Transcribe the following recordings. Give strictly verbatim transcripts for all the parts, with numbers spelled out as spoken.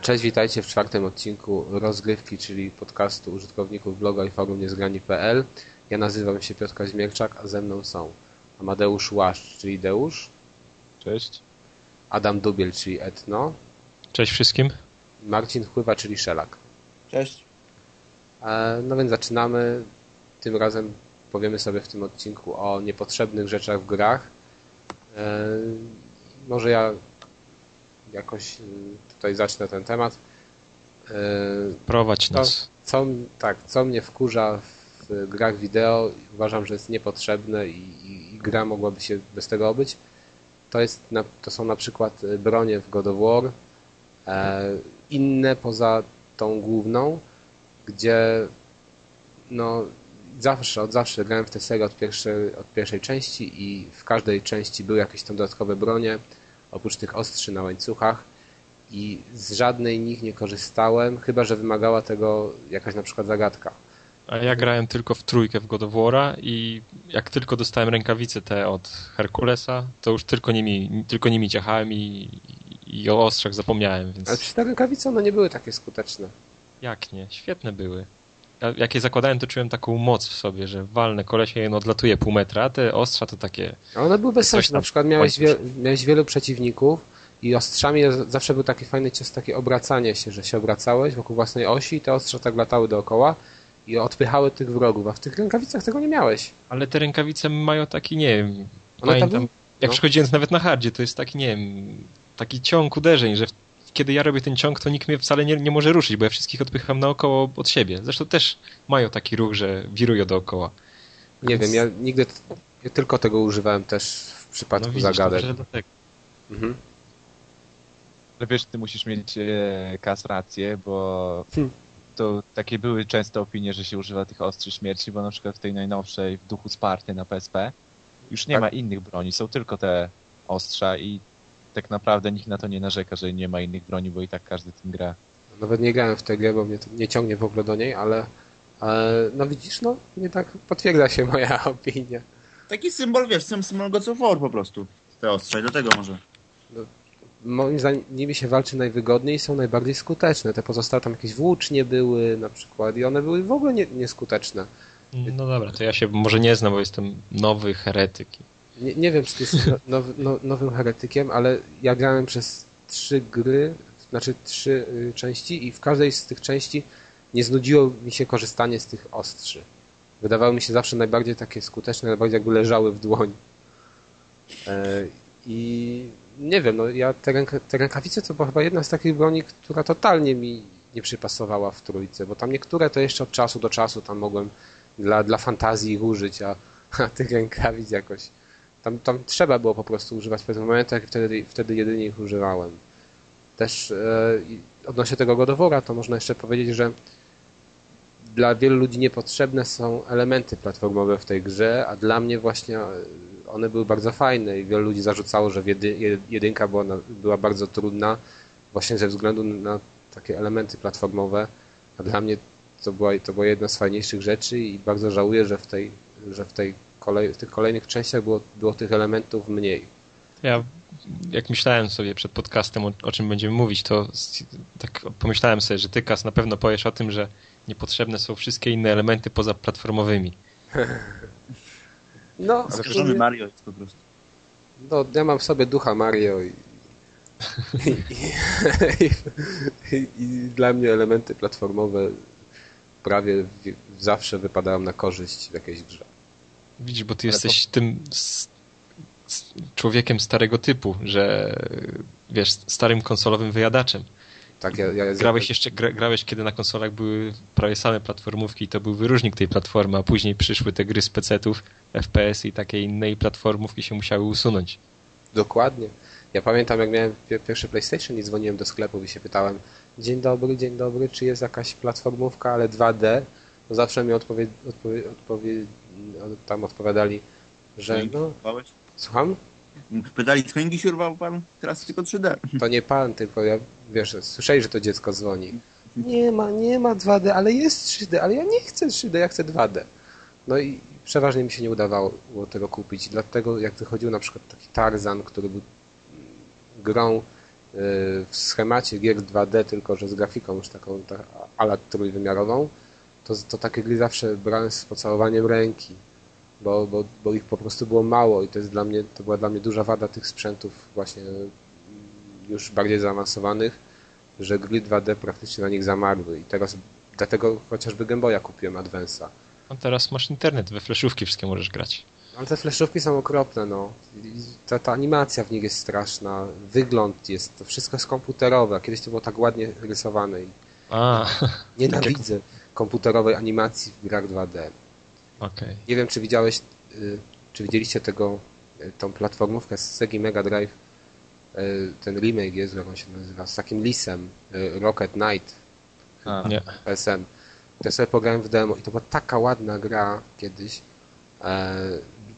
Cześć, witajcie w czwartym odcinku Rozgrywki, czyli podcastu użytkowników bloga i forum niezgrani kropka p l. Ja nazywam się Piotr Kazimierczak, a ze mną są Amadeusz Łaszcz, czyli Deusz. Cześć. Adam Dubiel, czyli Etno. Cześć wszystkim. Marcin Chływa, czyli Szelak. Cześć. No więc zaczynamy. Tym razem powiemy sobie w tym odcinku o niepotrzebnych rzeczach w grach. Może ja jakoś tutaj zacznę ten temat. Prowadź nas. To, co, tak, co mnie wkurza w grach wideo, uważam, że jest niepotrzebne i, i, i gra mogłaby się bez tego obyć, to, jest, to są na przykład bronie w God of War, inne poza tą główną, gdzie no zawsze, od zawsze grałem w tę serię od pierwszej, od pierwszej części i w każdej części były jakieś tam dodatkowe bronie, oprócz tych ostrzy na łańcuchach, i z żadnej nich nie korzystałem, chyba że wymagała tego jakaś na przykład zagadka. A ja grałem tylko w trójkę w God of War'a i jak tylko dostałem rękawice te od Herkulesa, to już tylko nimi, tylko nimi ciachałem i, i o ostrzach zapomniałem. Więc... Ale przecież te rękawice one nie były takie skuteczne. Jak nie? Świetne były. Ja, jak je zakładałem, to czułem taką moc w sobie, że walne kolesie i on odlatuje pół metra, a te ostrza to takie... A one były bez sensu. Na przykład miałeś, wie, miałeś wielu przeciwników i ostrzami zawsze był taki fajny cios, takie obracanie się, że się obracałeś wokół własnej osi i te ostrza tak latały dookoła i odpychały tych wrogów, a w tych rękawicach tego nie miałeś. Ale te rękawice mają taki, nie wiem, pamiętam, tam, jak no. Przychodziłem nawet na hardzie, to jest taki, nie wiem, taki ciąg uderzeń, że w, kiedy ja robię ten ciąg, to nikt mnie wcale nie, nie może ruszyć, bo ja wszystkich odpycham naokoło od siebie. Zresztą też mają taki ruch, że wirują dookoła. Nie Więc... wiem, ja nigdy, ja tylko tego używałem też w przypadku no widzisz, zagadek. To, że dlatego. Mhm. Ale wiesz, ty musisz mieć e, kastrację, bo... Hmm. To takie były często opinie, że się używa tych ostrzy śmierci, bo na przykład w tej najnowszej w duchu Sparty na P S P już nie tak. ma innych broni, są tylko te ostrza i tak naprawdę nikt na to nie narzeka, że nie ma innych broni, bo i tak każdy tym gra. Nawet nie grałem w tę grę, bo mnie to nie ciągnie w ogóle do niej, ale e, no widzisz, no nie tak potwierdza się moja opinia. Taki symbol, wiesz, symbol God of War po prostu, te ostrza i do tego może. No. Moim zdaniem nimi się walczy najwygodniej i są najbardziej skuteczne. Te pozostałe tam jakieś włócznie były na przykład i one były w ogóle nie, nieskuteczne. No dobra, to ja się może nie znam, bo jestem nowy heretyk. Nie, nie wiem, czy ty jesteś now, now, nowym heretykiem, ale ja grałem przez trzy gry, znaczy trzy części i w każdej z tych części nie znudziło mi się korzystanie z tych ostrzy. Wydawały mi się zawsze najbardziej takie skuteczne, najbardziej jakby leżały w dłoni. I... Nie wiem, no ja te, ręka, te rękawice to była chyba jedna z takich broni, która totalnie mi nie przypasowała w trójce, bo tam niektóre to jeszcze od czasu do czasu tam mogłem dla, dla fantazji ich użyć, a, a tych rękawic jakoś tam, tam trzeba było po prostu używać w pewnym momentach i wtedy, wtedy jedynie ich używałem. Też e, odnośnie tego God of War'a to można jeszcze powiedzieć, że dla wielu ludzi niepotrzebne są elementy platformowe w tej grze, a dla mnie właśnie one były bardzo fajne i wielu ludzi zarzucało, że jedy, jedynka była, była bardzo trudna właśnie ze względu na takie elementy platformowe, a dla mnie to była, to była jedna z fajniejszych rzeczy i bardzo żałuję, że w, tej, że w, tej kolej, w tych kolejnych częściach było, było tych elementów mniej. Ja jak myślałem sobie przed podcastem o, o czym będziemy mówić, to tak pomyślałem sobie, że ty, Kas, na pewno powiesz o tym, że niepotrzebne są wszystkie inne elementy poza platformowymi. No, zagrożony Mario jest po prostu. No, ja mam w sobie ducha Mario i, i, i, i, i dla mnie elementy platformowe prawie w, zawsze wypadają na korzyść w jakiejś grze. Widzisz, bo ty Ale jesteś to... tym z, z człowiekiem starego typu, że wiesz, starym konsolowym wyjadaczem. Tak, ja, ja grałeś, jeszcze, gra, grałeś kiedy na konsolach były prawie same platformówki i to był wyróżnik tej platformy, a później przyszły te gry z pecetów, F P S i takie inne i platformówki się musiały usunąć. Dokładnie. Ja pamiętam, jak miałem pierwszy PlayStation i dzwoniłem do sklepu i się pytałem: dzień dobry, dzień dobry, czy jest jakaś platformówka, ale dwa D? No zawsze mi odpowie, odpowie, odpowie, tam odpowiadali, że no... Słucham? Pytali, tchęgi się urwał pan? Teraz tylko trzy D. To nie pan, tylko ja, wiesz, słyszeli, że to dziecko dzwoni. Nie ma, nie ma dwa D, ale jest trzy D, ale ja nie chcę trzy D, ja chcę dwa D. No i przeważnie mi się nie udawało tego kupić. Dlatego jak wychodził na przykład taki Tarzan, który był grą w schemacie gier dwa D, tylko że z grafiką już taką ta, ala trójwymiarową, to, to takie gry zawsze brałem z pocałowaniem ręki, bo, bo, bo ich po prostu było mało i to jest dla mnie, to była dla mnie duża wada tych sprzętów właśnie już bardziej zaawansowanych, że gry dwa D praktycznie na nich zamarły i teraz dlatego chociażby Game Boya kupiłem Advance'a. A teraz masz internet, we fleszówki wszystkie możesz grać. Ale te fleszówki są okropne, no. Ta, ta animacja w nich jest straszna, wygląd jest, to wszystko jest komputerowe, kiedyś to było tak ładnie rysowane. I A, nienawidzę tak jak... komputerowej animacji w grach dwa D. Okay. Nie wiem, czy widziałeś, czy widzieliście tego, tą platformówkę z Segi Mega Drive, ten remake jest, jak on się nazywa, z takim lisem, Rocket Knight, A, nie. P S M. To sobie pograłem w demo i to była taka ładna gra kiedyś.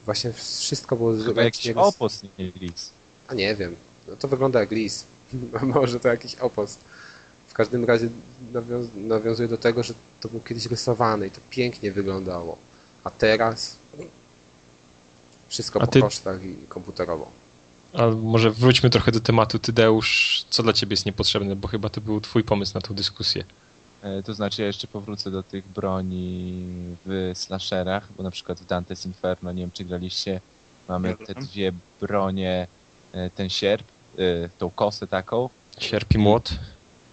Właśnie wszystko było... Chyba jakiś opos, nie lis. A nie wiem, no to wygląda jak lis. Może to jakiś opos. W każdym razie nawiąz- nawiązuje do tego, że to było kiedyś rysowane i to pięknie wyglądało. A teraz wszystko A po ty... kosztach i komputerowo. A może wróćmy trochę do tematu. Tadeusz, co dla ciebie jest niepotrzebne? Bo chyba to był twój pomysł na tą dyskusję. To znaczy ja jeszcze powrócę do tych broni w slasherach, bo na przykład w Dante's Inferno, nie wiem czy graliście, mamy te dwie bronie, ten sierp, tą kosę taką. Sierp i młot.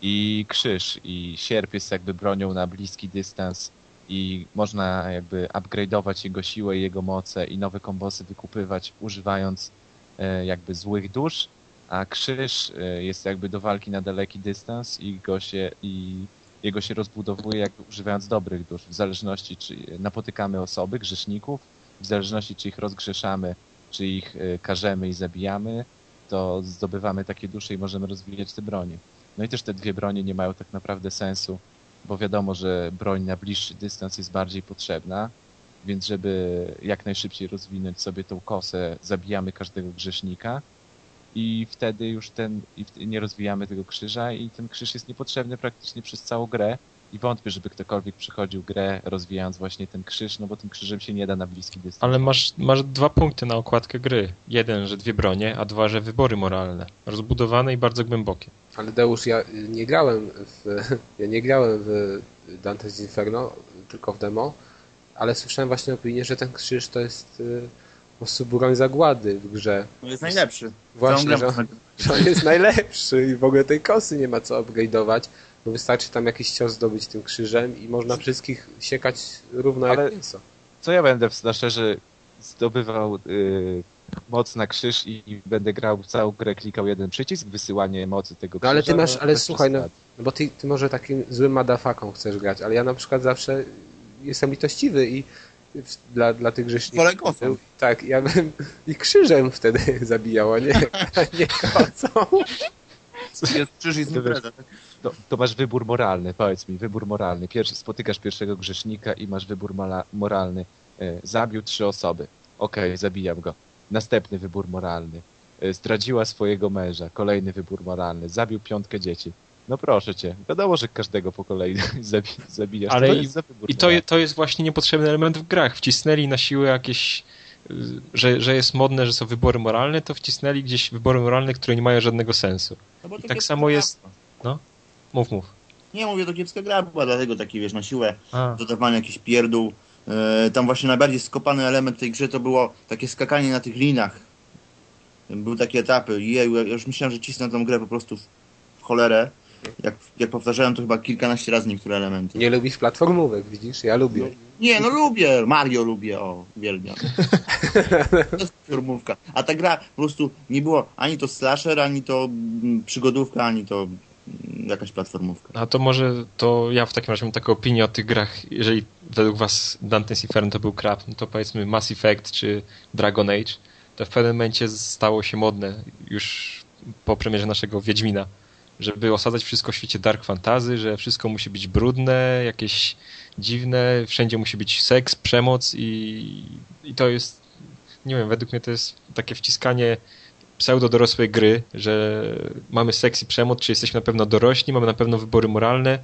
I krzyż. I sierp jest jakby bronią na bliski dystans i można jakby upgrade'ować jego siłę i jego moce i nowe kombosy wykupywać używając jakby złych dusz, a krzyż jest jakby do walki na daleki dystans i go się... i jego się rozbudowuje jakby używając dobrych dusz, w zależności czy napotykamy osoby, grzeszników, w zależności czy ich rozgrzeszamy, czy ich karzemy i zabijamy, to zdobywamy takie dusze i możemy rozwijać te broni. No i też te dwie bronie nie mają tak naprawdę sensu, bo wiadomo, że broń na bliższy dystans jest bardziej potrzebna, więc żeby jak najszybciej rozwinąć sobie tą kosę, zabijamy każdego grzesznika, i wtedy już ten i nie rozwijamy tego krzyża i ten krzyż jest niepotrzebny praktycznie przez całą grę i wątpię, żeby ktokolwiek przychodził grę rozwijając właśnie ten krzyż, no bo tym krzyżem się nie da na bliski dystans. Ale masz, masz dwa punkty na okładkę gry. Jeden, że dwie bronie, a dwa, że wybory moralne. Rozbudowane i bardzo głębokie. Ale Deusz, ja nie grałem w, ja nie grałem w Dante's Inferno, tylko w demo, ale słyszałem właśnie opinię, że ten krzyż to jest... po prostu broń zagłady w grze. On jest najlepszy. Właśnie, że on, że on jest najlepszy i w ogóle tej kosy nie ma co upgrade'ować, bo wystarczy tam jakiś cios zdobyć tym krzyżem i można wszystkich siekać równo ale jak mięso. Co ja będę w slasherze zdobywał yy, moc na krzyż i, i będę grał w całą grę, klikał jeden przycisk, wysyłanie mocy tego krzyża. No ale ty masz, ale słuchaj, no, no bo ty, ty może takim złym madafaką chcesz grać, ale ja na przykład zawsze jestem litościwy i Dla, dla tych grzeszników. Tak, ja bym i krzyżem wtedy zabijał, a nie, a nie kocą. Jest krzyż i zbreda. To, to masz wybór moralny, powiedz mi, wybór moralny. Pierwszy, spotykasz pierwszego grzesznika i masz wybór mala, moralny. Zabił trzy osoby. Okej, okay, zabijam go. Następny wybór moralny. Zdradziła swojego męża. Kolejny wybór moralny. Zabił piątkę dzieci. No proszę cię, wiadomo, że każdego po kolei zabijasz. Ale to i, jest i to, to jest właśnie niepotrzebny element w grach. Wcisnęli na siłę jakieś, że, że jest modne, że są wybory moralne, to wcisnęli gdzieś wybory moralne, które nie mają żadnego sensu. No tak samo jest... No, mów, mów. Nie, mówię, to kiepska gra była, dlatego taki, wiesz, na siłę A. dodawanie jakichś pierdół. Yy, tam właśnie najbardziej skopany element tej grze to było takie skakanie na tych linach. Były takie etapy. I ja już myślałem, że cisnę tą grę po prostu w cholerę. Jak, jak powtarzałem to chyba kilkanaście razy niektóre elementy. Nie lubisz platformówek, widzisz? Ja lubię. No, nie, no lubię. Mario lubię, o, uwielbiam. To jest platformówka. A ta gra po prostu nie było ani to slasher, ani to przygodówka, ani to jakaś platformówka. A to może, to ja w takim razie mam taką opinię o tych grach, jeżeli według was Dante's Inferno to był crap, no to powiedzmy Mass Effect czy Dragon Age, to w pewnym momencie stało się modne już po premierze naszego Wiedźmina, żeby osadzać wszystko w świecie dark fantasy, że wszystko musi być brudne, jakieś dziwne, wszędzie musi być seks, przemoc i, i to jest, nie wiem, według mnie to jest takie wciskanie pseudo dorosłej gry, że mamy seks i przemoc, czy jesteśmy na pewno dorośli, mamy na pewno wybory moralne,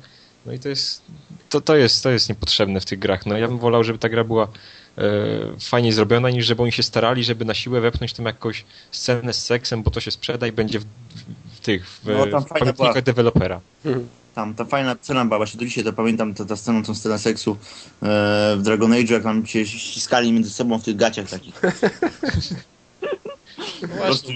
no i to jest, to, to jest, to jest niepotrzebne w tych grach. No ja bym wolał, żeby ta gra była e, fajniej zrobiona, niż żeby oni się starali, żeby na siłę wepchnąć tam jakąś scenę z seksem, bo to się sprzeda i będzie w, w, tych w, no, tam w pamiętnikach była... dewelopera. Mhm. Tam ta fajna scena była, właśnie do dzisiaj to pamiętam, ta, ta scena, tą scenę seksu e, w Dragon Age, jak tam się ściskali między sobą w tych gaciach takich. Prostu,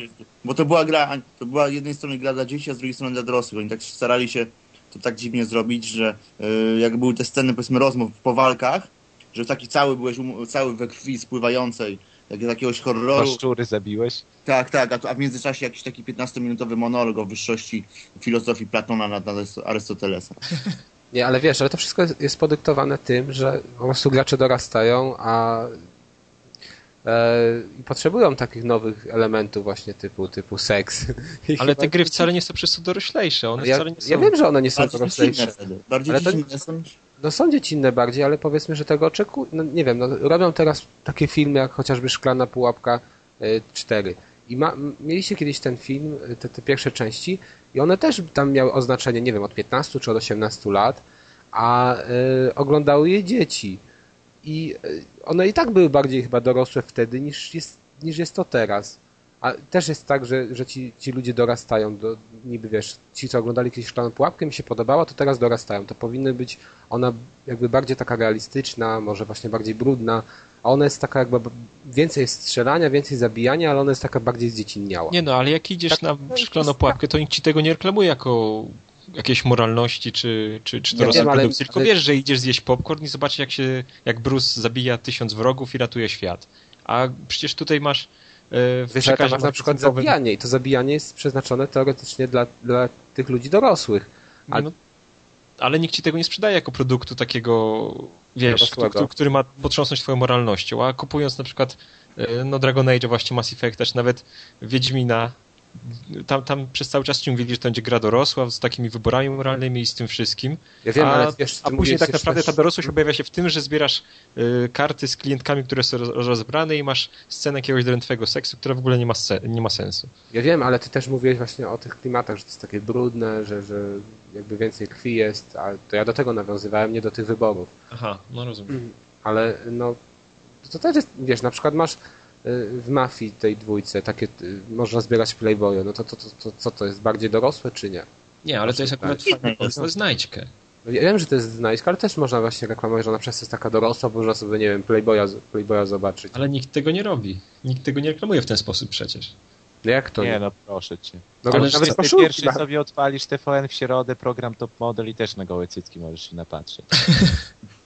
bo to była gra, to była z jednej strony gra dla dzieci, a z drugiej strony dla dorosłych. Oni tak starali się to tak dziwnie zrobić, że e, jak były te sceny, powiedzmy, rozmów po walkach, że taki cały byłeś, um, cały we krwi spływającej, jak jakiegoś horroru. Paszczury zabiłeś. Tak, tak, a, to, a w międzyczasie jakiś taki piętnastominutowy monolog o wyższości filozofii Platona nad, nad Arystotelesa. Nie, ale wiesz, ale to wszystko jest, jest podyktowane tym, że po prostu gracze dorastają, a i potrzebują takich nowych elementów właśnie typu, typu seks. Ale te gry wcale nie są przez to doroślejsze. One ja, wcale nie są... ja wiem, że one nie są bardziej doroślejsze. Dziecinne bardziej dziecinne to, są? No są dziecinne bardziej, ale powiedzmy, że tego oczekują. No nie wiem, no, robią teraz takie filmy jak chociażby Szklana Pułapka cztery. I ma, mieliście kiedyś ten film, te, te pierwsze części i one też tam miały oznaczenie, nie wiem, od piętnastu czy od osiemnastu lat, a y, oglądały je dzieci. I one i tak były bardziej chyba dorosłe wtedy niż jest, niż jest to teraz. A też jest tak, że, że ci, ci ludzie dorastają. Do, niby wiesz, ci co oglądali kiedyś Szklaną Pułapkę, mi się podobała, to teraz dorastają. To powinna być ona jakby bardziej taka realistyczna, może właśnie bardziej brudna. A ona jest taka jakby, więcej jest strzelania, więcej zabijania, ale ona jest taka bardziej zdziecinniała. Nie no, ale jak idziesz tak, na Szklaną Pułapkę, to nikt ci tego nie reklamuje jako... jakiejś moralności, czy, czy, czy to rozprodukcji, tylko ale... wiesz, że idziesz zjeść popcorn i zobaczysz, jak się, jak Bruce zabija tysiąc wrogów i ratuje świat. A przecież tutaj masz w wiesz, przekazie... masz na przykład zabijanie i to zabijanie jest przeznaczone teoretycznie dla, dla tych ludzi dorosłych. A... No, ale nikt ci tego nie sprzedaje jako produktu takiego, wiesz, który, który ma potrząsnąć twoją moralnością, a kupując na przykład no, Dragon Age, właśnie Mass Effect, też nawet Wiedźmina, Tam, tam przez cały czas ci mówili, że to będzie gra dorosła z takimi wyborami moralnymi i z tym wszystkim. Ja wiem, a, ale wiesz, a później tak naprawdę też... ta dorosłość objawia się w tym, że zbierasz y, karty z klientkami, które są roz, rozebrane i masz scenę jakiegoś drętwego seksu, która w ogóle nie ma, nie ma sensu. Ja wiem, ale ty też mówiłeś właśnie o tych klimatach, że to jest takie brudne, że, że jakby więcej krwi jest, a to ja do tego nawiązywałem, nie do tych wyborów. Aha, no rozumiem. Ale no to też jest, wiesz, na przykład masz w Mafii tej dwójce, takie można zbierać Playboye, no to, to, to, to co to jest, bardziej dorosłe czy nie? Nie, ale to jest akurat fajna znajdźkę. Ja wiem, że to jest znajdźka, ale też można właśnie reklamować, że ona przez to jest taka dorosła, bo można sobie, nie wiem, Playboya, Playboya zobaczyć. Ale nikt tego nie robi. Nikt tego nie reklamuje w ten sposób przecież. No jak to? Nie, nie? No proszę cię. No, ale nawet ty koszulki, pierwszy na... sobie odpalisz T V N w środę, program Top Model i też na gołe cycki możesz się napatrzeć.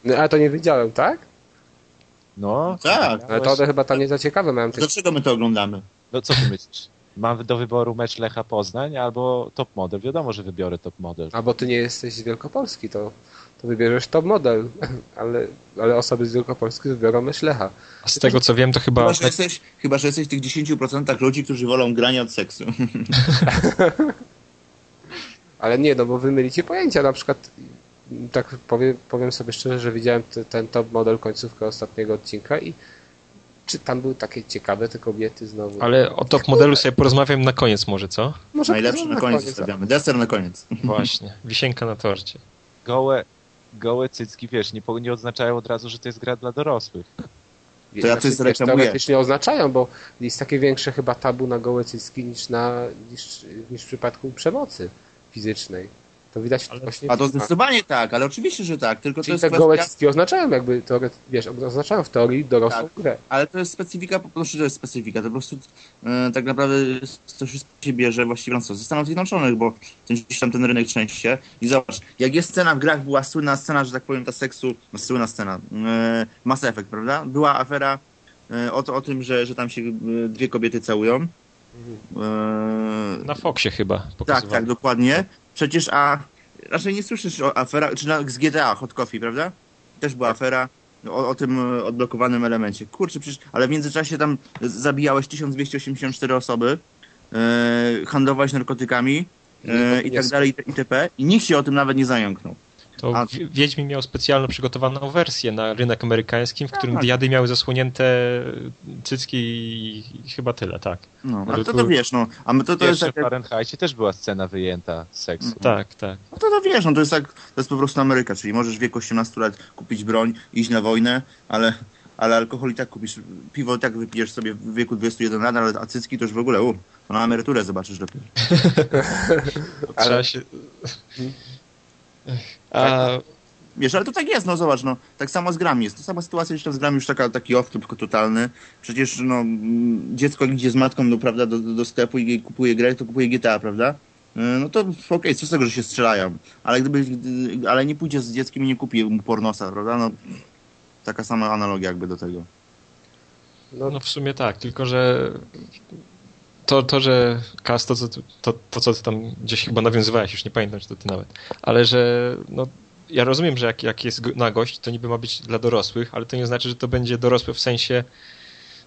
No a to nie wiedziałem, tak? No, tak. Ale to one chyba tam nie za ciekawe mają. Coś... Dlaczego my to oglądamy? No co ty myślisz? Mam do wyboru mecz Lecha Poznań albo Top Model. Wiadomo, że wybiorę Top Model. A bo ty nie jesteś z Wielkopolski, to, to wybierzesz Top Model, ale, ale osoby z Wielkopolski wybiorą mecz Lecha. A z tego co wiem, to chyba... Chyba, że jesteś, chyba, że jesteś w tych dziesięciu procentach ludzi, którzy wolą grania od seksu. Ale nie, no bo wy mylicie pojęcia, na przykład... Tak powiem, powiem sobie szczerze, że widziałem te, ten Top Model końcówkę ostatniego odcinka i czy tam były takie ciekawe te kobiety znowu. Ale o Top Modelu sobie porozmawiam na koniec może, co? Może najlepszy na, na koniec zostawiamy. Deser na koniec. Właśnie. Wisienka na torcie. Gołe, gołe cycki, wiesz, nie, nie oznaczają od razu, że to jest gra dla dorosłych. To ja coś zreklamuję. Teoretycznie oznaczają, bo jest takie większe chyba tabu na gołe cycki niż, na, niż, niż w przypadku przemocy fizycznej. To widać ale, właśnie... A to zdecydowanie tak, ale oczywiście, że tak. Tylko czyli to jest te gołe cycki oznaczają jakby, teore... wiesz, oznaczają w teorii dorosłą tak, grę. Ale to jest specyfika, po prostu to jest specyfika. To po prostu e, tak naprawdę to się bierze właściwie ze Stanów Zjednoczonych, bo ten, tam ten rynek części się. I zobacz, jak jest scena w grach, była słynna scena, że tak powiem, ta seksu, no, słynna scena, e, Mass Effect, prawda? Była afera e, o, to, o tym, że, że tam się dwie kobiety całują. E, Na Foxie chyba pokazywali. Tak, tak, dokładnie. Przecież a raczej nie słyszysz o aferach, czy na, z G T A, Hot Coffee, prawda? Też była afera o, o tym odblokowanym elemencie. Kurczę, przecież, ale w międzyczasie tam zabijałeś tysiąc dwieście osiemdziesiąt cztery osoby, yy, handlowałeś narkotykami yy, i tak dalej, itp. I nikt się o tym nawet nie zająknął. To a... Wiedźmin miał specjalnie przygotowaną wersję na rynek amerykańskim, w którym tak, diady miały zasłonięte cycki i chyba tyle, tak. No, ale to to wiesz, no. A my to, to jest tak, w Fahrenheicie też była scena wyjęta z seksu. Tak, tak. No to to wiesz, no to jest tak, to jest po prostu Ameryka, czyli możesz w wieku osiemnastu lat kupić broń, iść na wojnę, ale, ale alkohol i tak kupisz, piwo i tak wypijesz sobie w wieku dwudziestu jeden lat, ale a cycki to już w ogóle u. To na emeryturę zobaczysz dopiero. Ale... się... A... Wiesz, ale to tak jest, no zobacz, no, tak samo z grami jest. To sama sytuacja jeszcze z grami, już taka, taki off-top totalny. Przecież no, dziecko idzie z matką no, prawda, do, do sklepu i kupuje grę, to kupuje G T A, prawda? No to okej, okay, co z tego, że się strzelają, ale gdyby, ale nie pójdzie z dzieckiem i nie kupi mu pornosa, prawda? No, taka sama analogia jakby do tego. No, no w sumie tak, tylko że to, to że Kas, to, to, to co ty tam gdzieś chyba nawiązywałeś, już nie pamiętam, czy to ty nawet, ale że no, ja rozumiem, że jak, jak jest nagość, to niby ma być dla dorosłych, ale to nie znaczy, że to będzie dorosłe w sensie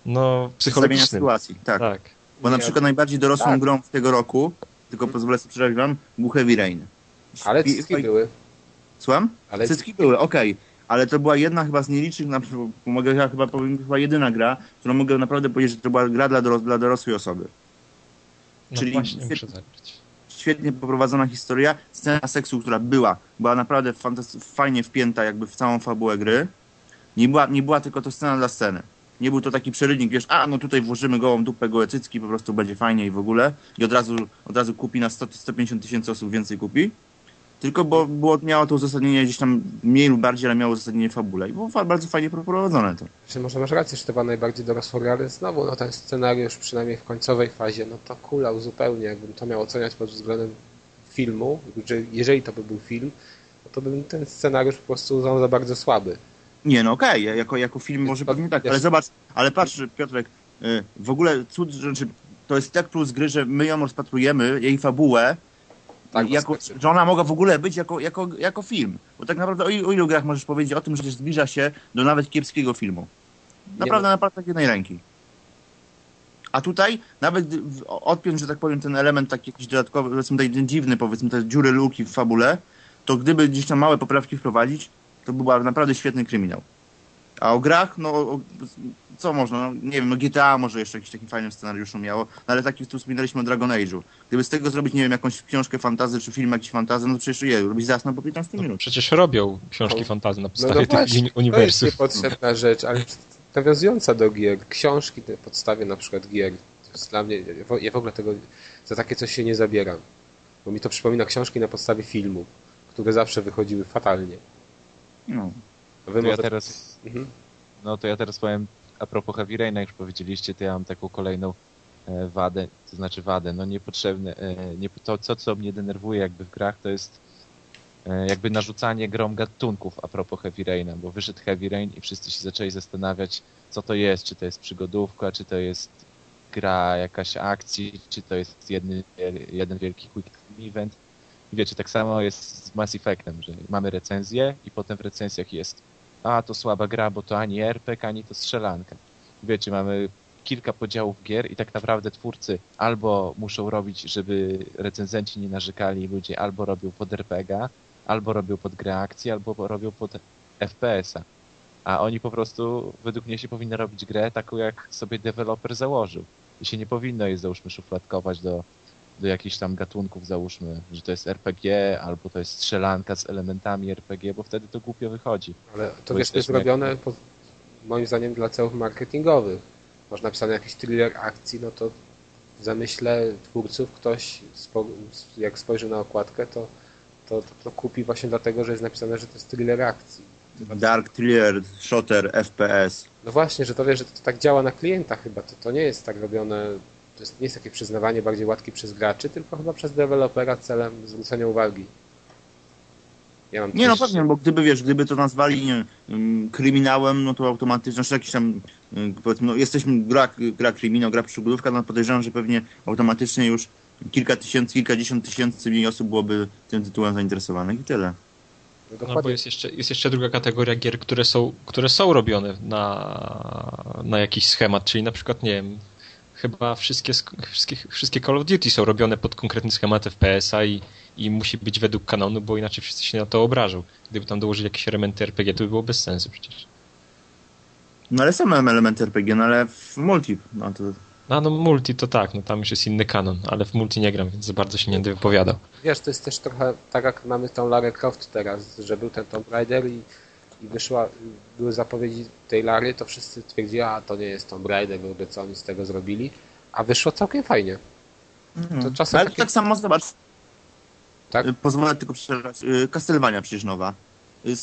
no, psychologicznym. Sytuacji, tak. tak. Bo na przykład najbardziej dorosłą tak. grą w tego roku, tylko pozwolę sobie przerwać wam, był Heavy Rain. Ale cycki I... były. Słucham? Ale cycki były, okej. Okay. Ale to była jedna chyba z nielicznych, na, mogę, ja chyba powiem, chyba jedyna gra, którą mogę naprawdę powiedzieć, że to była gra dla, doros- dla dorosłej osoby. No czyli właśnie, muszę zagrać. Świetnie poprowadzona historia, scena seksu, która była, była naprawdę fantasty- fajnie wpięta jakby w całą fabułę gry. Nie była, nie była tylko to scena dla sceny. Nie był to taki przerywnik, wiesz, a no tutaj włożymy gołą dupę, gołe cycki, po prostu będzie fajnie i w ogóle. I od razu, od razu kupi na sto do stu pięćdziesięciu tysięcy osób więcej kupi. Tylko bo było, miało to uzasadnienie gdzieś tam mniej lub bardziej, ale miało uzasadnienie fabule i było bardzo fajnie prowadzone to. Czy może masz rację, że to była najbardziej dorosła gra, ale znowu no, ten scenariusz przynajmniej w końcowej fazie, no to kulał zupełnie, jakbym to miał oceniać pod względem filmu, jeżeli to by był film, no to bym ten scenariusz po prostu uznał za bardzo słaby. Nie, no okej, okay. jako, jako film może pewnie tak, ale zobacz, ale patrz Piotrek, w ogóle cud, znaczy, to jest tak plus gry, że my ją rozpatrujemy, jej fabułę, tak, jako, że ona mogła w ogóle być jako, jako, jako film. Bo tak naprawdę o, o ilu grach możesz powiedzieć o tym, że zbliża się do nawet kiepskiego filmu. Naprawdę na palcach jednej ręki. A tutaj nawet odpiąć, że tak powiem, ten element taki jakiś dodatkowy, powiedzmy ten dziwny, powiedzmy te dziury, luki w fabule, to gdyby gdzieś tam małe poprawki wprowadzić, to byłby naprawdę świetny kryminał. A o grach, no o, co można, no, nie wiem, no G T A może jeszcze jakiś taki fajny scenariuszu miało, no, ale takich tu wspominaliśmy o Dragon Age'u. Gdyby z tego zrobić, nie wiem, jakąś książkę fantazy czy film jakiś fantazy, no to przecież je, robić zasnął po piętnaście minut. No, przecież robią książki no, fantazy na podstawie no, no, tych uniwersów. To jest niepotrzebna rzecz, ale nawiązująca do gier, książki na podstawie na przykład gier, to jest dla mnie, ja w ogóle tego, za takie coś się nie zabieram, bo mi to przypomina książki na podstawie filmu, które zawsze wychodziły fatalnie. No. To ja teraz, mhm. no to ja teraz powiem a propos Heavy Raina, jak już powiedzieliście, to ja mam taką kolejną e, wadę, to znaczy wadę, no niepotrzebne, e, nie, to co, co mnie denerwuje jakby w grach, to jest e, jakby narzucanie grom gatunków a propos Heavy Raina, bo wyszedł Heavy Rain i wszyscy się zaczęli zastanawiać, co to jest, czy to jest przygodówka, czy to jest gra jakaś akcji, czy to jest jedny, jeden wielki quick event. I wiecie, tak samo jest z Mass Effectem, że mamy recenzję i potem w recenzjach jest a to słaba gra, bo to ani R P G, ani to strzelanka. I wiecie, mamy kilka podziałów gier i tak naprawdę twórcy albo muszą robić, żeby recenzenci nie narzekali ludzie, albo robią pod R P G, albo robią pod grę akcji, albo robią pod F P S-a. A oni po prostu, według mnie się powinno robić grę taką, jak sobie deweloper założył. I się nie powinno jej, załóżmy, szufladkować do... do jakichś tam gatunków, załóżmy, że to jest R P G, albo to jest strzelanka z elementami R P G, bo wtedy to głupio wychodzi. Ale to wiesz, to jest robione jak... po, moim zdaniem dla celów marketingowych. Masz napisane jakiś thriller akcji, no to w zamyśle twórców ktoś, spo, jak spojrzy na okładkę, to, to, to, to kupi właśnie dlatego, że jest napisane, że to jest thriller akcji. Dark thriller, shooter, F P S. No właśnie, że to wiesz, że to, to tak działa na klienta chyba, to, to nie jest tak robione... To jest, nie jest takie przyznawanie bardziej łatki przez graczy, tylko chyba przez dewelopera celem zwrócenia uwagi. Ja mam nie też... no pewnie, bo gdyby wiesz, gdyby to nazwali nie, um, kryminałem, no to automatycznie, znaczy jakiś tam, um, powiedzmy, no jesteśmy gra, gra kryminał, gra przygodówka, no podejrzewam, że pewnie automatycznie już kilka tysięcy, kilkadziesiąt tysięcy mniej osób byłoby tym tytułem zainteresowanych i tyle. No, no bo jest jeszcze, jest jeszcze druga kategoria gier, które są, które są robione na, na jakiś schemat, czyli na przykład, nie wiem, chyba wszystkie, wszystkie, wszystkie Call of Duty są robione pod konkretny schemat F P S-a i, i musi być według kanonu, bo inaczej wszyscy się na to obrażą. Gdyby tam dołożyli jakieś elementy R P G, to by było bez sensu przecież. No ale same elementy R P G, no ale w multi. No, to... no, no multi to tak, no tam już jest inny kanon, ale w multi nie gram, więc za bardzo się nie będę wypowiadał. Wiesz, to jest też trochę tak jak mamy tą Lara Croft teraz, że był ten Tomb Raider i I wyszła, były zapowiedzi tej Lary, to wszyscy twierdzili, a to nie jest Tomb Raider, w ogóle co oni z tego zrobili, a wyszło całkiem fajnie. Mhm. To czasem ale takie... tak samo zobacz. Tak? Pozwolę tylko przerwać. Castlevania przecież nowa.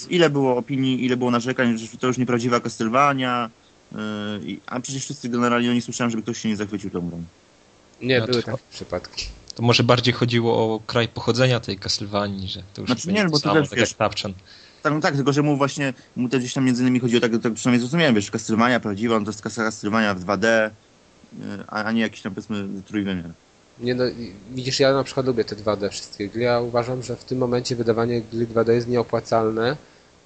Ile było opinii, ile było narzekań, że to już nieprawdziwa Castlevania. A przecież wszyscy generalnie nie słyszałem, żeby ktoś się nie zachwycił tą grą. Nie, no były takie przypadki. To może bardziej chodziło o kraj pochodzenia tej Castlevanii, że to już znaczy, nie, nie to bo samo, też, tak wiesz, jak Tapczan. Tak, no tak, tylko że mu właśnie, mu też gdzieś tam między innymi chodziło, tak, tak przynajmniej zrozumiałem, wiesz, Castlevania prawdziwa, no to jest Castlevania w dwa D, a, a nie jakiś tam, powiedzmy, trójwymiar. Nie no, widzisz, ja na przykład lubię te dwa D wszystkie gry, ja uważam, że w tym momencie wydawanie gry dwa D jest nieopłacalne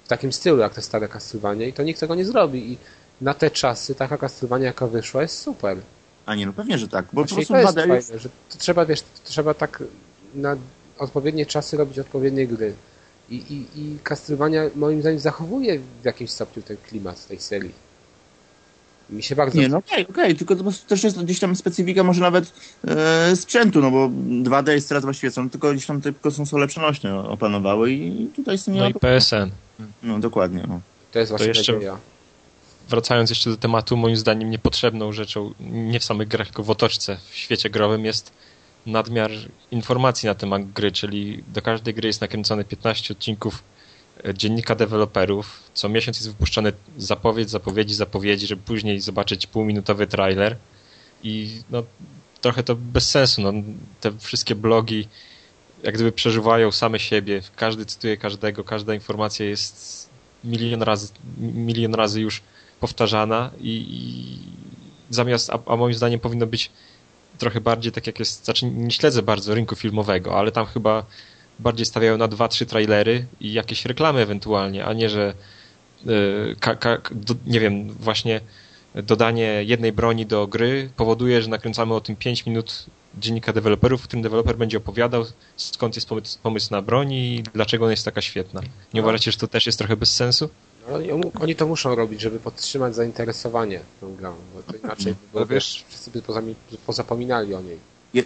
w takim stylu, jak te stare Castlevania i to nikt tego nie zrobi i na te czasy taka Castlevania, jaka wyszła, jest super. A nie, no pewnie, że tak, bo właśnie po prostu to jest dwa D fajne, że trzeba, wiesz, trzeba tak na odpowiednie czasy robić odpowiednie gry. I, i, i Castlevania moim zdaniem zachowuje w jakimś stopniu ten klimat tej serii. Mi się bardzo... Nie, no okej, okay, okej, okay, tylko to też jest gdzieś tam specyfika może nawet e, sprzętu, no bo dwa D jest teraz właściwie są, tylko gdzieś tam tylko konsole przenośne opanowały i tutaj są... No i P S N. No dokładnie. No. To jest właśnie to jeszcze... idea. Wracając jeszcze do tematu, moim zdaniem niepotrzebną rzeczą, nie w samych grach, tylko w otoczce, w świecie growym jest nadmiar informacji na temat gry, czyli do każdej gry jest nakręcone piętnaście odcinków dziennika deweloperów. Co miesiąc jest wypuszczony zapowiedź, zapowiedzi, zapowiedzi, żeby później zobaczyć półminutowy trailer i no, trochę to bez sensu. No, te wszystkie blogi jak gdyby przeżywają same siebie, każdy cytuje każdego, każda informacja jest milion razy, milion razy już powtarzana i, i zamiast, a, a moim zdaniem powinno być trochę bardziej tak jak jest, znaczy nie śledzę bardzo rynku filmowego, ale tam chyba bardziej stawiają na dwa, trzy trailery i jakieś reklamy ewentualnie, a nie, że yy, ka, ka, do, nie wiem, właśnie dodanie jednej broni do gry powoduje, że nakręcamy o tym pięć minut dziennika deweloperów, w którym deweloper będzie opowiadał, skąd jest pomysł, pomysł na broni i dlaczego ona jest taka świetna. Nie uważacie, że to też jest trochę bez sensu? Oni, oni to muszą robić, żeby podtrzymać zainteresowanie tą grą, bo to inaczej bo wiesz, wszyscy by pozapominali o niej.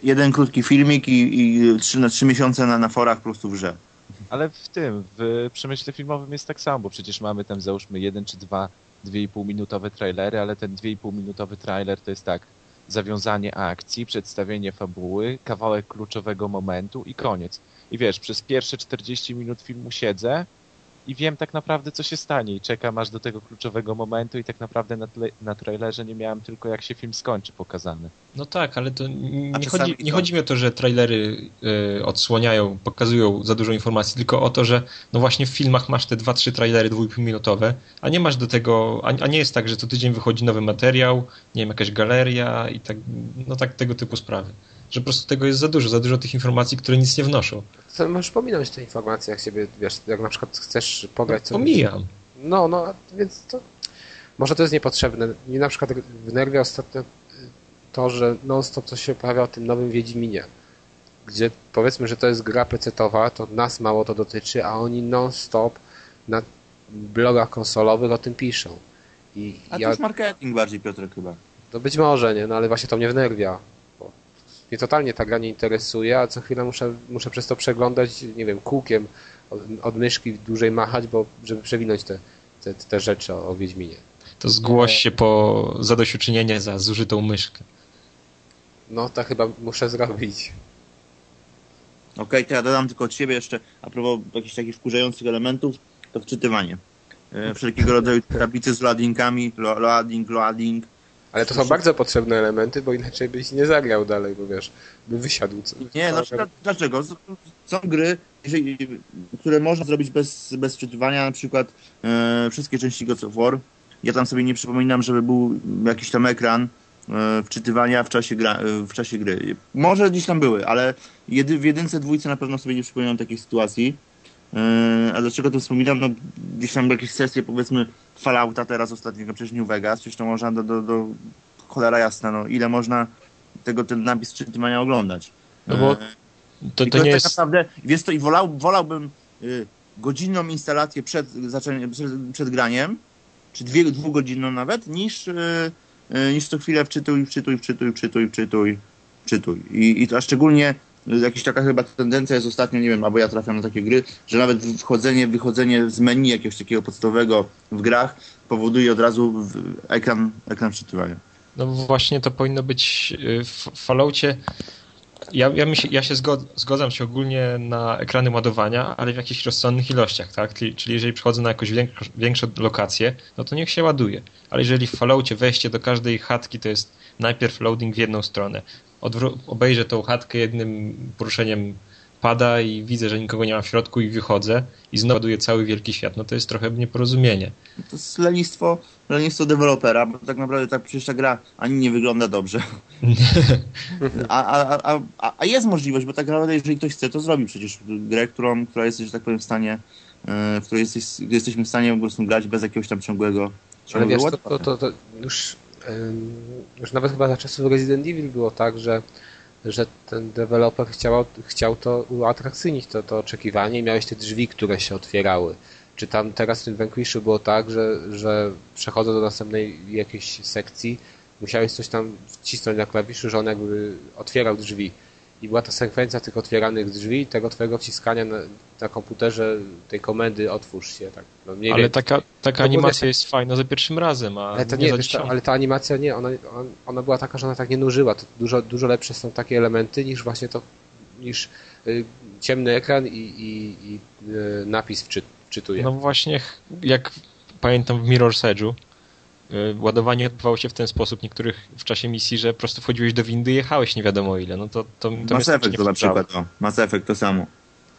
Jeden krótki filmik i, i trzy, na trzy miesiące na, na forach po prostu wrze. Ale w tym, w przemyśle filmowym jest tak samo, bo przecież mamy tam załóżmy jeden czy dwa, dwie i pół minutowe trailery, ale ten dwie i pół minutowy trailer to jest tak, zawiązanie akcji, przedstawienie fabuły, kawałek kluczowego momentu i koniec. I wiesz, przez pierwsze czterdzieści minut filmu siedzę, i wiem tak naprawdę, co się stanie i czekam aż do tego kluczowego momentu i tak naprawdę na, tle, na trailerze nie miałem tylko jak się film skończy pokazany. No tak, ale to nie, chodzi, nie to... chodzi mi o to, że trailery y, odsłaniają, pokazują za dużo informacji, tylko o to, że no właśnie w filmach masz te dwa, trzy trailery dwuipółminutowe, a nie masz do tego, a, a nie jest tak, że co tydzień wychodzi nowy materiał, nie wiem, jakaś galeria i tak, no tak tego typu sprawy. Że po prostu tego jest za dużo, za dużo tych informacji, które nic nie wnoszą. Co, możesz pominąć te informacje, jak siebie, wiesz, jak na przykład chcesz pograć... No, pomijam. No, no, więc to... Może to jest niepotrzebne. Mnie na przykład wnerwia ostatnio to, że non-stop coś się pojawia o tym nowym Wiedźminie, gdzie powiedzmy, że to jest gra pecetowa, to nas mało to dotyczy, a oni non-stop na blogach konsolowych o tym piszą. I a ja... to jest marketing bardziej, Piotr, chyba. To być może, nie? No ale właśnie to mnie wnerwia. Mnie totalnie ta gra nie interesuje, a co chwilę muszę, muszę przez to przeglądać, nie wiem, kółkiem od, od myszki dłużej machać, bo żeby przewinąć te, te, te rzeczy o, o Wiedźminie. To zgłoś się po zadośćuczynienie za zużytą myszkę. No to chyba muszę zrobić. Okej, okay, to ja dodam tylko od siebie jeszcze, a propos jakichś takich wkurzających elementów, to wczytywanie. Wszelkiego rodzaju tablicy z loadinkami, lo, loading, loading. Ale to są bardzo potrzebne elementy, bo inaczej byś nie zagrał dalej, bo wiesz, by wysiadł. Co, nie, znaczy, dlaczego? Są gry, które można zrobić bez, bez wczytywania, na przykład e, wszystkie części God of War. Ja tam sobie nie przypominam, żeby był jakiś tam ekran e, wczytywania w czasie, gra, e, w czasie gry. Może gdzieś tam były, ale jedy, w jedynce, dwójce na pewno sobie nie przypominam takich sytuacji. E, a dlaczego to wspominam? No, gdzieś tam jakieś sesje, powiedzmy, Fallouta teraz ostatniego, przecież New Vegas, przecież to można do, do, do cholera jasna, no ile można tego ten napis czytania oglądać. No bo to, to nie tak jest... Naprawdę, wiesz to i wolał, wolałbym y, godzinną instalację przed, zaczę... przed, przed graniem, czy dwie, dwugodzinną nawet, niż, y, y, niż co chwilę wczytuj, wczytuj, wczytuj, wczytuj, wczytuj, wczytuj. I, i to, a szczególnie jakaś taka chyba tendencja jest ostatnio, nie wiem, albo ja trafiam na takie gry, że nawet wchodzenie, wychodzenie z menu jakiegoś takiego podstawowego w grach powoduje od razu ekran, ekran wczytywania. No właśnie to powinno być w Falloutie ja, ja, myśl, ja się zgod, zgadzam się ogólnie na ekrany ładowania, ale w jakichś rozsądnych ilościach, tak? Czyli, czyli jeżeli przychodzę na jakąś większ, większą lokację, no to niech się ładuje. Ale jeżeli w Falloutie wejście do każdej chatki to jest najpierw loading w jedną stronę, Odwró- obejrzę tą chatkę jednym poruszeniem pada i widzę, że nikogo nie ma w środku i wychodzę i znowu ładuję cały wielki świat, no to jest trochę nieporozumienie. To jest lenistwo, lenistwo dewelopera, bo tak naprawdę tak przecież ta gra ani nie wygląda dobrze. a, a, a, a, a jest możliwość, bo tak naprawdę jeżeli ktoś chce, to zrobi przecież grę, którą, która jesteś, że tak powiem, w stanie, w której jesteś, jesteśmy w stanie po prostu grać bez jakiegoś tam ciągłego... ciągłego Ale wiesz, to, to, to, to już, ym, już nawet chyba za czasów Resident Evil było tak, że że ten deweloper chciał, chciał to uatrakcyjnić, to, to oczekiwanie i miałeś te drzwi, które się otwierały. Czy tam teraz w tym Vanquishu było tak, że, że przechodząc do następnej jakiejś sekcji, musiałeś coś tam wcisnąć na klawiszu, że on jakby otwierał drzwi. I była ta sekwencja tych otwieranych drzwi i tego twojego wciskania na, na komputerze tej komendy otwórz się. Tak. No, mniej ale wie, taka, taka animacja tak... jest fajna za pierwszym razem, a ale to nie, nie za wiesz, ta, ale ta animacja nie, ona, ona była taka, że ona tak nie nużyła. To dużo, dużo lepsze są takie elementy niż właśnie to, niż y, ciemny ekran i, i, i y, napis wczy, wczytuje. No właśnie, jak pamiętam w Mirror's Edge'u, ładowanie odbywało się w ten sposób niektórych w czasie misji, że po prostu wchodziłeś do windy i jechałeś nie wiadomo ile. No to, to, to Mass Effect to na przykład. O. Mass Effect to samo.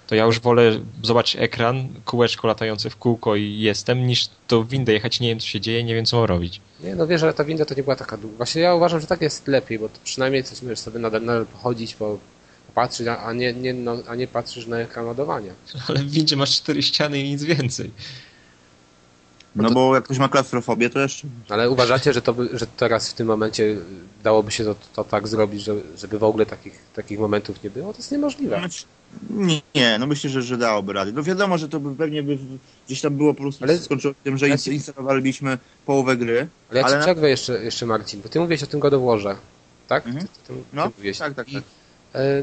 To ja już wolę zobaczyć ekran, kółeczko latające w kółko i jestem, niż do windy jechać, nie wiem co się dzieje, nie wiem co mam robić. Nie, no wiesz, ale ta winda to nie była taka długa. Właśnie ja uważam, że tak jest lepiej, bo to przynajmniej coś możesz sobie nadal, nadal pochodzić, bo patrzysz, a nie, nie, no, a nie patrzysz na ekran ładowania. Ale w windzie masz cztery ściany i nic więcej. No, no to, bo jak ktoś ma klaustrofobię, to jeszcze... Ale uważacie, że to by, że teraz w tym momencie dałoby się to, to tak zrobić, że, żeby w ogóle takich, takich momentów nie było? To jest niemożliwe. Znaczy, nie, no myślę, że, że dałoby radę. No wiadomo, że to by pewnie by gdzieś tam było po prostu... Ale skończyło się tym, że ja ci... instalowaliśmy połowę gry. Ale ja ale... ci przerwę jeszcze, jeszcze, Marcin, bo ty mówiłeś o tym God of Warze, tak? Mhm. Ty, ty, ty, no, ty mówiłeś. tak, tak, tak.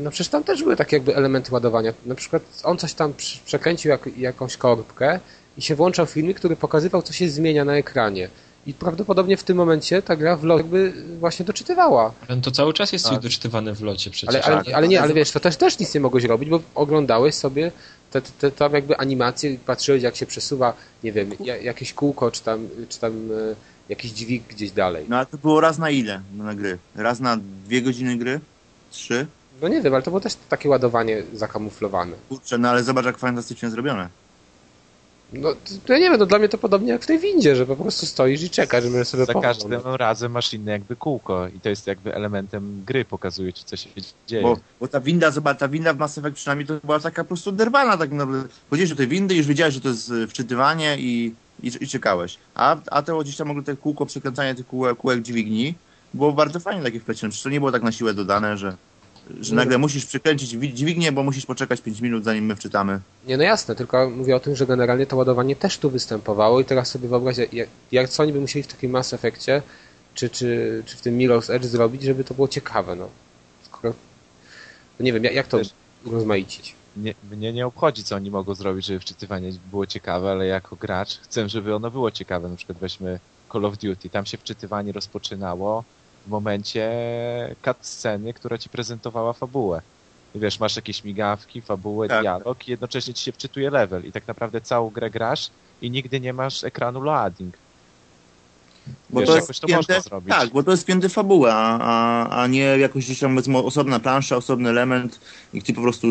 No przecież tam też były takie jakby elementy ładowania. Na przykład on coś tam przekręcił jak, jakąś korbkę i się włączał filmik, który pokazywał, co się zmienia na ekranie. I prawdopodobnie w tym momencie ta gra w locie jakby właśnie doczytywała. Ale to cały czas jest tak. doczytywane w locie przecież. Ale, ale, ale nie, ale wiesz, to też, też nic nie mogłeś robić, bo oglądałeś sobie te, te, te tam jakby animacje i patrzyłeś, jak się przesuwa, nie wiem, jakieś kółko, czy tam, czy tam jakiś dźwig gdzieś dalej. No ale to było raz na ile na gry? Raz na dwie godziny gry? Trzy? No nie wiem, ale to było też takie ładowanie zakamuflowane. Kurczę, no ale zobacz, jak fantastycznie zrobione. No to ja nie wiem, no dla mnie to podobnie jak w tej windzie, że po prostu stoisz i czekasz, żeby sobie Za pomóc. Każdym no. razem masz inne jakby kółko i to jest jakby elementem gry, pokazuje ci, co się dzieje. Bo, bo ta winda, zobacz, ta winda w Mass Effect przynajmniej to była taka po prostu derwana, tak naprawdę. Chodziłeś do tej windy i już wiedziałeś, że to jest wczytywanie i, i, i czekałeś. A, a to gdzieś tam mogły te kółko, przekręcanie tych kółek, kółek dźwigni, było bardzo fajnie takie wplecione. Przecież to nie było tak na siłę dodane, że... Że nagle musisz przykręcić dźwignię, bo musisz poczekać pięć minut, zanim my wczytamy. Nie, no jasne, tylko mówię o tym, że generalnie to ładowanie też tu występowało i teraz sobie wyobraź, jak, jak co oni by musieli w takim Mass Effect'cie, czy, czy, czy w tym Mirror's Edge zrobić, żeby to było ciekawe, no. Skoro... no nie wiem, jak, jak to też rozmaicić? Nie, mnie nie obchodzi, co oni mogą zrobić, żeby wczytywanie było ciekawe, ale jako gracz chcę, żeby ono było ciekawe. Na przykład weźmy Call of Duty, tam się wczytywanie rozpoczynało w momencie cutsceny, która ci prezentowała fabułę. Wiesz, masz jakieś migawki, fabułę, tak, dialog i jednocześnie ci się wczytuje level i tak naprawdę całą grę grasz i nigdy nie masz ekranu loading. Bo wiesz, to jakoś to spięte, można zrobić. Tak, bo to jest spięte fabuła, a, a nie jakoś gdzieś tam osobna plansza, osobny element i ty po prostu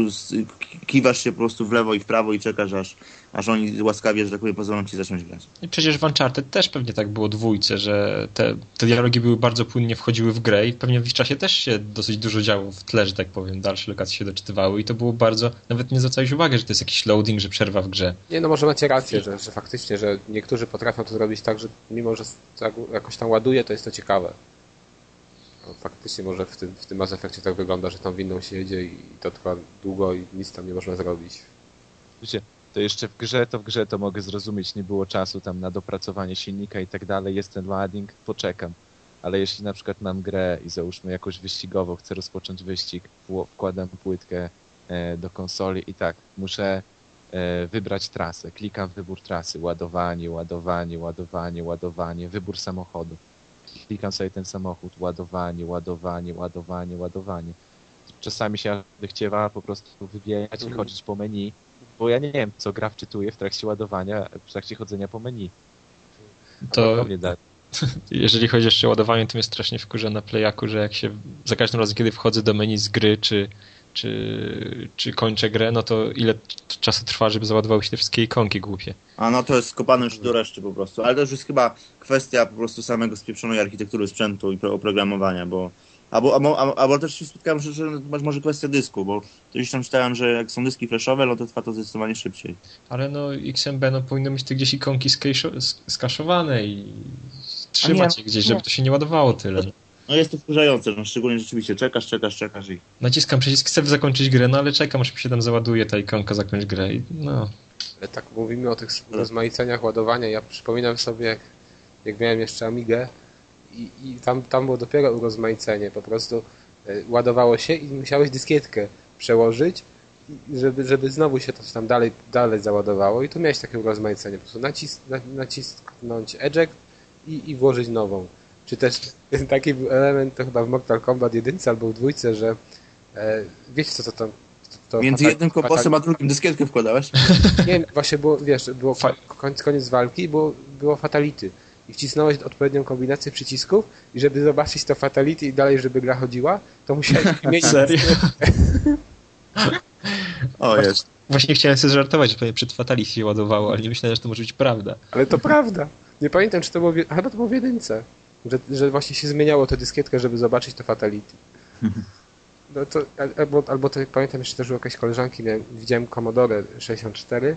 kiwasz się po prostu w lewo i w prawo i czekasz, aż, aż oni łaskawie, że tak powiem, pozwolą ci zacząć grać. I przecież w Uncharted też pewnie tak było dwójce, że te, te dialogi były bardzo płynnie, wchodziły w grę i pewnie w ich czasie też się dosyć dużo działo w tle, że tak powiem, dalsze lokacje się doczytywały i to było bardzo, nawet nie zwracałeś uwagi, że to jest jakiś loading, że przerwa w grze. Nie, no może macie rację, że, że faktycznie, że niektórzy potrafią to zrobić tak, że mimo, że jakoś tam ładuje, to jest to ciekawe. Faktycznie może w tym, w tym Mass Effect'cie tak wygląda, że tam windą się jedzie i to trwa długo i nic tam nie można zrobić. Wiecie, to jeszcze w grze, to w grze to mogę zrozumieć, nie było czasu tam na dopracowanie silnika i tak dalej, jest ten loading, poczekam. Ale jeśli na przykład mam grę i załóżmy jakoś wyścigową, chcę rozpocząć wyścig, wkładam płytkę do konsoli i tak, muszę wybrać trasę, klikam wybór trasy, ładowanie, ładowanie, ładowanie, ładowanie, wybór samochodu. Klikam sobie ten samochód, ładowanie, ładowanie, ładowanie, ładowanie. czasami się chciała po prostu wybijać mm. i chodzić po menu, bo ja nie wiem, co gra wczytuje w trakcie ładowania, w trakcie chodzenia po menu. To jeżeli chodzi jeszcze o ładowanie, to mnie strasznie wkurza na Playaku, że jak się za każdym razem, kiedy wchodzę do menu z gry, czy, czy, czy kończę grę, no to ile czasu trwa, żeby załadowały się te wszystkie ikonki głupie. A no to jest skopane już do reszty po prostu, ale to już jest chyba kwestia po prostu samego spieprzonej architektury sprzętu i oprogramowania, bo Albo, albo, albo też się spotkałem, że, że może kwestia dysku, bo gdzieś tam czytałem, że jak są dyski flashowe, no to trwa to zdecydowanie szybciej. Ale no X M B, no powinno mieć te gdzieś ikonki skaszowane i trzymać nie, je gdzieś, nie. żeby to się nie ładowało tyle. No jest to wkurzające, no szczególnie rzeczywiście czekasz, czekasz, czekasz i... Naciskam przycisk, chcę zakończyć grę, no ale czekam, aż mi się tam załaduje ta ikonka, zakończ grę i no... Ale tak mówimy o tych rozmaiceniach ładowania, ja przypominam sobie, jak, jak miałem jeszcze Amigę, I, i tam, tam było dopiero urozmaicenie, po prostu y, ładowało się i musiałeś dyskietkę przełożyć, żeby, żeby znowu się to tam dalej, dalej załadowało i tu miałeś takie urozmaicenie, po prostu nacis, na, nacisnąć eject i, i włożyć nową. Czy też taki był element, to chyba w Mortal Kombat jeden albo w dwójce, że e, wiecie co to tam... To Między fatal, jednym koposem fatal... a drugim dyskietkę wkładałeś? Nie, właśnie było, wiesz, było koniec, koniec walki i było, było fatality. I wcisnąłeś odpowiednią kombinację przycisków i żeby zobaczyć to fatality i dalej, żeby gra chodziła, to musiałeś mieć... Serio? O, jest. Właśnie chciałem sobie żartować, że przed fatality się ładowało, ale nie myślałem, że to może być prawda. Ale to prawda. Nie pamiętam, czy to było... W... Chyba to było w jedynce. Że, że właśnie się zmieniało tę dyskietkę, żeby zobaczyć to fatality. No to, albo, albo to pamiętam jeszcze też u jakiejś koleżanki, miałem, widziałem Commodore sześćdziesiąt cztery,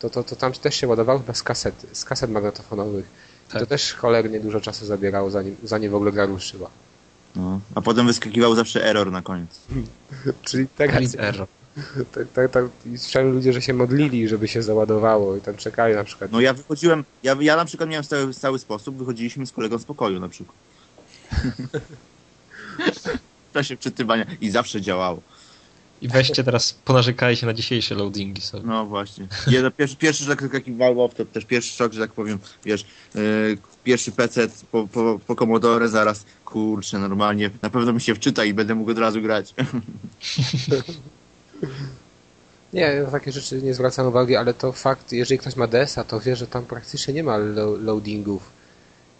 to, to, to tam też się ładowało chyba z kaset, z kaset magnetofonowych. Tak. To też cholernie dużo czasu zabierało, zanim, zanim w ogóle gra ruszyła. No, a potem wyskakiwał zawsze error na koniec. Czyli tak error. Tak, tak, tak. I słyszałem ludzie, że się modlili, żeby się załadowało i tam czekali na przykład. No ja wychodziłem, ja, ja na przykład miałem stały, stały sposób, wychodziliśmy z kolegą z pokoju na przykład. W czasie wczytywania i zawsze działało. I weźcie teraz, ponarzekajcie na dzisiejsze loadingi sobie. No właśnie. Ja, pierwszy, pierwszy, że tak taki wow, to też pierwszy szok, że tak powiem, wiesz, yy, pierwszy P C po, po, po Commodore zaraz, kurczę, normalnie, na pewno mi się wczyta i będę mógł od razu grać. Nie, na takie rzeczy nie zwracam uwagi, ale to fakt, jeżeli ktoś ma D S a, to wie, że tam praktycznie nie ma lo loadingów.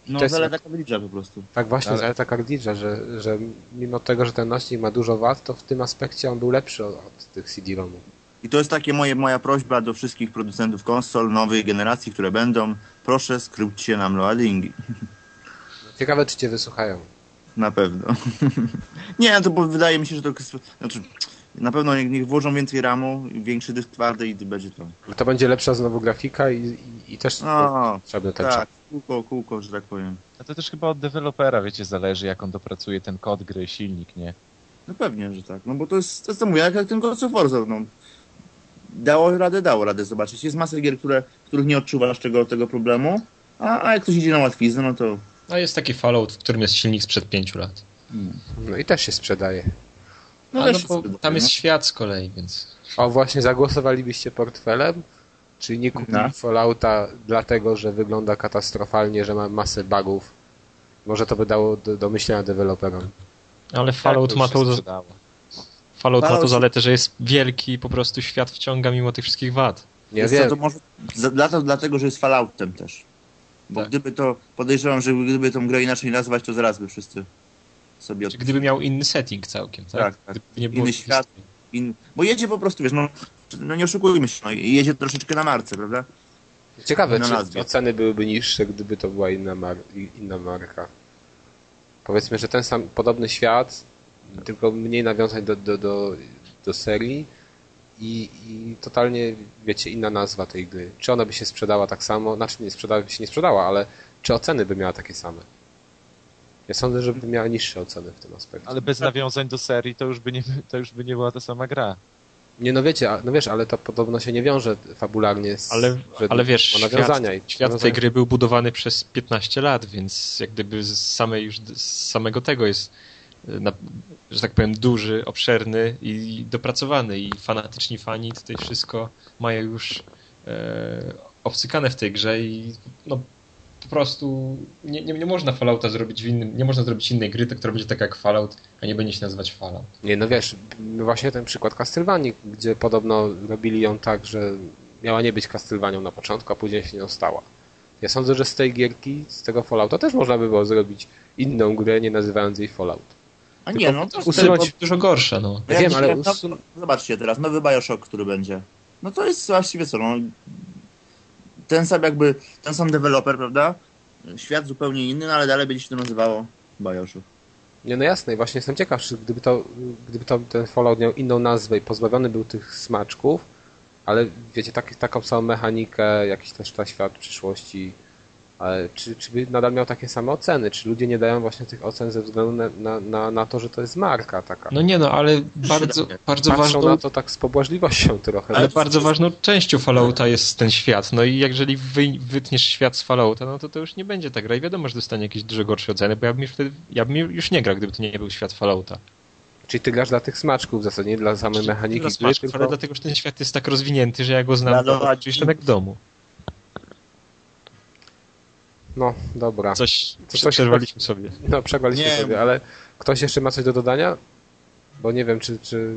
No to zaleta kartridża po prostu. Tak właśnie, ale... zaleta kartridża, że, że mimo tego, że ten nośnik ma dużo wad, to w tym aspekcie on był lepszy od, od tych C D romów. I to jest takie moje, moja prośba do wszystkich producentów konsol nowej generacji, które będą. Proszę, skróćcie nam loadingi. Ciekawe, czy cię wysłuchają. Na pewno. Nie, no to bo wydaje mi się, że to... Znaczy, na pewno niech, niech włożą więcej ramu, większy dysk twardy i będzie to. To będzie lepsza znowu grafika i, i, i też no, trzeba tak, tak kółko, kółko, że tak powiem. A to też chyba od dewelopera, wiecie, zależy jak on dopracuje ten kod gry, silnik, nie? No pewnie, że tak, no bo to jest, to co mówię, jak, jak ten God of War, no. Dało radę, dało radę zobaczyć. Jest masa gier, które, których nie odczuwasz tego, tego problemu, a, a jak ktoś idzie na łatwiznę, no to... A jest taki Fallout, w którym jest silnik sprzed pięciu lat. Hmm. No i też się sprzedaje. No, no bo tam jest świat z kolei, więc... O właśnie, zagłosowalibyście portfelem? Czyli nie kupili no. Fallouta dlatego, że wygląda katastrofalnie, że ma masę bugów? Może to by dało do, do myślenia deweloperom. Ale Fallout, tak, ma, to, Fallout, Fallout ma to zaletę, że jest wielki i po prostu świat wciąga mimo tych wszystkich wad. Nie jest wiem. To, to może za, dlatego, że jest Falloutem też. Bo tak. Gdyby to, podejrzewam, że gdyby tą grę inaczej nazwać, to zaraz by wszyscy... Sobie od... Gdyby miał inny setting całkiem, tak? Tak, tak. Gdyby nie było inny świat, in... bo jedzie po prostu, wiesz, no, no nie oszukujmy się, no, jedzie troszeczkę na marce, prawda? Ciekawe, na czy oceny byłyby niższe, gdyby to była inna, mar... inna marka. Powiedzmy, że ten sam podobny świat, tylko mniej nawiązań do, do, do, do serii i, i totalnie, wiecie, inna nazwa tej gry. Czy ona by się sprzedała tak samo? Znaczy nie sprzedała, by się nie sprzedała, ale czy oceny by miała takie same? Ja sądzę, że by miała niższe oceny w tym aspekcie. Ale bez nawiązań do serii to już by nie, to już by nie była ta sama gra. Nie, no wiecie, a, no wiesz, ale to podobno się nie wiąże fabularnie z... Ale, ale wiesz, świat, i, świat tej gry był budowany przez piętnaście lat, więc jak gdyby z, samej już, z samego tego jest, na, że tak powiem, duży, obszerny i, i dopracowany. I fanatyczni fani tutaj wszystko mają już e, obcykane w tej grze i no... po prostu nie, nie, nie można Fallouta zrobić w innym, nie można zrobić innej gry, która będzie taka jak Fallout, a nie będzie się nazywać Fallout. Nie, no wiesz, właśnie ten przykład Castlevanii, gdzie podobno robili ją tak, że miała nie być Castlevanią na początku, a później się nią stała. Ja sądzę, że z tej gierki, z tego Fallouta też można by było zrobić inną grę, nie nazywając jej Fallout. A nie, no to usunąć... jest dużo gorsze, no. Ja wiem, ale usun... no, zobaczcie teraz, nowy Bioshock, który będzie. No to jest właściwie co, no... Ten sam jakby, ten sam deweloper, prawda? Świat zupełnie inny, no ale dalej będzie się to nazywało Bioshock. Nie, no jasne, i właśnie jestem ciekaw, czy gdyby to, gdyby to ten Fallout miał inną nazwę i pozbawiony był tych smaczków, ale wiecie, tak, taką samą mechanikę, jakiś też ta świat przyszłości, ale czy, czy by nadal miał takie same oceny? Czy ludzie nie dają właśnie tych ocen ze względu na, na, na, na to, że to jest marka taka? No nie no, ale bardzo, bardzo ważną... na to tak z pobłażliwością trochę. Ale bardzo ważną częścią Fallouta jest ten świat. No i jeżeli wy, wytniesz świat z Fallouta, no to to już nie będzie ta gra. I wiadomo, że dostanie jakieś dużo gorsze oceny, bo ja bym już, wtedy, ja bym już nie grał, gdyby to nie był świat Fallouta. Czyli ty grasz dla tych smaczków w zasadzie, nie dla samej mechaniki. Dla smaczków, ale dlatego, że ten świat jest tak rozwinięty, że ja go znam oczywiście tak w domu. No, dobra. Coś, coś przerwaliśmy sobie. No, przerwaliśmy nie, sobie, ale ktoś jeszcze ma coś do dodania? Bo nie wiem, czy... czy...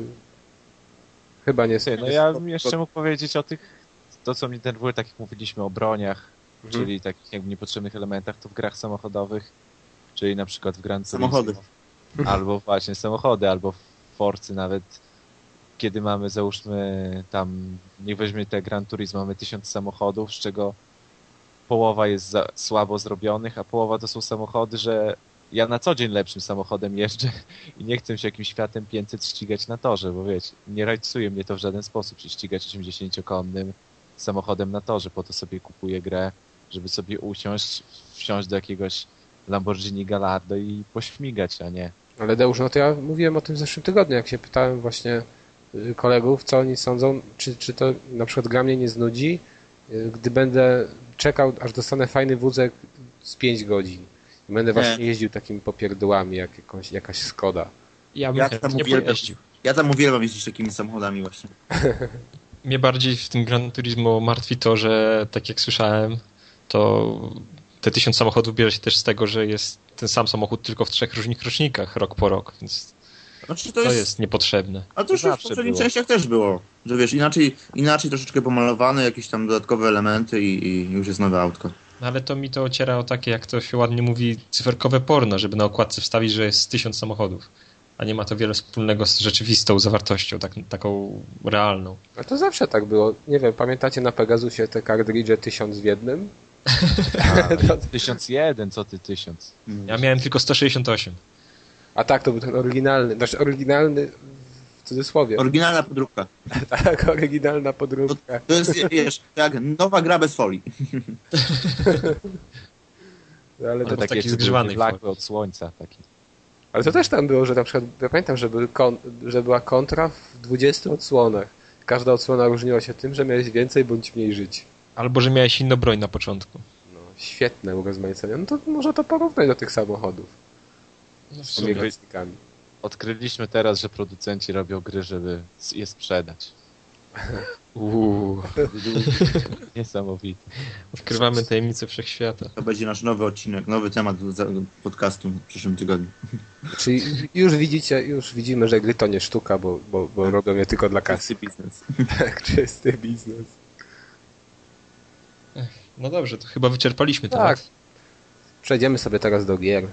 Chyba nie. nie no jest... Ja bym jeszcze mógł powiedzieć o tych... To, co mnie denerwuje, tak jak mówiliśmy o broniach, mhm. czyli takich jakby niepotrzebnych elementach, to w grach samochodowych, czyli na przykład w Gran Turismo. Samochody. Albo właśnie samochody, albo w Forcy nawet, kiedy mamy, załóżmy tam, niech weźmie te Gran Turismo, mamy tysiąc samochodów, z czego połowa jest za słabo zrobionych, a połowa to są samochody, że ja na co dzień lepszym samochodem jeżdżę i nie chcę się jakimś Fiatem pięćset ścigać na torze, bo wiecie, nie rajcuje mnie to w żaden sposób, się ścigać osiemdziesięciokonnym samochodem na torze, po to sobie kupuję grę, żeby sobie usiąść, wsiąść do jakiegoś Lamborghini Gallardo i pośmigać, a nie. Ale Deusz, no to ja mówiłem o tym w zeszłym tygodniu, jak się pytałem właśnie kolegów, co oni sądzą, czy, czy to na przykład gra mnie nie znudzi, gdy będę czekał, aż dostanę fajny wózek z pięć godzin. I będę nie. właśnie jeździł takimi popierdłami, jak jakąś, jakaś Skoda. Ja, ja tam uwielbiam ja jeździć takimi samochodami właśnie. Mnie bardziej w tym Gran Turismo martwi to, że tak jak słyszałem, to te tysiąc samochodów bierze się też z tego, że jest ten sam samochód tylko w trzech różnych rocznikach rok po rok, więc znaczy to, to jest... jest niepotrzebne. A to już w poprzednich częściach też było, że wiesz, inaczej, inaczej troszeczkę pomalowane, jakieś tam dodatkowe elementy i, i już jest nowe autko. Ale to mi to ociera o takie, jak to się ładnie mówi, cyferkowe porno, żeby na okładce wstawić, że jest tysiąc samochodów. A nie ma to wiele wspólnego z rzeczywistą zawartością, tak, taką realną. A to zawsze tak było. Nie wiem, pamiętacie na Pegasusie te kartridże tysiąc w jednym? tysiąc jeden, co ty tysiąc? Ja miałem tylko sto sześćdziesiąt osiem. A tak, to był ten oryginalny, znaczy oryginalny w cudzysłowie. Oryginalna podróbka. Tak, oryginalna podróbka. To, to jest, wiesz, tak, nowa gra bez folii. Ale to taki zgrzewany flak od słońca. Taki. Ale to też tam było, że na przykład, ja pamiętam, że, był kon, że była kontra w dwudziestu odsłonach. Każda odsłona różniła się tym, że miałeś więcej bądź mniej żyć. Albo, że miałeś inną broń na początku. No, świetne urozmaicenie. No to może to porównać do tych samochodów. No, z tymi gryznikami. Odkryliśmy teraz, że producenci robią gry, żeby je sprzedać. Uuu. Niesamowite. Odkrywamy tajemnicę wszechświata. To będzie nasz nowy odcinek, nowy temat podcastu w przyszłym tygodniu. Czyli już widzicie, już widzimy, że gry to nie sztuka, bo, bo, bo robią je tylko dla kasy. Czysty biznes. Tak, czysty biznes. No dobrze, to chyba wyczerpaliśmy temat. Tak. Przejdziemy sobie teraz do gier.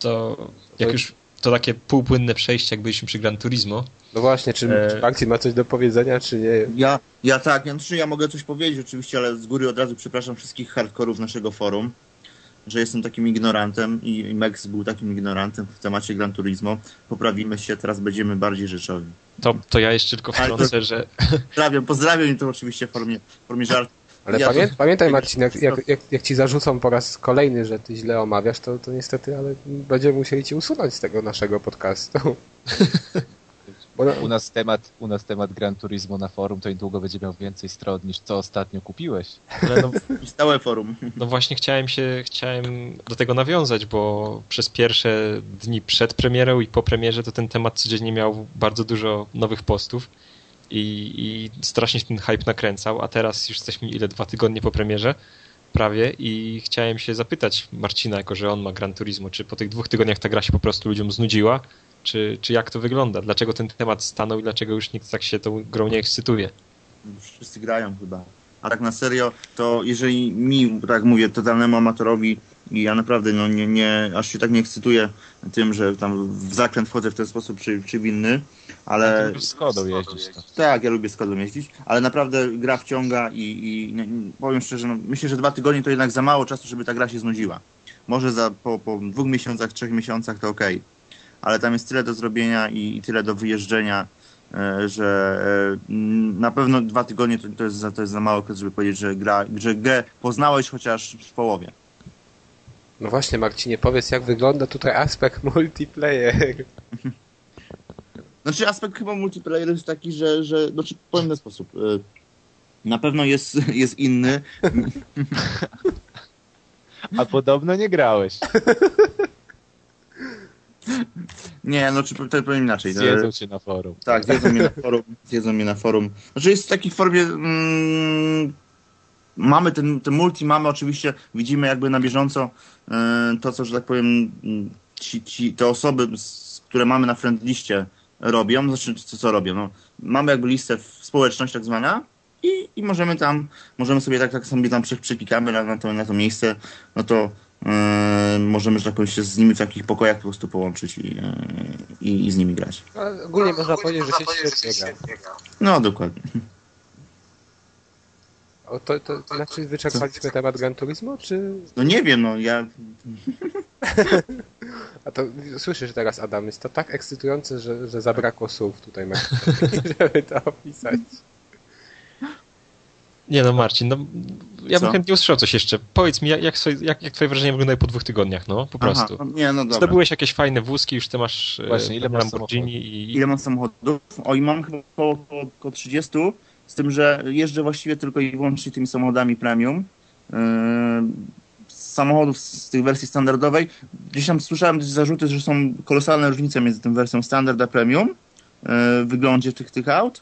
To jak już to takie półpłynne przejście, jak byliśmy przy Gran Turismo. No właśnie, czy, e... czy Marcin ma coś do powiedzenia, czy nie? Ja, ja tak, ja, ja mogę coś powiedzieć oczywiście, ale z góry od razu przepraszam wszystkich hardkorów naszego forum, że jestem takim ignorantem i, i Max był takim ignorantem w temacie Gran Turismo. Poprawimy się, teraz będziemy bardziej rzeczowi. To, to ja jeszcze tylko wtrącę, że... Pozdrawiam, pozdrawiam i to oczywiście w formie, w formie żartu. Ale ja pamię- to... pamiętaj Marcin, jak, jak, jak, jak ci zarzucą po raz kolejny, że ty źle omawiasz, to, to niestety, ale będziemy musieli cię usunąć z tego naszego podcastu. Bo na... U nas temat, u nas temat Gran Turismo na forum to niedługo będzie miał więcej stron niż co ostatnio kupiłeś. Ale no, stałe forum. No właśnie chciałem się, chciałem do tego nawiązać, bo przez pierwsze dni przed premierą i po premierze to ten temat codziennie miał bardzo dużo nowych postów. I, i strasznie się ten hype nakręcał, a teraz już jesteśmy ile, dwa tygodnie po premierze sprawie i chciałem się zapytać Marcina, jako że on ma Gran Turismo, czy po tych dwóch tygodniach ta gra się po prostu ludziom znudziła, czy, czy jak to wygląda? Dlaczego ten temat stanął i dlaczego już nikt tak się tą grą nie ekscytuje? Wszyscy grają chyba. A tak na serio, to jeżeli mi, tak mówię, totalnemu amatorowi, i ja naprawdę no, nie, nie, aż się tak nie ekscytuję tym, że tam w zakręt wchodzę w ten sposób czy, czy winny, ale... Ja Skodą jeździć. Tak, ja lubię Skodą jeździć, ale naprawdę gra wciąga i, i powiem szczerze, no, myślę, że dwa tygodnie to jednak za mało czasu, żeby ta gra się znudziła. Może za, po, po dwóch miesiącach, trzech miesiącach to okej, okay. Ale tam jest tyle do zrobienia i, i tyle do wyjeżdżenia, że na pewno dwa tygodnie to, to, jest, za, to jest za mało, żeby powiedzieć, że gra, że grę poznałeś chociaż w połowie. No właśnie, Marcinie, powiedz, jak wygląda tutaj aspekt multiplayer. Znaczy aspekt chyba multiplayer jest taki, że, że znaczy, powiem w ten sposób, na pewno jest, jest inny. A podobno nie grałeś. Nie, no czy to powiem inaczej. Zjedzą cię na forum. Tak, zjedzą mnie na forum. Zjedzą mnie na forum. Znaczy jest w takiej formie... Mm, mamy ten, ten multi, mamy oczywiście, widzimy jakby na bieżąco yy, to, co, że tak powiem, ci, ci, te osoby, z, które mamy na friend liście robią, znaczy co, co robią. No, mamy jakby listę w społeczność tak zwana i, i możemy tam, możemy sobie tak, tak sobie tam przypikamy na, na, to, na to miejsce, no to Yy, możemy, że tak powiem, się z nimi w takich pokojach po prostu połączyć i, yy, i, i z nimi grać. No, ogólnie no, można powiedzieć, że się świetnie gra. No, dokładnie. O, to, to, to znaczy wyczerpaliśmy temat Gran Turismo, czy... No nie wiem, no ja... A to słyszysz teraz, Adam, jest to tak ekscytujące, że, że zabrakło słów tutaj, żeby to opisać. Nie no, Marcin, no, ja bym chętnie usłyszał coś jeszcze. Powiedz mi, jak, jak, jak twoje wrażenia wyglądają po dwóch tygodniach, no, po prostu. Aha, nie, no dobra. Zdobyłeś jakieś fajne wózki, już ty masz Właśnie, ile Lamborghini i... Ile mam samochodów? O, i mam chyba około trzydziestu, z tym, że jeżdżę właściwie tylko i wyłącznie tymi samochodami premium. Yy, samochodów z tych wersji standardowej. Gdzieś tam słyszałem zarzuty, że są kolosalne różnice między tą wersją standard a premium yy, w wyglądzie tych, tych aut.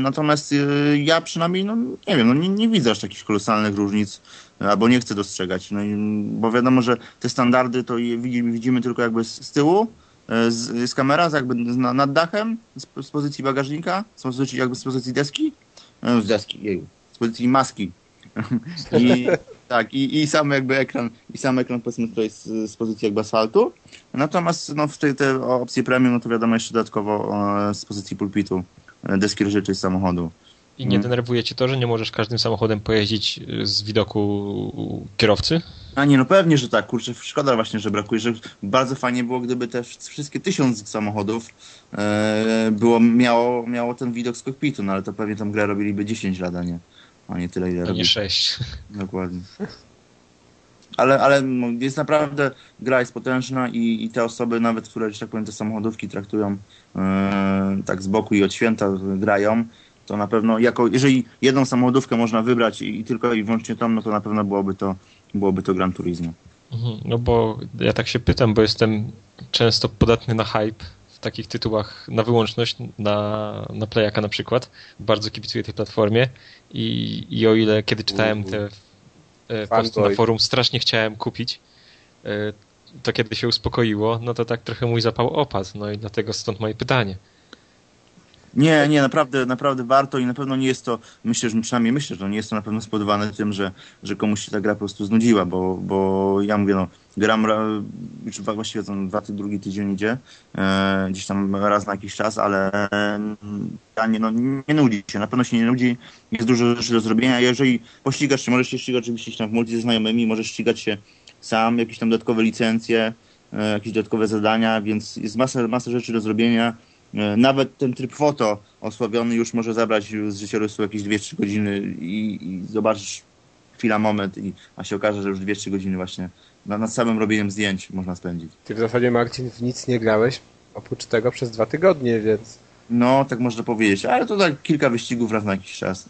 Natomiast ja przynajmniej, no nie wiem, no, nie, nie widzę aż takich kolosalnych różnic, albo nie chcę dostrzegać, no, bo wiadomo, że te standardy to je widzimy tylko jakby z tyłu, z, z kamera, z jakby nad dachem, z, z pozycji bagażnika, z pozycji, jakby z pozycji deski, z deski, jeju, z pozycji maski. I, tak, i, i sam jakby ekran, i sam ekran powiedzmy tutaj z, z pozycji jakby asfaltu. Natomiast no, w tej te opcji premium, no to wiadomo jeszcze dodatkowo z pozycji pulpitu. Deski rzeczy z samochodu. I nie denerwuje cię to, że nie możesz każdym samochodem pojeździć z widoku kierowcy? A nie, no pewnie, że tak. Kurczę, szkoda właśnie, że brakuje. Że bardzo fajnie było, gdyby te wszystkie tysiąc samochodów e, było, miało, miało ten widok z kokpitu, no ale to pewnie tą grę robiliby dziesięć lat, a nie, a nie tyle, ile robiliby. Nie sześć. Dokładnie. Ale, ale jest naprawdę, gra jest potężna i, i te osoby nawet, które, że tak powiem, te samochodówki traktują yy, tak z boku i od święta grają, to na pewno, jako, jeżeli jedną samochodówkę można wybrać i, i tylko i wyłącznie tą, no to na pewno byłoby to, byłoby to Gran Turismo. No bo ja tak się pytam, bo jestem często podatny na hype w takich tytułach, na wyłączność, na, na Playaka na przykład. Bardzo kibicuję tej platformie i, i o ile kiedy czytałem te posty na forum, strasznie chciałem kupić, to kiedy się uspokoiło, no to tak trochę mój zapał opadł, no i dlatego stąd moje pytanie. Nie, nie, naprawdę, naprawdę warto i na pewno nie jest to, myślę, że przynajmniej myślę, że nie jest to na pewno spowodowane tym, że, że komuś się ta gra po prostu znudziła, bo, bo ja mówię, no, gram już właściwie ten dwa, drugi tydzień idzie, e, gdzieś tam raz na jakiś czas, ale ja nie, no, nie nudzi się, na pewno się nie nudzi, jest dużo rzeczy do zrobienia, jeżeli pościgasz się, możesz się ścigać oczywiście tam w multi ze znajomymi, możesz ścigać się sam, jakieś tam dodatkowe licencje, e, jakieś dodatkowe zadania, więc jest masa, masa rzeczy do zrobienia. Nawet ten tryb foto osłabiony już może zabrać z życiorysu jakieś dwie trzy godziny i, i zobaczysz chwila, moment, i, a się okaże, że już dwie trzy godziny właśnie nad, nad samym robieniem zdjęć można spędzić. Ty w zasadzie, Marcin, w nic nie grałeś oprócz tego przez dwa tygodnie, więc... No, tak można powiedzieć, ale to tak kilka wyścigów raz na jakiś czas.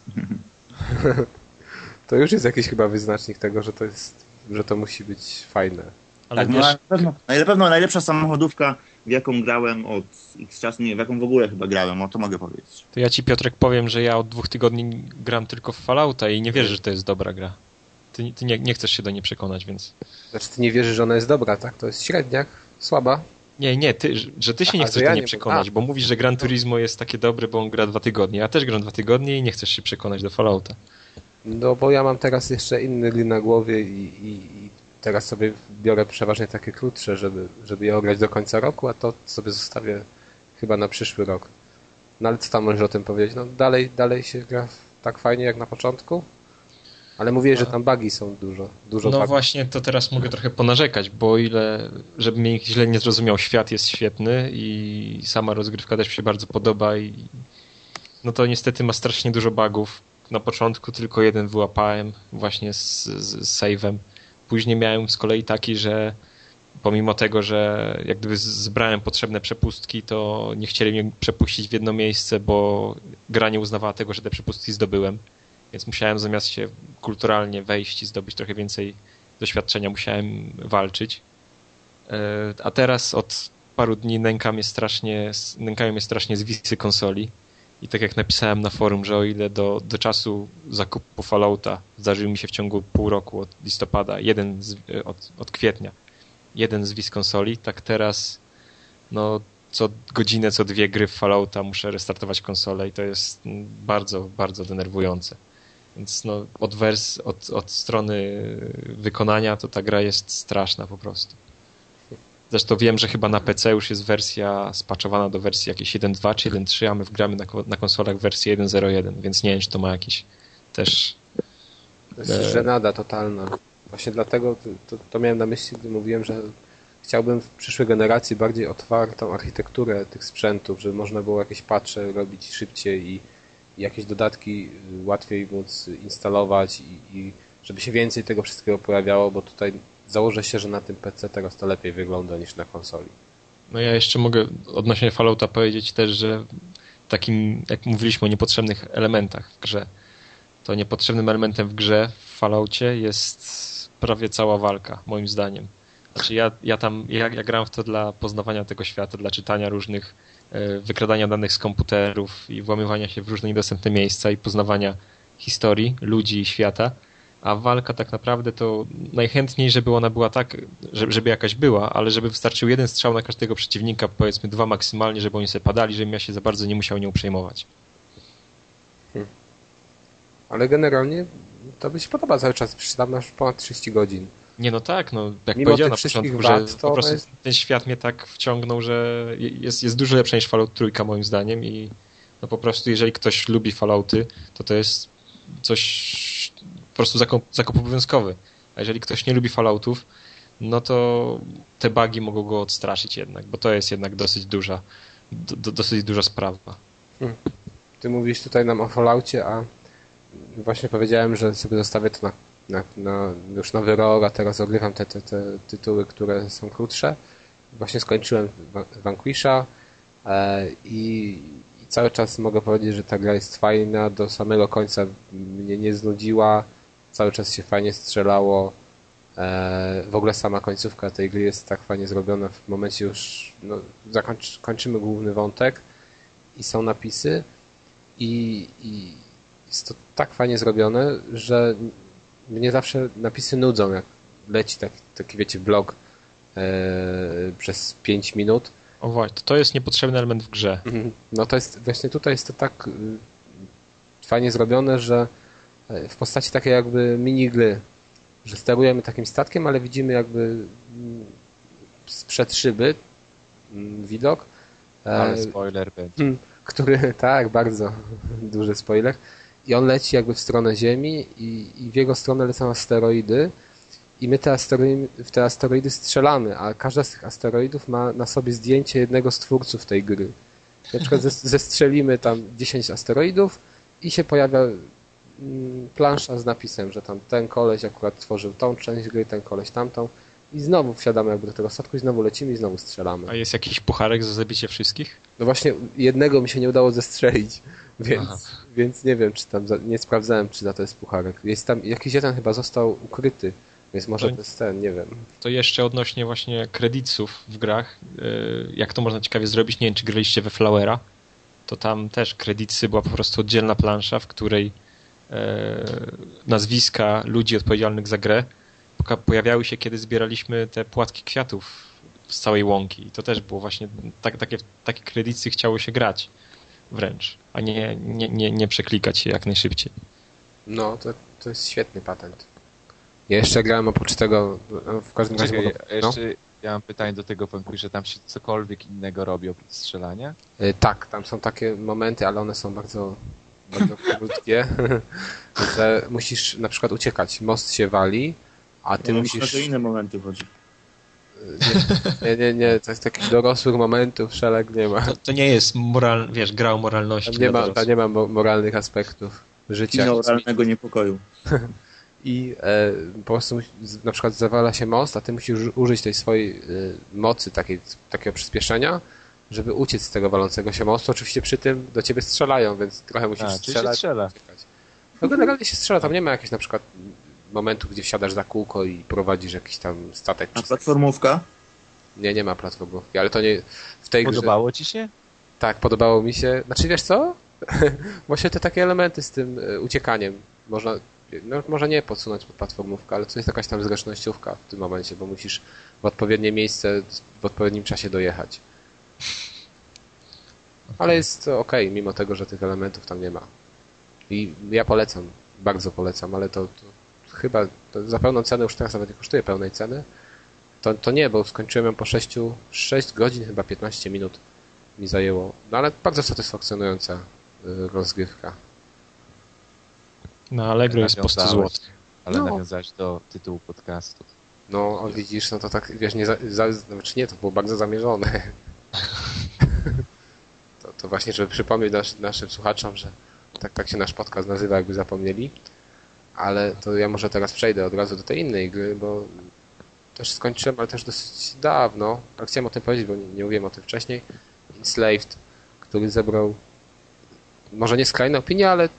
To już jest jakiś chyba wyznacznik tego, że to jest, że to musi być fajne. Ale tak, wiesz... no, na pewno, na pewno najlepsza samochodówka, w jaką grałem od x czasu, nie wiem, w jaką w ogóle chyba grałem, o to mogę powiedzieć. To ja ci, Piotrek, powiem, że ja od dwóch tygodni gram tylko w Fallouta i nie wierzę, że to jest dobra gra. ty, ty nie, nie chcesz się do niej przekonać, więc... Znaczy ty nie wierzysz, że ona jest dobra, tak? To jest średniak, słaba. Nie, nie, ty, że ty się Aha, nie chcesz ja do niej nie przekonać, bo mówisz, że Gran Turismo jest takie dobre, bo on gra dwa tygodnie. Ja też gram dwa tygodnie i nie chcesz się przekonać do Fallouta. No bo ja mam teraz jeszcze inny gry na głowie i, i, i teraz sobie biorę przeważnie takie krótsze, żeby, żeby je ograć do końca roku, a to sobie zostawię chyba na przyszły rok. No ale co tam możesz o tym powiedzieć? No dalej, dalej się gra tak fajnie jak na początku, ale mówię, że tam bugi są dużo. dużo no bugi. Właśnie, to teraz mogę trochę ponarzekać, bo ile, żeby mnie źle nie zrozumiał, świat jest świetny i sama rozgrywka też mi się bardzo podoba i no to niestety ma strasznie dużo bugów. Na początku tylko jeden wyłapałem właśnie z, z, z save'em. Później miałem z kolei taki, że pomimo tego, że jak gdyby zbrałem potrzebne przepustki, to nie chcieli mnie przepuścić w jedno miejsce, bo gra nie uznawała tego, że te przepustki zdobyłem. Więc musiałem zamiast się kulturalnie wejść i zdobyć trochę więcej doświadczenia, musiałem walczyć. A teraz od paru dni nęka mnie strasznie, nękają mnie strasznie zwisy konsoli. I tak jak napisałem na forum, że o ile do, do czasu zakupu Fallouta zdarzył mi się w ciągu pół roku od listopada, jeden z, od, od kwietnia, jeden zwis konsoli, tak teraz no co godzinę, co dwie gry Fallouta muszę restartować konsolę i to jest bardzo, bardzo denerwujące. Więc no od, wers, od, od strony wykonania to ta gra jest straszna po prostu. Zresztą wiem, że chyba na P C już jest wersja spaczowana do wersji jakieś jeden kropka dwa czy jeden kropka trzy, a my gramy na, na konsolach w wersji jeden kropka zero jeden, więc nie wiem, czy to ma jakiś też... To jest e... żenada totalna. Właśnie dlatego to, to miałem na myśli, gdy mówiłem, że chciałbym w przyszłej generacji bardziej otwartą architekturę tych sprzętów, żeby można było jakieś patche robić szybciej i, i jakieś dodatki łatwiej móc instalować i, i żeby się więcej tego wszystkiego pojawiało, bo tutaj założę się, że na tym P C teraz to lepiej wygląda niż na konsoli. No ja jeszcze mogę odnośnie Fallouta powiedzieć też, że takim, jak mówiliśmy o niepotrzebnych elementach w grze, to niepotrzebnym elementem w grze w Falloutie jest prawie cała walka, moim zdaniem. Znaczy ja, ja tam, ja, ja gram w to dla poznawania tego świata, dla czytania różnych, e, wykradania danych z komputerów i włamywania się w różne niedostępne miejsca i poznawania historii, ludzi i świata. A walka tak naprawdę to najchętniej, żeby ona była tak, żeby jakaś była, ale żeby wystarczył jeden strzał na każdego przeciwnika, powiedzmy dwa maksymalnie, żeby oni sobie padali, żebym ja się za bardzo nie musiał nią przejmować. Hmm. Ale generalnie to by się podoba cały czas, przecież tam masz ponad trzydzieści godzin. Nie, no tak, no jak mimo powiedziałem na początku, wad, że po prostu jest... ten świat mnie tak wciągnął, że jest, jest dużo lepsze niż Fallout trójka moim zdaniem i no po prostu jeżeli ktoś lubi Fallouty, to to jest coś... po prostu zakup, zakup obowiązkowy. A jeżeli ktoś nie lubi Falloutów, no to te bugi mogą go odstraszyć jednak, bo to jest jednak dosyć duża do, dosyć duża sprawa. Hmm. Ty mówisz tutaj nam o Falloutie, a właśnie powiedziałem, że sobie zostawię to na, na, na, już na wyrok, a teraz odgrywam te, te, te tytuły, które są krótsze. Właśnie skończyłem Vanquisha e, i i cały czas mogę powiedzieć, że ta gra jest fajna, do samego końca mnie nie znudziła. Cały czas się fajnie strzelało. Eee, w ogóle sama końcówka tej gry jest tak fajnie zrobiona. W momencie już no, zakończy, kończymy główny wątek i są napisy. I, i jest to tak fajnie zrobione, że mnie zawsze napisy nudzą, jak leci taki, taki wiecie, blok eee, przez pięć minut. O właśnie, to jest niepotrzebny element w grze. No to jest, właśnie tutaj jest to tak fajnie zrobione, że w postaci takiej jakby minigry, że sterujemy takim statkiem, ale widzimy jakby sprzed szyby widok. Ale spoiler będzie. Który, tak, bardzo duży spoiler. I on leci jakby w stronę Ziemi i, i w jego stronę lecą asteroidy. I my te asteroidy, w te asteroidy strzelamy, a każda z tych asteroidów ma na sobie zdjęcie jednego z twórców tej gry. Na przykład zestrzelimy tam dziesięć asteroidów i się pojawia plansza z napisem, że tam ten koleś akurat tworzył tą część gry, ten koleś tamtą i znowu wsiadamy jakby do tego statku i znowu lecimy i znowu strzelamy. A jest jakiś pucharek za zabicie wszystkich? No właśnie jednego mi się nie udało zestrzelić, więc, więc nie wiem, czy tam, za, nie sprawdzałem, czy za to jest pucharek. Jest tam, jakiś jeden chyba został ukryty. Więc może to jest ten, nie wiem. To jeszcze odnośnie właśnie kredytów w grach, jak to można ciekawie zrobić, nie wiem, czy graliście we Flowera, to tam też kredyty była po prostu oddzielna plansza, w której nazwiska ludzi odpowiedzialnych za grę pojawiały się, kiedy zbieraliśmy te płatki kwiatów z całej łąki. I to też było właśnie, tak, takie, takie kredyty chciało się grać wręcz, a nie, nie, nie, nie przeklikać je jak najszybciej. No, to, to jest świetny patent. Ja jeszcze grałem oprócz tego w każdym razie... Ja, ja jeszcze no? ja mam pytanie do tego fanku, że tam się cokolwiek innego robi oprócz strzelania? Yy, tak, tam są takie momenty, ale one są bardzo... bardzo krótkie, że musisz na przykład uciekać. Most się wali, a ty no, musisz... To inne momenty chodzi. Nie, nie, nie, to jest takich dorosłych momentów, szereg nie ma. To, to nie jest moral, wiesz, gra o moralności. Tam nie, ma, tam nie ma moralnych aspektów życia. I moralnego niepokoju. I e, po prostu na przykład zawala się most, a ty musisz użyć tej swojej e, mocy, takiej, takiego przyspieszenia, żeby uciec z tego walącego się mostu. Oczywiście przy tym do ciebie strzelają, więc trochę musisz a, strzelać. Się strzela. No generalnie się strzela, tam nie ma jakichś na przykład momentów, gdzie wsiadasz za kółko i prowadzisz jakiś tam statek. A platformówka? Nie, nie ma platformówki, ale to nie... w tej Podobało grze... ci się? Tak, podobało mi się. Znaczy wiesz co? Właśnie te takie elementy z tym uciekaniem. Można, no, może nie podsunąć pod platformówkę, ale to jest jakaś tam zręcznościówka w tym momencie, bo musisz w odpowiednie miejsce w odpowiednim czasie dojechać. Ale jest to okej, okay, mimo tego, że tych elementów tam nie ma. I ja polecam, bardzo polecam, ale to, to chyba to za pełną cenę, już teraz nawet nie kosztuje pełnej ceny. To, to nie, bo skończyłem ją po sześciu, sześć godzin, chyba piętnaście minut mi zajęło. No ale bardzo satysfakcjonująca rozgrywka. No Allegro jest po sto złotych. Ale no. Nawiązać do tytułu podcastu. No, o, widzisz, no to tak, wiesz, nie, za, za, znaczy nie, to było bardzo zamierzone. To, to właśnie, żeby przypomnieć nas, naszym słuchaczom, że tak, tak się nasz podcast nazywa, jakby zapomnieli. Ale to ja może teraz przejdę od razu do tej innej gry, bo też skończyłem, ale też dosyć dawno. A chciałem o tym powiedzieć, bo nie, nie mówiłem o tym wcześniej. Enslaved, który zebrał może nie skrajne opinie, ale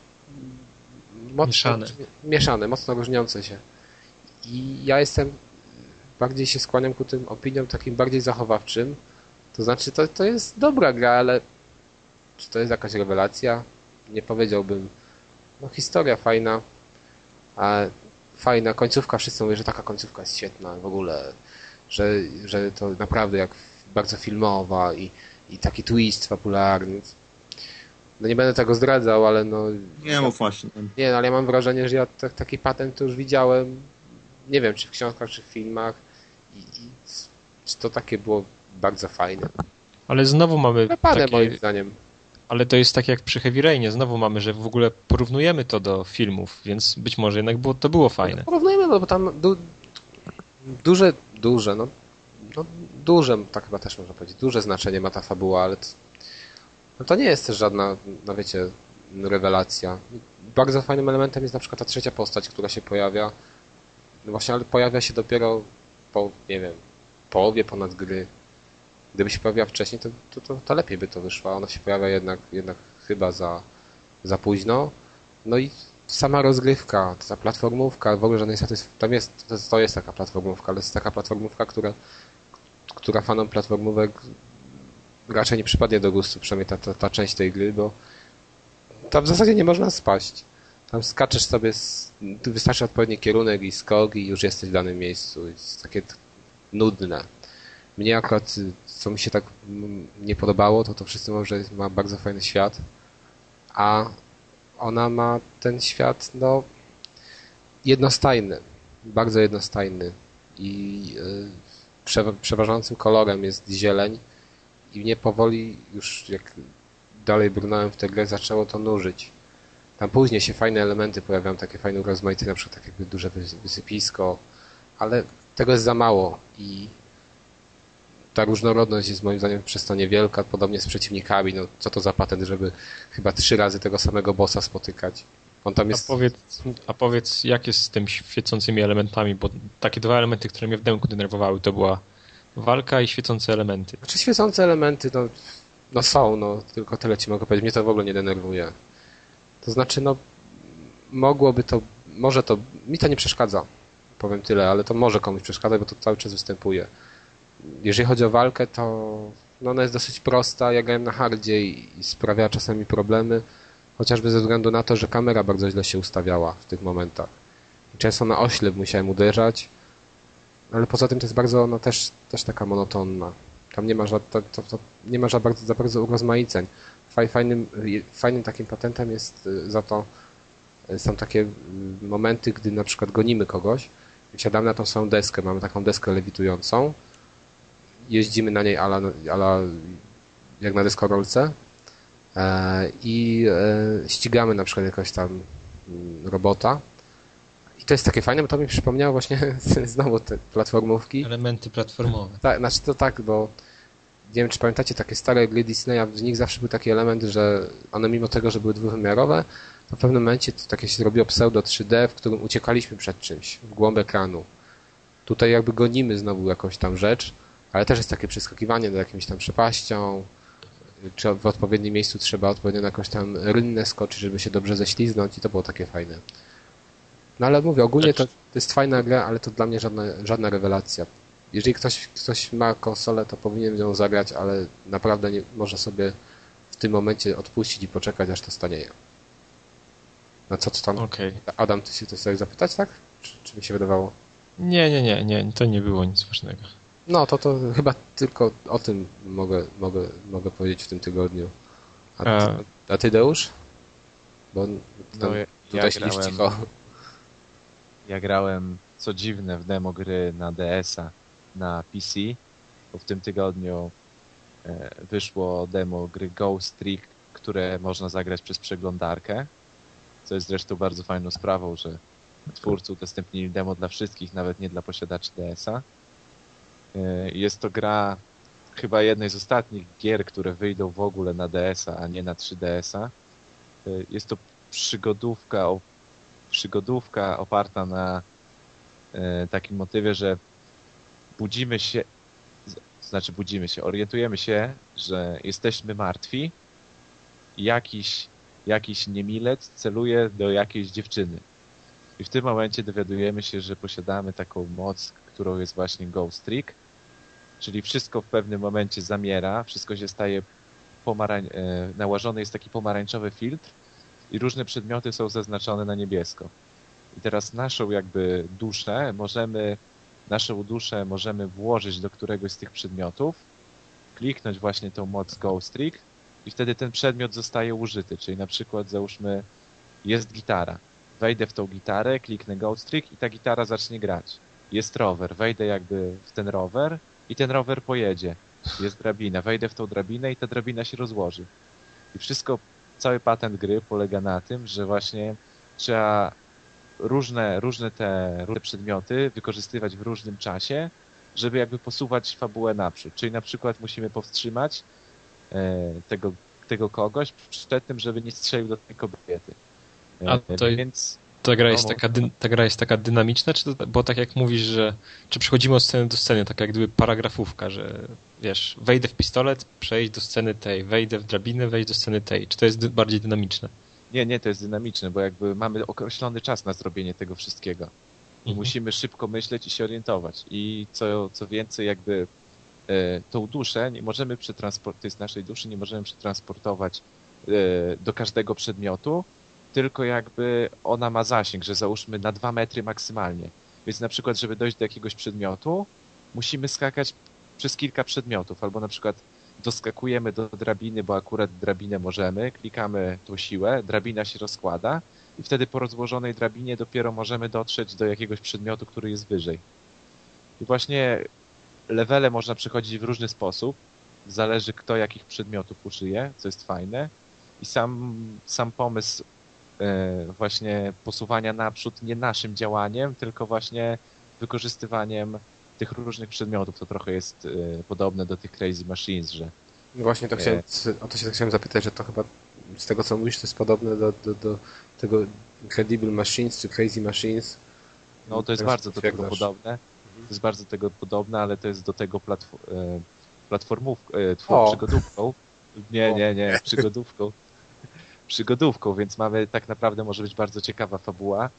mocno, mieszane. mieszane, mocno różniące się. I ja jestem, bardziej się skłaniam ku tym opiniom takim bardziej zachowawczym. To znaczy, to, to jest dobra gra, ale czy to jest jakaś rewelacja? Nie powiedziałbym. No historia fajna, a fajna końcówka, wszyscy mówią, że taka końcówka jest świetna w ogóle, że, że to naprawdę jak bardzo filmowa i, i taki twist fabularny. No nie będę tego zdradzał, ale no... Nie, no właśnie. Nie, no ale ja mam wrażenie, że ja t- taki patent to już widziałem, nie wiem, czy w książkach, czy w filmach i, i czy to takie było bardzo fajne. Ale znowu mamy... Napadę takie... moim zdaniem. Ale to jest tak jak przy Heavy Rainie, znowu mamy, że w ogóle porównujemy to do filmów, więc być może jednak było, to było fajne. No to porównujemy, bo tam du... duże, duże, no, no duże, tak chyba też można powiedzieć, duże znaczenie ma ta fabuła, ale to, no to nie jest też żadna, no wiecie, rewelacja. Bardzo fajnym elementem jest na przykład ta trzecia postać, która się pojawia, no właśnie, ale pojawia się dopiero po, nie wiem, połowie ponad gry. Gdyby się pojawiła wcześniej, to, to, to, to lepiej by to wyszło. Ona się pojawia jednak, jednak chyba za, za późno. No i sama rozgrywka, ta platformówka, w ogóle żadnej satysfakcji. Tam jest, to, to jest taka platformówka, ale jest taka platformówka, która, która fanom platformówek raczej nie przypadnie do gustu, przynajmniej ta, ta, ta część tej gry, bo tam w zasadzie nie można spaść. Tam skaczesz sobie, z, wystarczy odpowiedni kierunek i skok i już jesteś w danym miejscu. Jest takie nudne. Mnie akurat, co mi się tak nie podobało, to to wszyscy mówią, że ma bardzo fajny świat, a ona ma ten świat, no, jednostajny, bardzo jednostajny i yy, przeważającym kolorem jest zieleń i mnie powoli, już jak dalej brnąłem w tę grę, zaczęło to nużyć. Tam później się fajne elementy pojawiają, takie fajne urozmaite, na przykład takie duże wysypisko, ale tego jest za mało i ta różnorodność jest moim zdaniem przez to niewielka, podobnie z przeciwnikami. No co to za patent, żeby chyba trzy razy tego samego bossa spotykać. On tam jest... a, powiedz, a powiedz, jak jest z tymi świecącymi elementami, bo takie dwa elementy, które mnie w demku denerwowały, to była walka i świecące elementy. Znaczy świecące elementy, no, no są, no tylko tyle ci mogę powiedzieć. Mnie to w ogóle nie denerwuje. To znaczy, no mogłoby to, może to, mi to nie przeszkadza, powiem tyle, ale to może komuś przeszkadzać, bo to cały czas występuje. Jeżeli chodzi o walkę, to no ona jest dosyć prosta. Ja grałem na hardzie i sprawia czasami problemy. Chociażby ze względu na to, że kamera bardzo źle się ustawiała w tych momentach. Często na oślep musiałem uderzać, ale poza tym to jest bardzo, ona też, też taka monotonna. Tam nie ma, ża- to, to, to nie ma ża- bardzo, za bardzo urozmaiceń. Fajnym, fajnym takim patentem jest za to, są takie momenty, gdy na przykład gonimy kogoś, siadamy na tą samą deskę, mamy taką deskę lewitującą, jeździmy na niej ala, ala jak na deskorolce i ścigamy na przykład jakiegoś tam robota. I to jest takie fajne, bo to mi przypomniało właśnie znowu te platformówki. Elementy platformowe. Tak, znaczy to tak, bo nie wiem, czy pamiętacie takie stare gry Disneya, w nich zawsze był taki element, że one mimo tego, że były dwuwymiarowe, to w pewnym momencie to takie się zrobiło pseudo trzy D, w którym uciekaliśmy przed czymś, w głąb ekranu. Tutaj jakby gonimy znowu jakąś tam rzecz, ale też jest takie przeskakiwanie do jakimś tam przepaścią, czy w odpowiednim miejscu trzeba odpowiednio na jakąś tam rynnę skoczyć, żeby się dobrze ześliznąć i to było takie fajne. No ale mówię, ogólnie to, to jest fajna gra, ale to dla mnie żadna, żadna rewelacja. Jeżeli ktoś, ktoś ma konsolę, to powinien ją zagrać, ale naprawdę nie może sobie w tym momencie odpuścić i poczekać, aż to stanieje. No co, co tam? Okay. Adam, ty się to chciałeś zapytać, tak? Czy, czy mi się wydawało? Nie, nie, nie, nie, to nie było nic ważnego. No to, to chyba tylko o tym mogę, mogę, mogę powiedzieć w tym tygodniu. A, a... a ty, Deusz? Bo no, ja, tutaj ja grałem, cicho. Ja grałem, co dziwne, w demo gry na D S a, na P C, bo w tym tygodniu e, wyszło demo gry Ghost Trick, które można zagrać przez przeglądarkę, co jest zresztą bardzo fajną sprawą, że twórcy udostępnili demo dla wszystkich, nawet nie dla posiadaczy D S a. E, jest to gra chyba jednej z ostatnich gier, które wyjdą w ogóle na D S a, a nie na trzy D S a. E, jest to przygodówka, o, przygodówka oparta na e, takim motywie, że budzimy się, znaczy budzimy się, orientujemy się, że jesteśmy martwi i jakiś, jakiś niemilec celuje do jakiejś dziewczyny. I w tym momencie dowiadujemy się, że posiadamy taką moc, którą jest właśnie Ghost Trick, czyli wszystko w pewnym momencie zamiera, wszystko się staje, pomarań... nałożony jest taki pomarańczowy filtr i różne przedmioty są zaznaczone na niebiesko. I teraz naszą jakby duszę możemy Naszą duszę możemy włożyć do któregoś z tych przedmiotów, kliknąć właśnie tą moc Ghost Trick i wtedy ten przedmiot zostaje użyty, czyli na przykład załóżmy jest gitara, wejdę w tą gitarę, kliknę Ghost Trick i ta gitara zacznie grać. Jest rower, wejdę jakby w ten rower i ten rower pojedzie. Jest drabina, wejdę w tą drabinę i ta drabina się rozłoży. I wszystko, cały patent gry polega na tym, że właśnie trzeba Różne, różne te różne przedmioty wykorzystywać w różnym czasie, żeby jakby posuwać fabułę naprzód. Czyli na przykład musimy powstrzymać e, tego, tego kogoś przed tym, żeby nie strzelił do tej kobiety. E, A to, więc, ta, gra jest no, taka dy, ta gra jest taka dynamiczna? Czy to, bo tak jak mówisz, że czy przechodzimy od sceny do sceny, tak jak gdyby paragrafówka, że wiesz, wejdę w pistolet, przejdź do sceny tej, wejdę w drabinę, wejść do sceny tej. Czy to jest dy, bardziej dynamiczne? Nie, nie, to jest dynamiczne, bo jakby mamy określony czas na zrobienie tego wszystkiego. I mhm. musimy szybko myśleć i się orientować. I co, co więcej, jakby e, tą duszę nie możemy przetransportować, z naszej duszy nie możemy przetransportować e, do każdego przedmiotu, tylko jakby ona ma zasięg, że załóżmy na dwa metry maksymalnie. Więc na przykład, żeby dojść do jakiegoś przedmiotu, musimy skakać przez kilka przedmiotów, albo na przykład doskakujemy do drabiny, bo akurat drabinę możemy, klikamy tą siłę, drabina się rozkłada i wtedy po rozłożonej drabinie dopiero możemy dotrzeć do jakiegoś przedmiotu, który jest wyżej. I właśnie levele można przechodzić w różny sposób, zależy kto jakich przedmiotów użyje, co jest fajne i sam, sam pomysł yy, właśnie posuwania naprzód nie naszym działaniem, tylko właśnie wykorzystywaniem tych różnych przedmiotów, to trochę jest y, podobne do tych Crazy Machines, że... No właśnie, to chciałem, o to się tak chciałem zapytać, że to chyba z tego co mówisz to jest podobne do, do, do tego Incredible Machines czy Crazy Machines. No to jest Teraz bardzo do tego podobne, mhm. to jest bardzo do tego podobne, ale to jest do tego platfo- platformówką, przygodówką. Nie, nie, nie, przygodówką. Przygodówką, więc mamy, tak naprawdę może być bardzo ciekawa fabuła,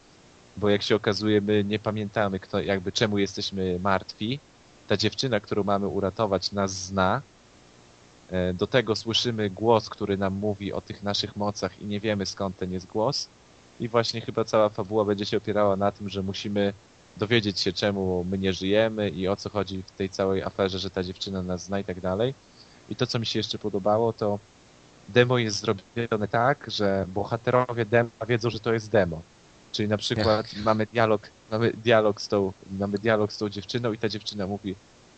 bo jak się okazuje, my nie pamiętamy, kto, jakby czemu jesteśmy martwi. Ta dziewczyna, którą mamy uratować, nas zna Do tego słyszymy głos, który nam mówi o tych naszych mocach i nie wiemy, skąd ten jest głos. I właśnie chyba cała fabuła będzie się opierała na tym, że musimy dowiedzieć się, czemu my nie żyjemy i o co chodzi w tej całej aferze, że ta dziewczyna nas zna i tak dalej. I to, co mi się jeszcze podobało, to demo jest zrobione tak, że bohaterowie dema wiedzą, że to jest demo. Czyli na przykład tak. mamy dialog mamy dialog, z tą, mamy dialog z tą dziewczyną i ta dziewczyna mówi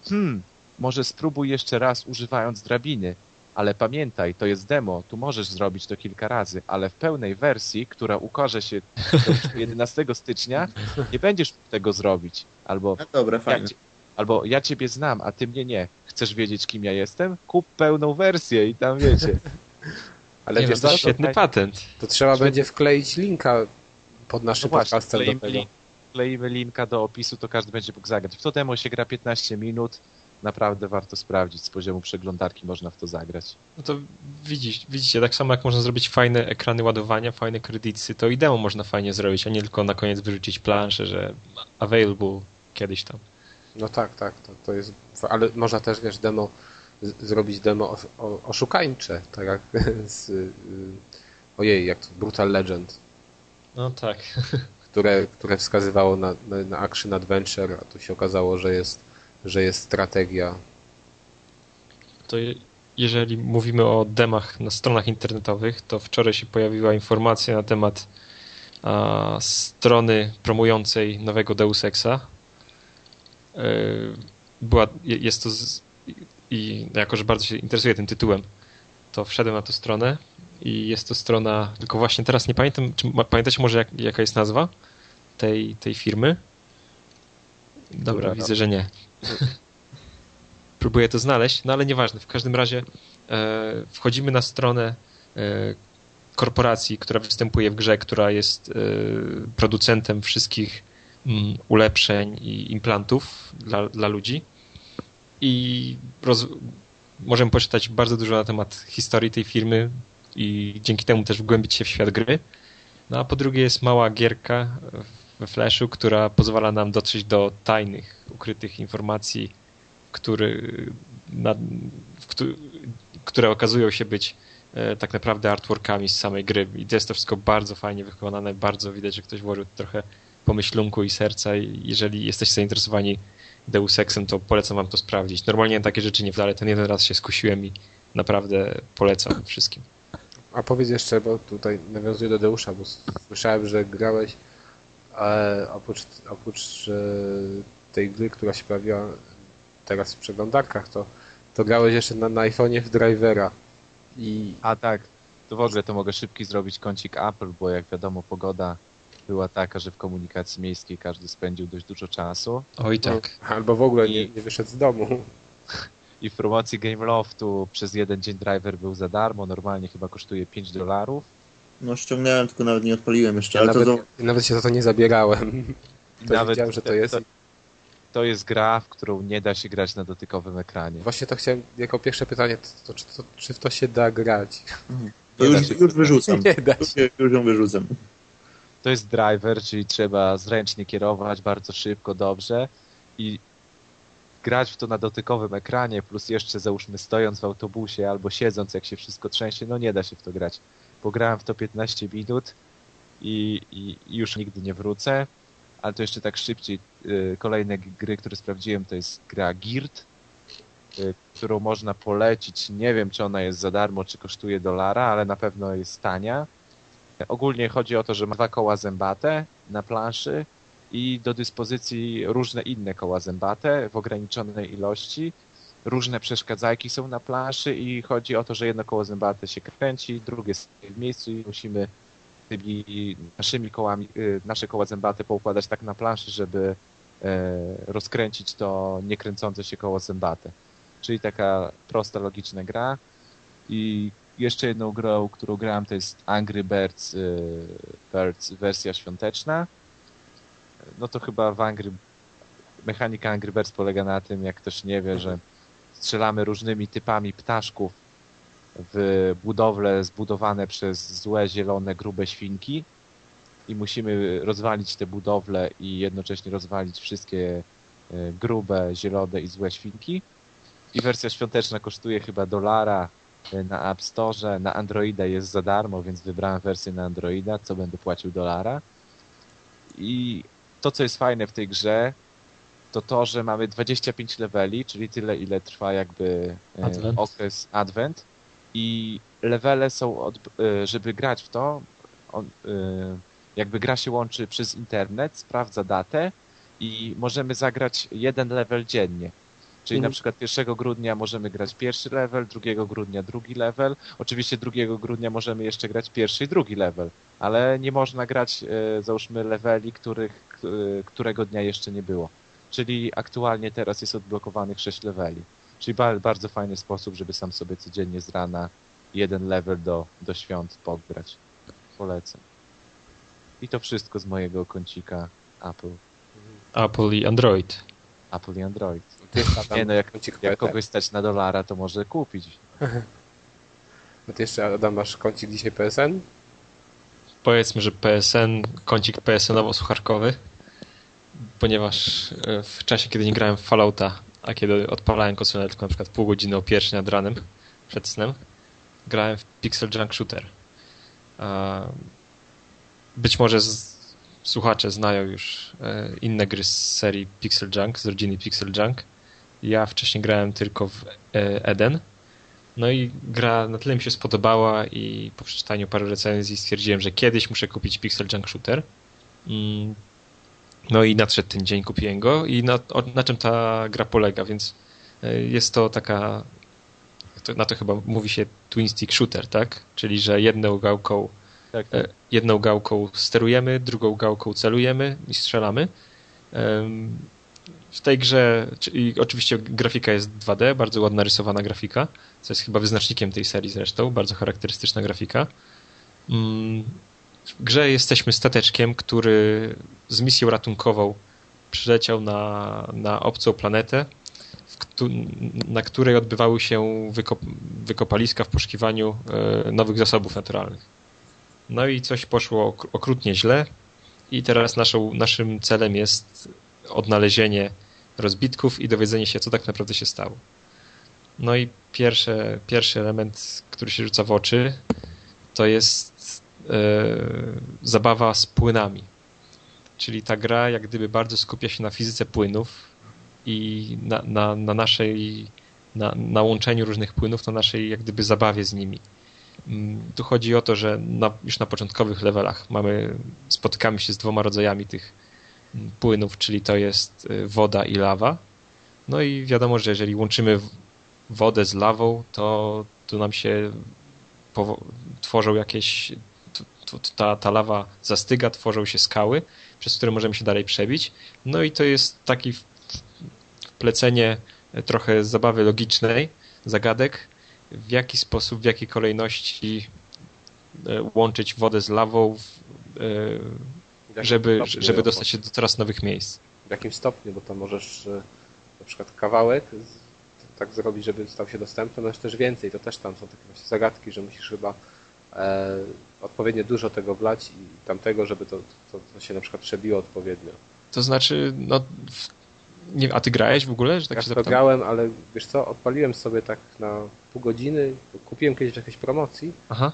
hmm, może spróbuj jeszcze raz używając drabiny, ale pamiętaj, to jest demo, tu możesz zrobić to kilka razy, ale w pełnej wersji, która ukaże się jedenastego stycznia, nie będziesz tego zrobić. Albo, no dobra, fajnie. Ja, albo ja ciebie znam, a ty mnie nie. Chcesz wiedzieć, kim ja jestem? Kup pełną wersję i tam wiecie. Ale nie, wiesz, no to świetny to, patent. To trzeba Świetnie. będzie wkleić linka pod naszym no podcastem do tego. Wkleimy linka do opisu, to każdy będzie mógł zagrać. W to demo się gra piętnaście minut. Naprawdę warto sprawdzić, z poziomu przeglądarki można w to zagrać. No to widzisz, widzicie, tak samo jak można zrobić fajne ekrany ładowania, fajne kredyty, to i demo można fajnie zrobić, a nie tylko na koniec wyrzucić planszę, że available kiedyś tam. No tak, tak, to, to jest, ale można też, wiesz, demo, z, zrobić demo oszukańcze, tak jak z, y, ojej, jak to Brutal Legend. No tak. Które, które wskazywało na, na, na action adventure, a tu się okazało, że jest że jest strategia. To je, jeżeli mówimy o demach na stronach internetowych, to wczoraj się pojawiła informacja na temat a, strony promującej nowego Deus Exa. Była, jest to z, i jako, że bardzo się interesuję tym tytułem, to wszedłem na tę stronę i jest to strona, tylko właśnie teraz nie pamiętam, czy pamiętacie może jak, jaka jest nazwa tej, tej firmy? Dobra, Dobra widzę, że nie. Próbuję to znaleźć, no ale nieważne. W każdym razie e, wchodzimy na stronę e, korporacji, która występuje w grze, która jest e, producentem wszystkich mm, ulepszeń i implantów dla, dla ludzi. I roz, możemy poczytać bardzo dużo na temat historii tej firmy i dzięki temu też wgłębić się w świat gry. No a po drugie jest mała gierka we Flashu, która pozwala nam dotrzeć do tajnych, ukrytych informacji, który, na, który, które okazują się być e, tak naprawdę artworkami z samej gry. I jest to wszystko bardzo fajnie wykonane, bardzo widać, że ktoś włożył trochę pomyślunku i serca. I jeżeli jesteście zainteresowani Deus Exem, to polecam wam to sprawdzić. Normalnie takie rzeczy nie wdale, ten jeden raz się skusiłem i naprawdę polecam wszystkim. A powiedz jeszcze, bo tutaj nawiązuję do Deusza, bo słyszałem, że grałeś E, oprócz, oprócz e, tej gry, która się pojawiła teraz w przeglądarkach, to, to grałeś jeszcze na, na iPhone'ie w Drivera. I... A tak, to w ogóle to mogę szybki zrobić kącik Apple, bo jak wiadomo pogoda była taka, że w komunikacji miejskiej każdy spędził dość dużo czasu. Oj tak. Albo w ogóle I... nie, nie wyszedł z domu. I w promocji Gameloftu przez jeden dzień Driver był za darmo, normalnie chyba kosztuje pięć dolarów. No ściągnąłem, tylko nawet nie odpaliłem jeszcze. Ja ale nawet, to do... nawet się za to nie zabierałem. To nawet wiedziałem, że to jest... To, to jest gra, w którą nie da się grać na dotykowym ekranie. Właśnie to chciałem, jako pierwsze pytanie, to, to, to, czy w to się da grać? Hmm. To już, da się, już wyrzucam. Nie da się. Już ją wyrzucam. To jest Driver, czyli trzeba zręcznie kierować, bardzo szybko, dobrze. I grać w to na dotykowym ekranie, plus jeszcze załóżmy stojąc w autobusie albo siedząc, jak się wszystko trzęsie, no nie da się w to grać. Pograłem w to piętnaście minut i, i, i już nigdy nie wrócę, ale to jeszcze tak szybciej. Yy, kolejne gry, które sprawdziłem, to jest gra Girt, yy, którą można polecić. Nie wiem, czy ona jest za darmo, czy kosztuje dolara, ale na pewno jest tania. Ogólnie chodzi o to, że ma dwa koła zębate na planszy i do dyspozycji różne inne koła zębate w ograniczonej ilości. Różne przeszkadzajki są na planszy i chodzi o to, że jedno koło zębate się kręci, drugie stoi w miejscu i musimy tymi naszymi kołami, nasze koła zębate poukładać tak na planszy, żeby rozkręcić to niekręcące się koło zębate. Czyli taka prosta, logiczna gra. I jeszcze jedną grą, którą grałem, to jest Angry Birds, Birds wersja świąteczna. No to chyba w Angry... mechanika Angry Birds polega na tym, jak ktoś nie wie, że strzelamy różnymi typami ptaszków w budowle zbudowane przez złe, zielone, grube świnki i musimy rozwalić te budowle i jednocześnie rozwalić wszystkie grube, zielone i złe świnki. I wersja świąteczna kosztuje chyba dolara na App Store, na Androida jest za darmo, więc wybrałem wersję na Androida, co będę płacił dolara. I to, co jest fajne w tej grze, to to, że mamy dwadzieścia pięć leveli, czyli tyle, ile trwa jakby Advent. okres Advent. I levele są, od, żeby grać w to, on, jakby gra się łączy przez internet, sprawdza datę i możemy zagrać jeden level dziennie. Czyli na przykład pierwszego grudnia możemy grać pierwszy level, drugiego grudnia drugi level. Oczywiście drugiego grudnia możemy jeszcze grać pierwszy i drugi level, ale nie można grać, załóżmy, leveli, których, którego dnia jeszcze nie było. Czyli aktualnie teraz jest odblokowanych sześć leveli. Czyli bardzo fajny sposób, żeby sam sobie codziennie z rana jeden level do, do świąt pograć. Polecam. I to wszystko z mojego kącika Apple. Apple i Android. Apple i Android. Nie no, jak, jak kogoś stać na dolara, to może kupić. No ty jeszcze, Adam, masz kącik dzisiaj P S N? Powiedzmy, że P S N, kącik P S N-owo-słucharkowy, ponieważ w czasie, kiedy nie grałem w Fallouta, a kiedy odpalałem konsolę tylko na przykład pół godziny o pierwszej nad ranem, przed snem, grałem w Pixel Junk Shooter. Być może z słuchacze znają już inne gry z serii Pixel Junk, z rodziny Pixel Junk. Ja wcześniej grałem tylko w Eden. No i gra na tyle mi się spodobała i po przeczytaniu paru recenzji stwierdziłem, że kiedyś muszę kupić Pixel Junk Shooter. No i nadszedł ten dzień, kupiłem go i na, na czym ta gra polega, więc jest to taka, na to chyba mówi się Twin Stick Shooter, tak? Czyli, że jedną gałką Tak, tak. Jedną gałką sterujemy, drugą gałką celujemy i strzelamy. W tej grze, oczywiście grafika jest dwa D, bardzo ładna rysowana grafika, co jest chyba wyznacznikiem tej serii zresztą, bardzo charakterystyczna grafika. W grze jesteśmy stateczkiem, który z misją ratunkową przyleciał na, na obcą planetę, na której odbywały się wykop, wykopaliska w poszukiwaniu nowych zasobów naturalnych. No i coś poszło okrutnie źle i teraz naszą, naszym celem jest odnalezienie rozbitków i dowiedzenie się, co tak naprawdę się stało. No i pierwsze, pierwszy element, który się rzuca w oczy, to jest yy, zabawa z płynami. Czyli ta gra jak gdyby bardzo skupia się na fizyce płynów i na, na, na naszej na, na łączeniu różnych płynów, na naszej jak gdyby zabawie z nimi. Tu chodzi o to, że na, już na początkowych levelach mamy, spotykamy się z dwoma rodzajami tych płynów, czyli to jest woda i lawa. No i wiadomo, że jeżeli łączymy wodę z lawą, to tu nam się powo- tworzą jakieś... T- t- ta, ta lawa zastyga, tworzą się skały, przez które możemy się dalej przebić. No i to jest taki wplecenie trochę zabawy logicznej, zagadek, w jaki sposób, w jakiej kolejności łączyć wodę z lawą, żeby, żeby dostać się do coraz nowych miejsc. W jakim stopniu, bo to możesz na przykład kawałek tak zrobić, żeby stał się dostępny, ale też więcej, to też tam są takie właśnie zagadki, że musisz chyba e, odpowiednio dużo tego wlać i tamtego, żeby to, to, to się na przykład przebiło odpowiednio. To znaczy, no... Nie, a ty grałeś w ogóle? Że tak ja się to zapytam? Grałem, ale wiesz co, odpaliłem sobie tak na pół godziny, kupiłem kiedyś w jakiejś promocji. Aha.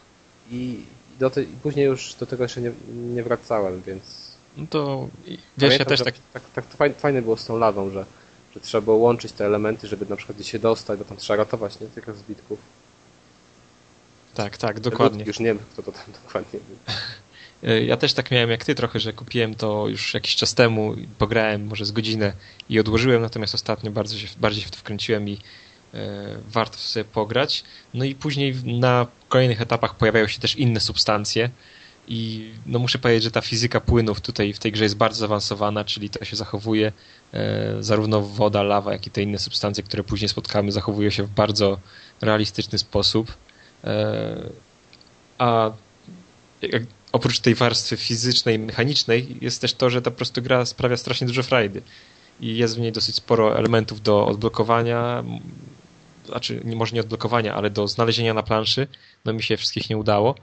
I, do te, i później już do tego jeszcze nie, nie wracałem, więc... No to wiesz, pamiętam, ja też tak... Tak, tak to fajne, fajne było z tą lawą, że, że trzeba było łączyć te elementy, żeby na przykład gdzieś się dostać, bo tam trzeba ratować, nie? Tych rozbitków. Tak, tak, dokładnie. Ludki, już nie wiem, kto to tam dokładnie był. Ja też tak miałem jak ty trochę, że kupiłem to już jakiś czas temu, pograłem może z godzinę i odłożyłem, natomiast ostatnio bardzo się, bardziej się w to wkręciłem i e, warto sobie pograć. No i później na kolejnych etapach pojawiają się też inne substancje i no muszę powiedzieć, że ta fizyka płynów tutaj w tej grze jest bardzo zaawansowana, czyli to się zachowuje e, zarówno woda, lawa, jak i te inne substancje, które później spotkamy, zachowują się w bardzo realistyczny sposób. E, a jak oprócz tej warstwy fizycznej, mechanicznej jest też to, że ta po prostu gra sprawia strasznie dużo frajdy i jest w niej dosyć sporo elementów do odblokowania, znaczy może nie odblokowania, ale do znalezienia na planszy, no mi się wszystkich nie udało,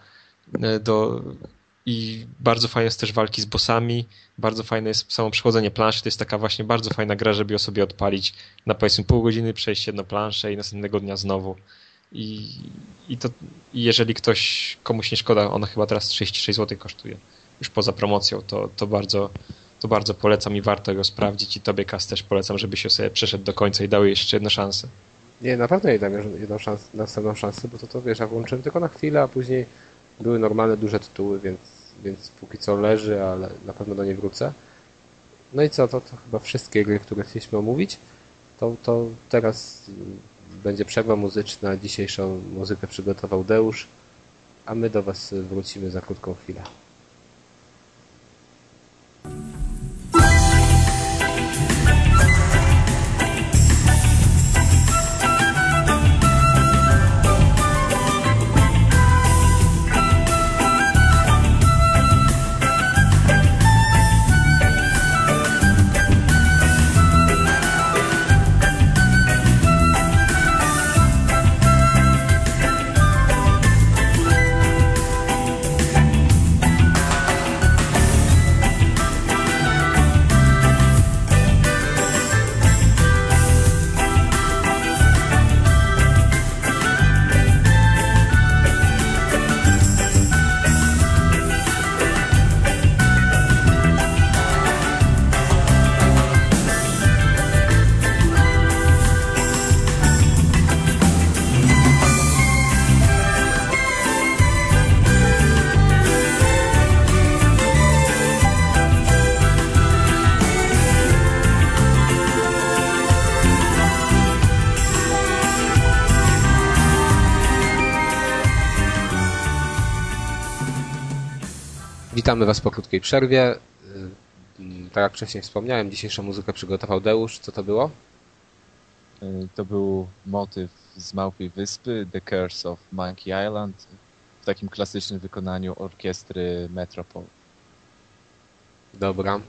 do i bardzo fajne jest też walki z bossami, bardzo fajne jest samo przechodzenie planszy, to jest taka właśnie bardzo fajna gra, żeby ją sobie odpalić na powiedzmy pół godziny, przejść jedną planszę i następnego dnia znowu. I, i to i jeżeli ktoś, komuś nie szkoda, ona chyba teraz trzydzieści sześć złotych kosztuje, już poza promocją, to, to, bardzo, to bardzo polecam i warto ją sprawdzić i tobie, Kas, też polecam, żebyś się sobie przeszedł do końca i dał jej jeszcze jedną szansę. Nie, na pewno jej dam jedną szansę, następną szansę, bo to, to wiesz, ja włączyłem tylko na chwilę, a później były normalne, duże tytuły, więc, więc póki co leży, ale na pewno do niej wrócę. No i co, to, to chyba wszystkie gry, które chcieliśmy omówić, to, to teraz będzie przerwa muzyczna, dzisiejszą muzykę przygotował Deusz, a my do was wrócimy za krótką chwilę. Witamy was po krótkiej przerwie. Tak jak wcześniej wspomniałem, dzisiejszą muzykę przygotował Deusz. Co to było? To był motyw z Małpiej Wyspy, The Curse of Monkey Island, w takim klasycznym wykonaniu orkiestry Metropol. Dobra.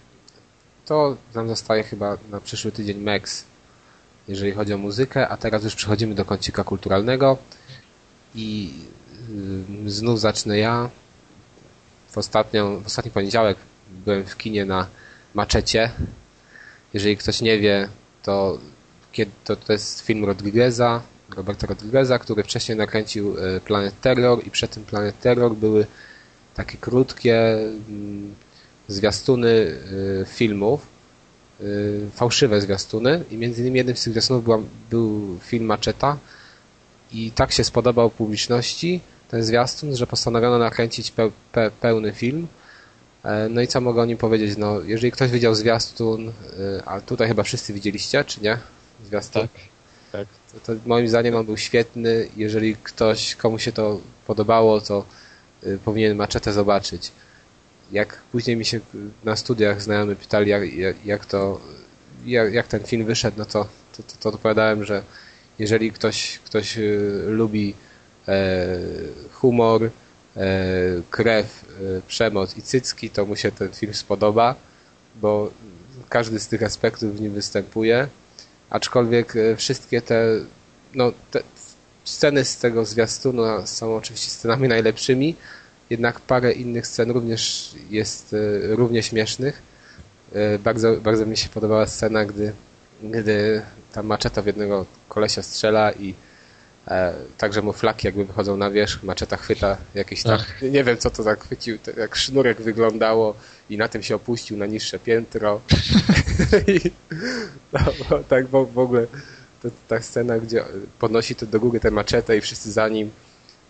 To nam zostaje chyba na przyszły tydzień Max, jeżeli chodzi o muzykę, a teraz już przechodzimy do kącika kulturalnego i znów zacznę ja. W, ostatnią, w ostatni poniedziałek byłem w kinie na Machecie. Jeżeli ktoś nie wie, to, to to jest film Rodrigueza, Roberta Rodrigueza, który wcześniej nakręcił Planet Terror i przed tym Planet Terror były takie krótkie zwiastuny filmów, fałszywe zwiastuny i między innymi jednym z tych zwiastunów była, był film Macheta i tak się spodobał publiczności ten zwiastun, że postanowiono nakręcić pe, pe, pełny film. No i co mogę o nim powiedzieć? No, jeżeli ktoś widział zwiastun, a tutaj chyba wszyscy widzieliście, czy nie? Zwiastun. Tak, tak. To, to moim zdaniem on był świetny. Jeżeli ktoś, komu się to podobało, to powinien Maczetę zobaczyć. Jak później mi się na studiach znajomi pytali, jak, jak, to, jak, jak ten film wyszedł, no to, to, to, to odpowiadałem, że jeżeli ktoś, ktoś lubi humor, krew, przemoc i cycki, to mu się ten film spodoba, bo każdy z tych aspektów w nim występuje, aczkolwiek wszystkie te, no, te sceny z tego zwiastuna są oczywiście scenami najlepszymi, jednak parę innych scen również jest równie śmiesznych. Bardzo, bardzo mi się podobała scena, gdy, gdy ta maczeta w jednego kolesia strzela i także mu flaki jakby wychodzą na wierzch, Maczeta chwyta jakieś tam, Ach. nie wiem co to za chwycił, jak sznurek wyglądało i na tym się opuścił na niższe piętro. I, no, bo, tak bo, w ogóle to, ta scena, gdzie podnosi to do góry tę maczetę i wszyscy za nim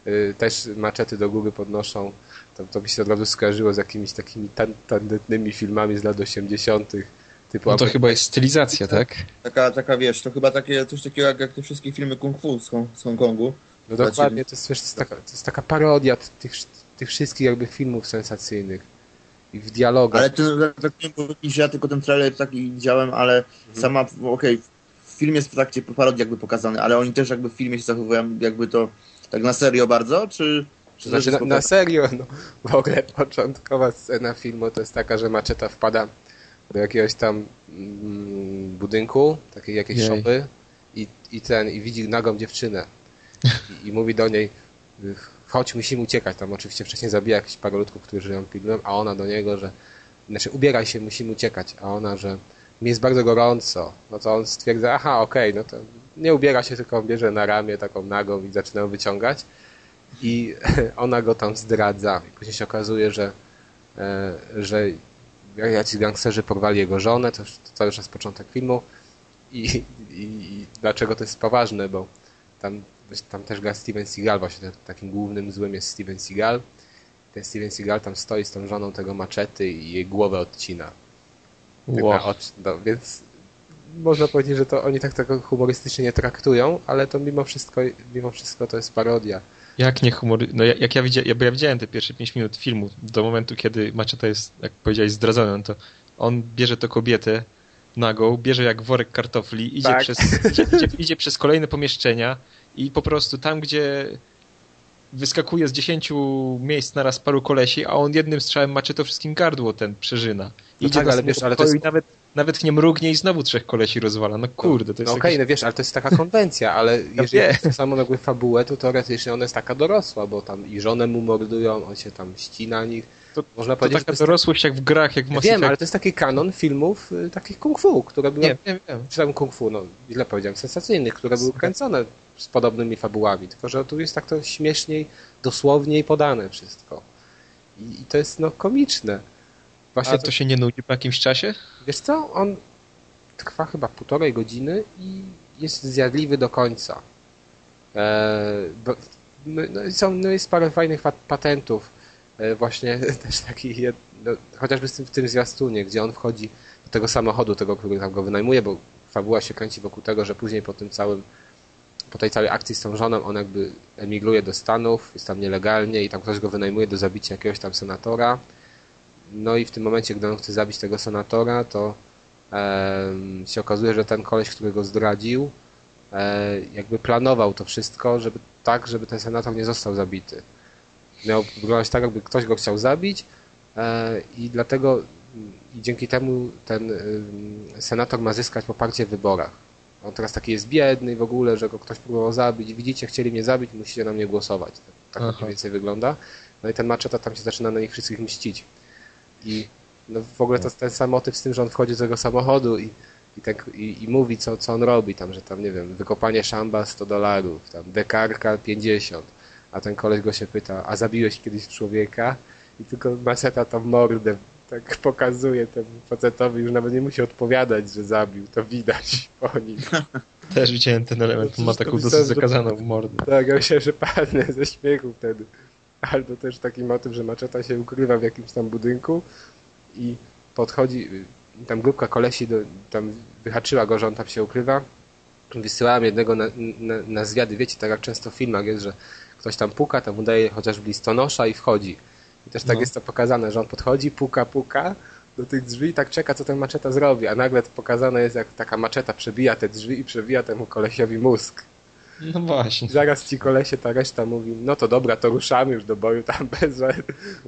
y, też maczety do góry podnoszą, to, to mi się od razu skojarzyło z jakimiś takimi tan- tandetnymi filmami z lat osiemdziesiątych. Typu, no to chyba jest stylizacja, tak? Taka, taka wiesz, to chyba takie, coś takiego jak, jak te wszystkie filmy kung fu z, Hong, z Hongkongu. No dokładnie, to jest, wiesz, to jest taka, to jest taka parodia tych, tych wszystkich jakby filmów sensacyjnych i w dialogach. Ale to tak nie powiedzieć, że ja tylko ten trailer taki widziałem, ale mhm. sama, okej, okay, film jest w trakcie parodii jakby pokazany, ale oni też jakby w filmie się zachowują jakby to tak na serio bardzo, czy... czy znaczy na, na serio, no w ogóle początkowa scena filmu to jest taka, że Macheta wpada do jakiegoś tam mm, budynku, takiej jakiejś Jej. szopy i, i ten, i widzi nagą dziewczynę i, i mówi do niej chodź, musimy uciekać. Tam oczywiście wcześniej zabija jakichś paroludków, którzy ją pilnują, a ona do niego, że znaczy ubieraj się, musimy uciekać, a ona, że mi jest bardzo gorąco. No to on stwierdza, aha, okej, okay, no to nie ubiera się, tylko bierze na ramię taką nagą i zaczyna ją wyciągać i ona go tam zdradza. I później się okazuje, że, że jacyś gangsterzy porwali jego żonę, to cały czas początek filmu i, i, i dlaczego to jest poważne, bo tam, tam też gra Steven Seagal, właśnie takim głównym złym jest Steven Seagal. Ten Steven Seagal tam stoi z tą żoną tego Machety i jej głowę odcina. Tak wow. na oczy, no, więc można powiedzieć, że to oni tak tego humorystycznie nie traktują, ale to mimo wszystko mimo wszystko to jest parodia. Jak nie humor... No jak ja, widzia... ja widziałem te pierwsze pięć minut filmu, do momentu, kiedy Macheta jest, jak powiedziałeś, zdradzona, to on bierze tę kobietę nagą, bierze jak worek kartofli, idzie, tak. przez, idzie, idzie, idzie przez kolejne pomieszczenia i po prostu tam, gdzie wyskakuje z dziesięciu miejsc naraz paru kolesi, a on jednym strzałem Maczetą wszystkim gardło ten przeżyna. No idzie tak, ale wiesz, ale to jest... nawet, nawet nie mrugnie i znowu trzech kolesi rozwala. No kurde, to jest... No okej, okay, jakiś... no wiesz, ale to jest taka konwencja, ale jeżeli ja tak samo nagły fabułę, to teoretycznie ona jest taka dorosła, bo tam i żonę mu mordują, on się tam ścina nich. To, Można to powiedzieć, taka to jest... dorosłość jak w grach, jak w Mass Effect. Wiem, ale to jest taki kanon filmów y, takich kung fu, które były... Nie, nie wiem. Czy tam kung fu, no źle powiedziałem, sensacyjnych, które były kręcone z podobnymi fabułami, tylko że tu jest tak to śmieszniej, dosłowniej podane wszystko. I, i to jest no komiczne. Właśnie a to się nie nudzi po jakimś czasie? Wiesz co, on trwa chyba półtorej godziny i jest zjadliwy do końca. Eee, bo, no, są, no jest parę fajnych pat- patentów. Eee, właśnie też taki, no, chociażby w tym, w tym zwiastunie, gdzie on wchodzi do tego samochodu, tego, który tam go wynajmuje, bo fabuła się kręci wokół tego, że później po tym całym, po tej całej akcji z tą żoną on jakby emigruje do Stanów, jest tam nielegalnie i tam ktoś go wynajmuje do zabicia jakiegoś tam senatora. No i w tym momencie, gdy on chce zabić tego senatora, to e, się okazuje, że ten koleś, który go zdradził, e, jakby planował to wszystko, żeby tak, żeby ten senator nie został zabity. Miał wyglądać tak, jakby ktoś go chciał zabić e, i dlatego i dzięki temu ten e, senator ma zyskać poparcie w wyborach. On teraz taki jest biedny i w ogóle, że go ktoś próbował zabić. Widzicie, chcieli mnie zabić, musicie na mnie głosować. Tak mniej więcej wygląda. No i ten Macheta tam się zaczyna na nich wszystkich mścić. I no w ogóle to ten sam motyw z tym, że on wchodzi do tego samochodu i, i, tak, i, i mówi, co, co on robi, tam, że tam, nie wiem, wykopanie szamba sto dolarów, tam dekarka pięćdziesiąt, a ten koleś go się pyta, a zabiłeś kiedyś człowieka? I tylko Macheta tam mordę tak pokazuje temu facetowi, już nawet nie musi odpowiadać, że zabił, to widać po nim. Też widziałem ten element, no, ma taką dosyć sens, zakazaną mordę. Tak, ja myślałem, że padnę ze śmiechu wtedy. Albo też taki motyw, że Macheta się ukrywa w jakimś tam budynku i podchodzi, tam grupka kolesi, do, tam wyhaczyła go, że on tam się ukrywa. Wysyłałem jednego na, na, na zwiady, wiecie, tak jak często w filmach jest, że ktoś tam puka, tam udaje chociażby listonosza i wchodzi. I też tak no. jest to pokazane, że on podchodzi, puka, puka do tych drzwi i tak czeka, co ten Macheta zrobi, a nagle pokazane jest, jak taka Macheta przebija te drzwi i przebija temu kolesiowi mózg. No właśnie. Zaraz ci kolesie ta reszta mówi, no to dobra, to ruszamy już do boju tam bez,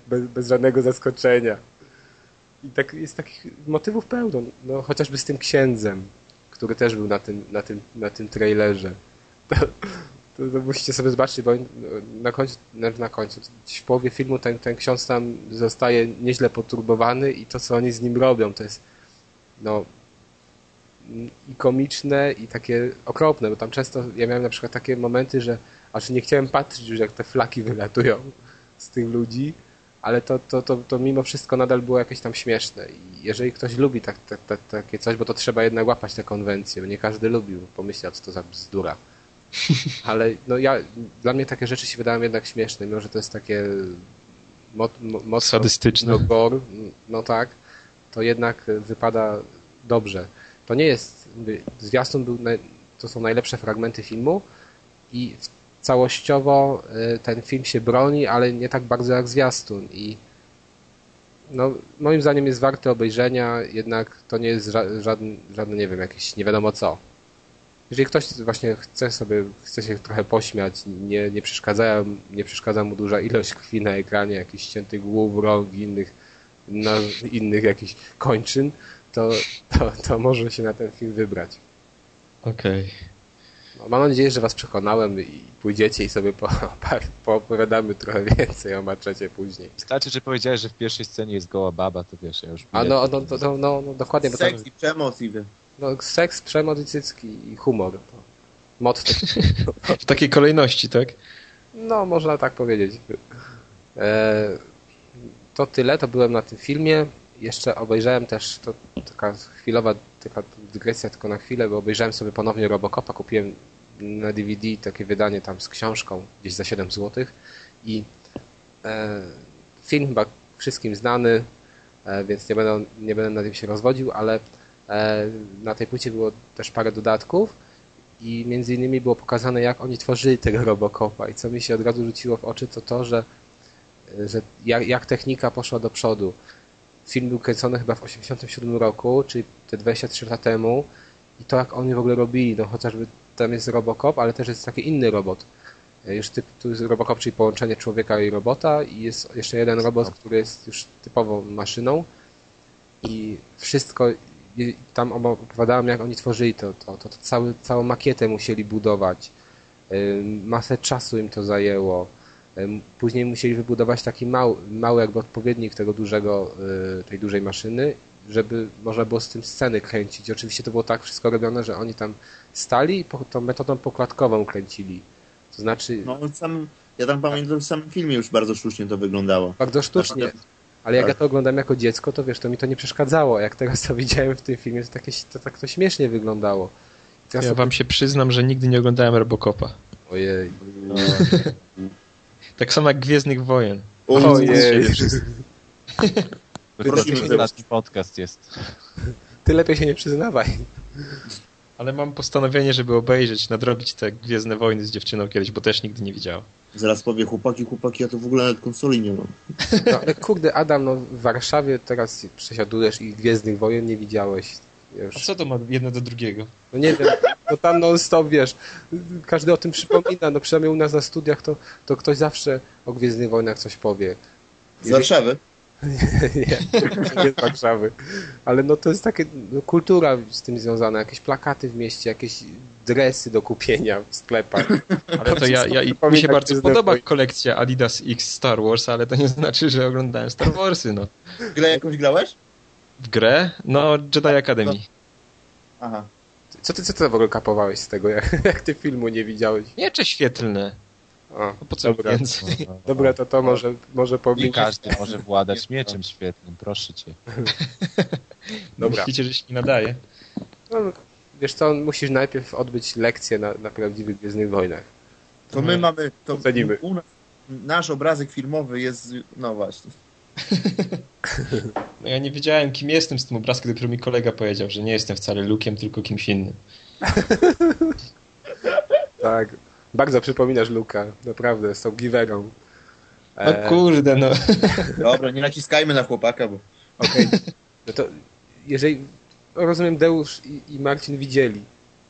bez, bez żadnego zaskoczenia. I tak jest takich motywów pełno. No chociażby z tym księdzem, który też był na tym, na tym, na tym trailerze. To, to, to musicie sobie zobaczyć, bo na końcu, na końcu w połowie filmu ten, ten ksiądz tam zostaje nieźle poturbowany i to, co oni z nim robią, to jest no... i komiczne i takie okropne, bo tam często ja miałem na przykład takie momenty, że aż nie chciałem patrzeć już, jak te flaki wylatują z tych ludzi, ale to, to, to, to mimo wszystko nadal było jakieś tam śmieszne i jeżeli ktoś lubi tak, tak, tak, takie coś, bo to trzeba jednak łapać te konwencje, bo nie każdy lubił, pomyślał, co to za bzdura. Ale no ja, dla mnie takie rzeczy się wydają jednak śmieszne, mimo że to jest takie mo- mo- mocno sadystyczne, gore, no tak, to jednak wypada dobrze. To nie jest, zwiastun był, to są najlepsze fragmenty filmu i całościowo ten film się broni, ale nie tak bardzo jak zwiastun i no, moim zdaniem jest warte obejrzenia, jednak to nie jest ża- żadne, żadne, nie wiem, jakieś nie wiadomo co. Jeżeli ktoś właśnie chce sobie, chce się trochę pośmiać, nie, nie, przeszkadza, nie przeszkadza mu duża ilość krwi na ekranie, jakichś ściętych głów, rąk i innych, no, innych jakichś kończyn, To, to, to może się na ten film wybrać. Okej. Okay. No, mam nadzieję, że was przekonałem i pójdziecie i sobie po, poopowiadamy trochę więcej o Machecie później. Wystarczy, że powiedziałeś, że w pierwszej scenie jest goła baba, to wiesz, ja już... A no, no, no, no, no, no dokładnie. Seks bo tam, i przemoc i... No, seks, przemoc i cycki i humor. To mod taki. W takiej kolejności, tak? No, można tak powiedzieć. E, to tyle, to byłem na tym filmie. Jeszcze obejrzałem też, to taka chwilowa taka dygresja tylko na chwilę, bo obejrzałem sobie ponownie Robocopa, kupiłem na D V D takie wydanie tam z książką, gdzieś za siedem złotych i e, film chyba wszystkim znany, e, więc nie będę, nie będę na tym się rozwodził, ale e, na tej płycie było też parę dodatków i między innymi było pokazane, jak oni tworzyli tego Robocopa i co mi się od razu rzuciło w oczy, to to, że, że jak, jak technika poszła do przodu. Film był kręcony chyba w osiemdziesiątym siódmym roku, czyli te dwadzieścia trzy lata temu i to jak oni w ogóle robili, no chociażby tam jest Robocop, ale też jest taki inny robot. Już typ, tu jest Robocop, czyli połączenie człowieka i robota i jest jeszcze jeden robot, który jest już typową maszyną i wszystko, i tam opowiadałem jak oni tworzyli to, to, to, to cały, całą makietę musieli budować, masę czasu im to zajęło. Później musieli wybudować taki mały, mały jakby odpowiednik tego dużego, tej dużej maszyny, żeby można było z tym sceny kręcić. Oczywiście to było tak wszystko robione, że oni tam stali i tą metodą pokładkową kręcili. To znaczy... No sam, ja tam pamiętam, w samym filmie już bardzo sztucznie to wyglądało. Bardzo sztucznie, ale jak tak. Ja to oglądam jako dziecko, to wiesz, to mi to nie przeszkadzało. Jak teraz to widziałem w tym filmie, to, takie, to tak to śmiesznie wyglądało. Ja sobie... wam się przyznam, że nigdy nie oglądałem Robocopa. Ojej. No. Tak samo jak Gwiezdnych Wojen. Ojej. Prosimy, że nasz podcast jest. Ty lepiej się nie przyznawaj. Ale mam postanowienie, żeby obejrzeć, nadrobić te Gwiezdne Wojny z dziewczyną kiedyś, bo też nigdy nie widziałem. Zaraz powie, chłopaki, chłopaki, ja to w ogóle nawet konsoli nie mam. No, ale kurde, Adam, no w Warszawie teraz przesiadujesz i Gwiezdnych Wojen nie widziałeś. Już. A co to ma jedno do drugiego? No nie wiem, no tam non stop, wiesz, każdy o tym przypomina, no przynajmniej u nas na studiach to, to ktoś zawsze o Gwiezdnych Wojnach coś powie. Z Warszawy? Nie, nie, nie z Warszawy. Ale no to jest taka no, kultura z tym związana, jakieś plakaty w mieście, jakieś dresy do kupienia w sklepach. Ale to ja, ja i mi się bardzo podoba kolekcja Adidas X Star Wars, ale to nie znaczy, że oglądałem Star Warsy, no. Grę jakąś grałeś? W grę? No, Jedi Academy. No. Aha. Co ty, co ty w ogóle kapowałeś z tego, jak, jak ty filmu nie widziałeś? Miecze świetlne. O, no po co dobra. Więcej? Dobra, to to może, może powinien... Nie każdy może władać mieczem świetlnym, proszę cię. Dobra. Myślicie, że się nie nadaje? No, wiesz co, musisz najpierw odbyć lekcję na, na prawdziwych Gwiezdnych Wojnach. To my mamy... To ocenimy. U nas, nasz obrazek filmowy jest... No właśnie. No ja nie wiedziałem, kim jestem z tym obrazkiem, dopiero mi kolega powiedział, że nie jestem wcale Luke'em, tylko kimś innym. Tak, bardzo przypominasz Luka, naprawdę, z tą giwerą. No kurde, no. Dobra, nie naciskajmy na chłopaka, bo... Okej. Okay. No to, jeżeli... Rozumiem, Deusz i, i Marcin widzieli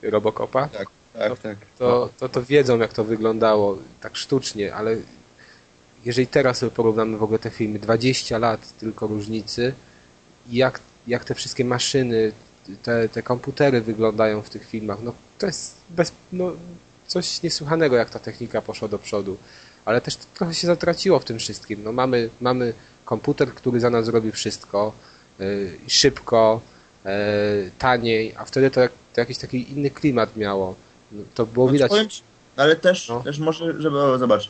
Robocopa. Tak, tak, to, tak. To, to, to wiedzą, jak to wyglądało, tak sztucznie, ale... Jeżeli teraz sobie porównamy w ogóle te filmy, dwadzieścia lat tylko różnicy, jak, jak te wszystkie maszyny, te, te komputery wyglądają w tych filmach, no to jest bez, no, coś niesłychanego, jak ta technika poszła do przodu. Ale też trochę się zatraciło w tym wszystkim. No, mamy, mamy komputer, który za nas robi wszystko, yy, szybko, yy, taniej, a wtedy to, to jakiś taki inny klimat miało. No, to było no, widać... Powiem, ale też, no. też może, żeby o, zobacz.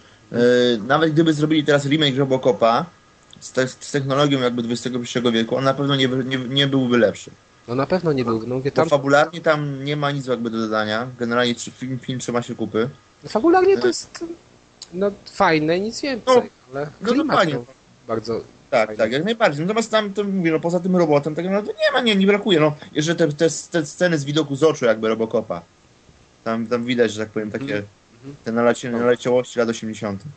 Nawet gdyby zrobili teraz remake Robocopa z, te, z technologią jakby dwudziestego pierwszego wieku, on na pewno nie, nie, nie byłby lepszy. No na pewno nie byłby. No mówię, tam... Fabularnie tam nie ma nic jakby do dodania. Generalnie film, film trzyma się kupy. No fabularnie to jest no, fajne, nic więcej. No, ale no fajnie. Bardzo tak, fajny. Tak, jak najbardziej. Natomiast tam, to mówię, no, poza tym robotem tak naprawdę nie ma, nie, nie brakuje. No, jeszcze te, te, te sceny z widoku z oczu jakby Robocopa. Tam, tam widać, że tak powiem, takie... Mm. Te nalecie, naleciałości lat osiemdziesiątych.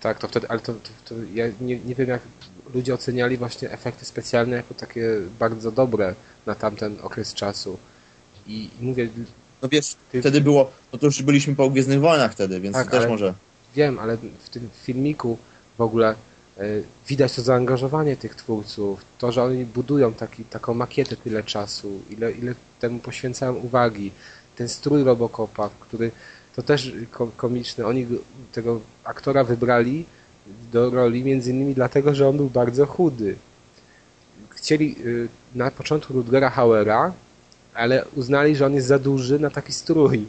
Tak, to wtedy, ale to, to, to ja nie, nie wiem, jak ludzie oceniali właśnie efekty specjalne jako takie bardzo dobre na tamten okres czasu. I, i mówię... No wiesz, ty... wtedy było, no to już byliśmy po Gwiezdnych Wojnach wtedy, więc tak, też może... Wiem, ale w tym filmiku w ogóle y, widać to zaangażowanie tych twórców, to, że oni budują taki, taką makietę tyle czasu, ile, ile temu poświęcają uwagi. ten strój Robocopa, który to też komiczne. Oni tego aktora wybrali do roli między innymi dlatego, że on był bardzo chudy. Chcieli na początku Rutgera Hauera, ale uznali, że on jest za duży na taki strój.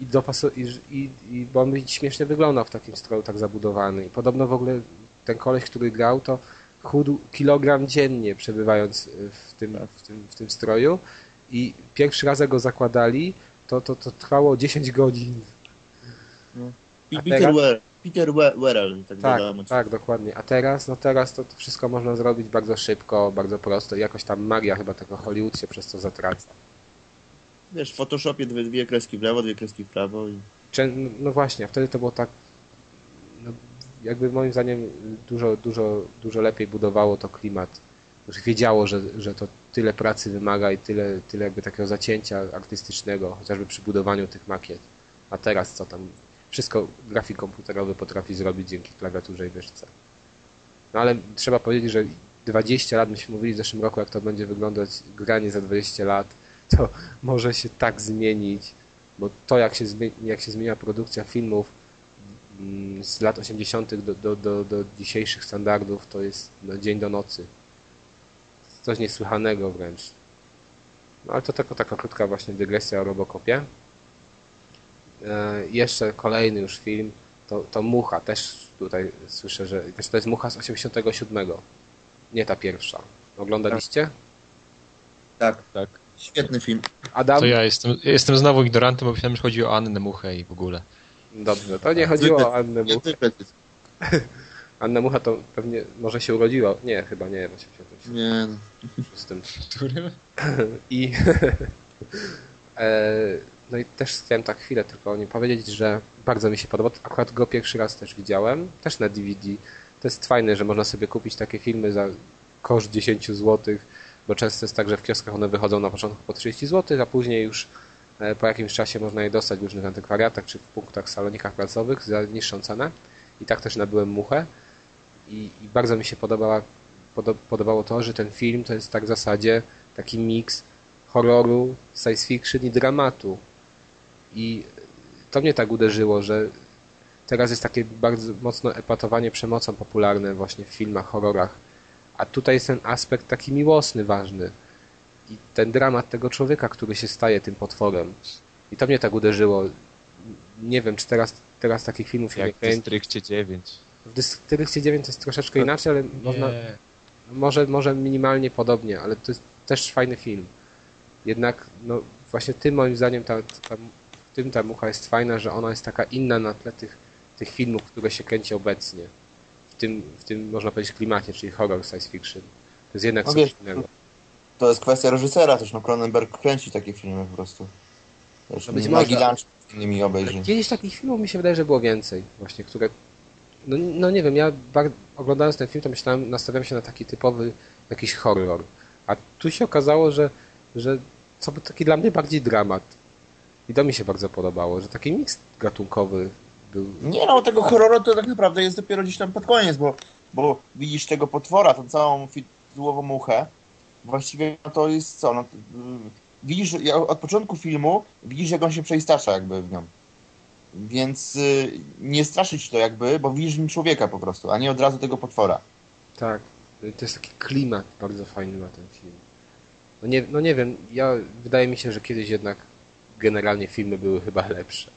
I, dopasu- i, i, i bo on śmiesznie wyglądał w takim stroju tak zabudowany. I podobno w ogóle ten koleś, który grał, to chudł kilogram dziennie, przebywając w tym, w tym, w tym stroju. I pierwszy raz jak go zakładali, to, to, to trwało dziesięć godzin. No. I a Peter, teraz... Peter Werrell. Tak, tak, tak, dokładnie. A teraz, no teraz to wszystko można zrobić bardzo szybko, bardzo prosto. I jakoś tam magia chyba tego Hollywood się przez to zatraca. Wiesz, w Photoshopie dwie, dwie kreski w lewo, dwie kreski w prawo. I... No właśnie, wtedy to było tak, no jakby moim zdaniem dużo, dużo, dużo lepiej budowało to klimat. Już wiedziało, że, że to tyle pracy wymaga i tyle, tyle jakby takiego zacięcia artystycznego, chociażby przy budowaniu tych makiet. A teraz co tam, wszystko grafik komputerowy potrafi zrobić dzięki klawiaturze i myszce. No ale trzeba powiedzieć, że dwadzieścia lat myśmy mówili w zeszłym roku, jak to będzie wyglądać granie za dwadzieścia lat, to może się tak zmienić, bo to jak się, zmieni, jak się zmienia produkcja filmów z lat osiemdziesiątych do, do, do, do dzisiejszych standardów, to jest no, dzień do nocy. Coś niesłychanego wręcz. No ale to tylko taka krótka właśnie dygresja o Robocopie. E, jeszcze kolejny już film, to, to Mucha, też tutaj słyszę, że też to jest Mucha z osiemdziesiątego siódmego. Nie ta pierwsza. Oglądaliście? Tak, tak. Świetny film. Adam? To ja jestem, ja jestem znowu ignorantem, bo myślałem, że chodzi o Annę Muchę i w ogóle. Dobrze, to nie chodziło o Annę Muchę. Anna Mucha to pewnie może się urodziła. Nie, chyba nie. Się nie. Z tym. Którym? I, e, no i też chciałem tak chwilę tylko o nim powiedzieć, że bardzo mi się podoba. Akurat go pierwszy raz też widziałem. Też na D V D. To jest fajne, że można sobie kupić takie filmy za koszt dziesięć złotych, bo często jest tak, że w kioskach one wychodzą na początku po trzydzieści złotych, a później już po jakimś czasie można je dostać w różnych antykwariatach czy w punktach, salonikach prasowych za niższą cenę. I tak też nabyłem Muchę. I, i bardzo mi się podobała, podo, podobało to, że ten film to jest tak w zasadzie taki miks horroru, science fiction i dramatu. I to mnie tak uderzyło, że teraz jest takie bardzo mocno epatowanie przemocą popularne właśnie w filmach, horrorach. A tutaj jest ten aspekt taki miłosny, ważny. I ten dramat tego człowieka, który się staje tym potworem. I to mnie tak uderzyło. Nie wiem, czy teraz, teraz takich filmów... Jak w Dystrykcie dziewięć. W Dystrykcie dziewięć to jest troszeczkę to... inaczej, ale można, może, może minimalnie podobnie, ale to jest też fajny film. Jednak no właśnie tym moim zdaniem ta, ta, tym ta Mucha jest fajna, że ona jest taka inna na tle tych, tych filmów, które się kręci obecnie. W tym, w tym można powiedzieć klimacie, czyli horror science fiction. To jest jednak no coś wiesz, innego. To jest kwestia reżysera też, no Cronenberg kręci takie filmy po prostu. Zresztą być może innymi obejrzy. Kiedyś takich filmów mi się wydaje, że było więcej właśnie, które... No, no nie wiem, ja bardzo, oglądając ten film to myślałem, nastawiam się na taki typowy jakiś horror. A tu się okazało, że, że co by taki dla mnie bardziej dramat. I to mi się bardzo podobało, że taki miks gatunkowy był... Nie no, tego horroru to tak naprawdę jest dopiero gdzieś tam pod koniec, bo, bo widzisz tego potwora, tą całą fidłową muchę. Właściwie to jest co? No, widzisz, od początku filmu widzisz, jak on się przeistacza jakby w nią. Więc y, nie straszyć to jakby, bo widzisz nim człowieka po prostu, a nie od razu tego potwora. Tak, to jest taki klimat bardzo fajny ma ten film. No nie, no nie wiem, ja wydaje mi się, że kiedyś jednak generalnie filmy były chyba lepsze.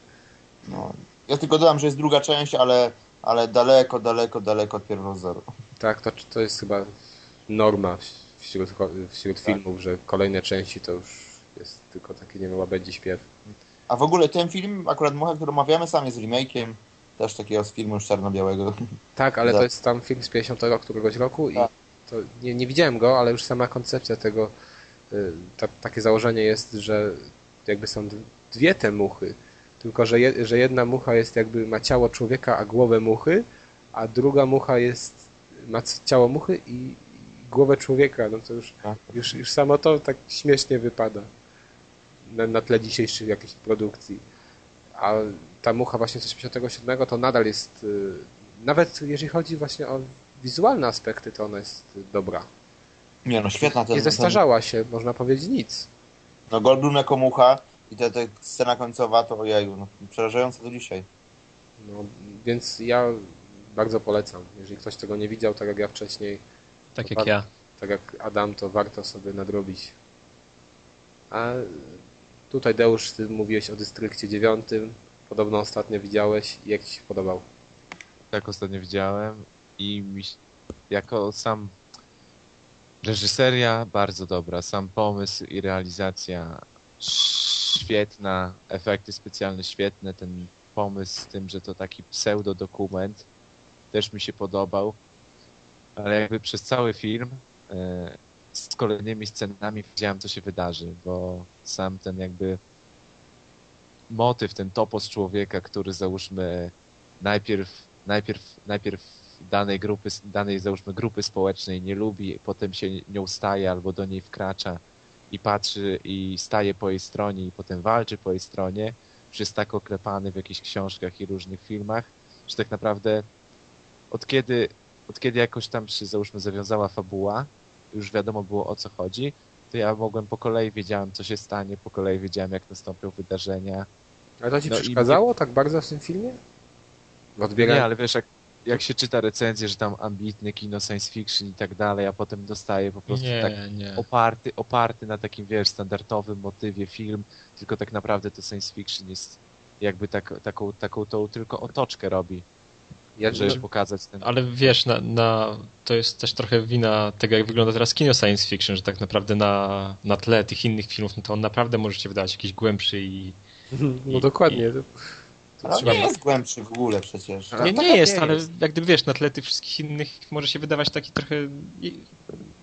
No, ja tylko dodam, że jest druga część, ale, ale daleko, daleko, daleko od pierwowzoru. Tak, to, to jest chyba norma wśród, wśród tak. filmów, że kolejne części to już jest tylko taki, nie wiem, łabędzi śpiew. A w ogóle ten film, akurat Mucha, który omawiamy, sam jest remake'iem też takiego z filmu już czarno-białego. Tak, ale to jest tam film z pięćdziesiątego któregoś roku i to nie, nie widziałem go, ale już sama koncepcja tego, ta, takie założenie jest, że jakby są dwie te muchy, tylko że, je, że jedna mucha jest jakby ma ciało człowieka, a głowę muchy, a druga mucha jest ma ciało muchy i, i głowę człowieka. No to już, już, już samo to tak śmiesznie wypada. Na, na tle dzisiejszych jakichś produkcji. A ta Mucha właśnie z osiemdziesiątego siódmego to nadal jest, yy, nawet jeżeli chodzi właśnie o wizualne aspekty, to ona jest dobra. Nie no, świetna. Ten, nie zestarzała ten... się, można powiedzieć nic. No Goldblum jako Mucha I ta, ta scena końcowa to ojeju, no, przerażająca do dzisiaj. No, więc ja bardzo polecam. Jeżeli ktoś tego nie widział, tak jak ja wcześniej. Tak jak ja. Tak jak Adam, to warto sobie nadrobić. A tutaj, Deusz, ty mówiłeś o Dystrykcie dziewiątym. Podobno ostatnio widziałeś. Jak ci się podobał? Tak, ostatnio widziałem i mi, jako sam reżyseria bardzo dobra, sam pomysł i realizacja świetna, efekty specjalne świetne, ten pomysł z tym, że to taki pseudodokument też mi się podobał, ale jakby przez cały film e, z kolejnymi scenami wiedziałem, co się wydarzy, bo sam ten jakby motyw, ten topos człowieka, który załóżmy najpierw najpierw, najpierw danej grupy, danej załóżmy grupy społecznej nie lubi, potem się nią staje albo do niej wkracza i patrzy i staje po jej stronie i potem walczy po jej stronie, już jest tak oklepany w jakichś książkach i różnych filmach, że tak naprawdę od kiedy, od kiedy jakoś tam się załóżmy zawiązała fabuła, już wiadomo było, o co chodzi, to ja mogłem po kolei, wiedziałem, co się stanie, po kolei wiedziałem, jak nastąpią wydarzenia. Ale to ci no przeszkadzało i... tak bardzo w tym filmie? Odbieram... Nie, ale wiesz, jak, jak się czyta recenzję, że tam ambitny kino science fiction i tak dalej, a potem dostaje po prostu nie, tak nie. Oparty, oparty na takim, wiesz, standardowym motywie film, tylko tak naprawdę to science fiction jest jakby tak, taką, taką tą tylko otoczkę robi, ja, żeby no, pokazać ten... Ale wiesz, na, na, to jest też trochę wina tego, jak wygląda teraz kino science fiction, że tak naprawdę na, na tle tych innych filmów, no to on naprawdę może się wydawać jakiś głębszy i... No i, dokładnie... I... No nie jest głębszy w ogóle przecież. Nie, nie, nie jest, ale jak gdyby wiesz, na tle tych wszystkich innych może się wydawać taki trochę,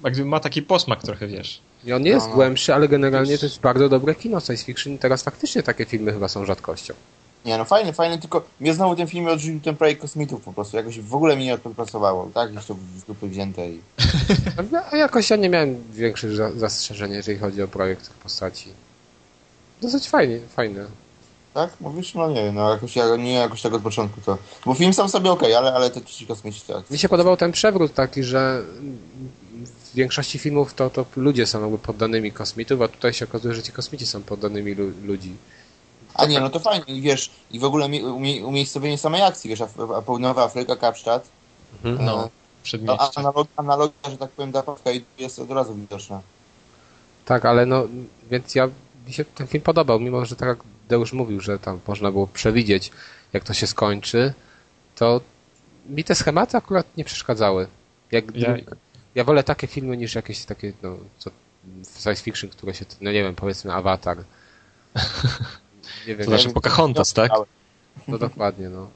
jak gdyby ma taki posmak trochę, wiesz. I on nie jest no, głębszy, ale generalnie to jest bardzo dobre kino science fiction i teraz faktycznie takie filmy chyba są rzadkością. Nie no fajnie, fajnie, tylko mnie znowu ten film odrzucił ten projekt kosmitów po prostu, jakoś w ogóle mi nie odpracowało, tak? Jeszcze z grupy wzięte i... A jakoś ja nie miałem większych zastrzeżeń, jeżeli chodzi o projekt w postaci. Dosyć fajnie, fajne. Tak? Mówisz? No nie wiem, no jakoś, ja, nie jakoś tak od początku to... Bo film sam sobie okej, okay, ale, ale te ci kosmiczne akcje. Mi się podobał ten przewrót taki, że w większości filmów to, to ludzie są jakby poddanymi kosmitów, a tutaj się okazuje, że ci kosmici są poddanymi lu- ludzi. A nie, no to fajnie, i wiesz, i w ogóle mi, umie, umiejscowienie samej akcji, wiesz, a, a południowa Afryka, Kapszczad. Mhm, no, przedmieście. No, analogia, analogia, że tak powiem, dla Pawka jest od razu widoczna. Tak, ale no, więc ja... Mi się ten film podobał, mimo że tak jak Deusz mówił, że tam można było przewidzieć, jak to się skończy, to mi te schematy akurat nie przeszkadzały. Jak ja... ja wolę takie filmy niż jakieś takie, no, co science fiction, które się, no nie wiem, powiedzmy Avatar. Nie wiem, to znaczy Pocahontas, tak? No dokładnie, no.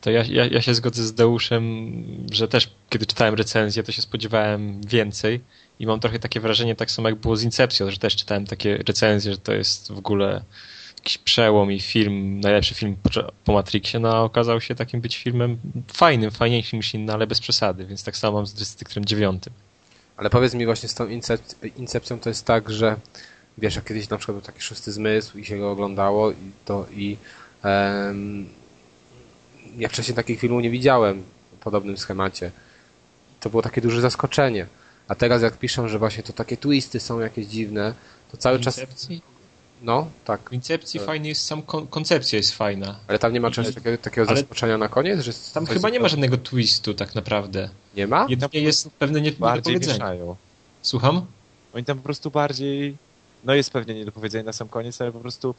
To ja, ja, ja się zgodzę z Deuszem, że też kiedy czytałem recenzję, to się spodziewałem więcej i mam trochę takie wrażenie, tak samo jak było z Inception, że też czytałem takie recenzje, że to jest w ogóle jakiś przełom i film, najlepszy film po Matrixie, no a okazał się takim być filmem fajnym, fajniejszym niż inny, ale bez przesady, więc tak samo mam z Dystryktem dziewiątym. Ale powiedz mi właśnie z tą Incep- Incepcją to jest tak, że wiesz, jak kiedyś na przykład był taki szósty zmysł i się go oglądało i to i... Um, ja wcześniej takich filmów nie widziałem w podobnym schemacie. To było takie duże zaskoczenie. A teraz jak piszą, że właśnie to takie twisty są jakieś dziwne, to cały w czas... No, tak. W Incepcji fajny jest sam, kon- koncepcja jest fajna. Ale tam nie ma czegoś takiego, takiego ale... zaskoczenia na koniec? Że tam chyba nie ma żadnego twistu tak naprawdę. Nie ma? Jedynie jest pewne niedopowiedzenie. Słucham? Oni tam po prostu bardziej... No jest pewnie niedopowiedzenie na sam koniec, ale po prostu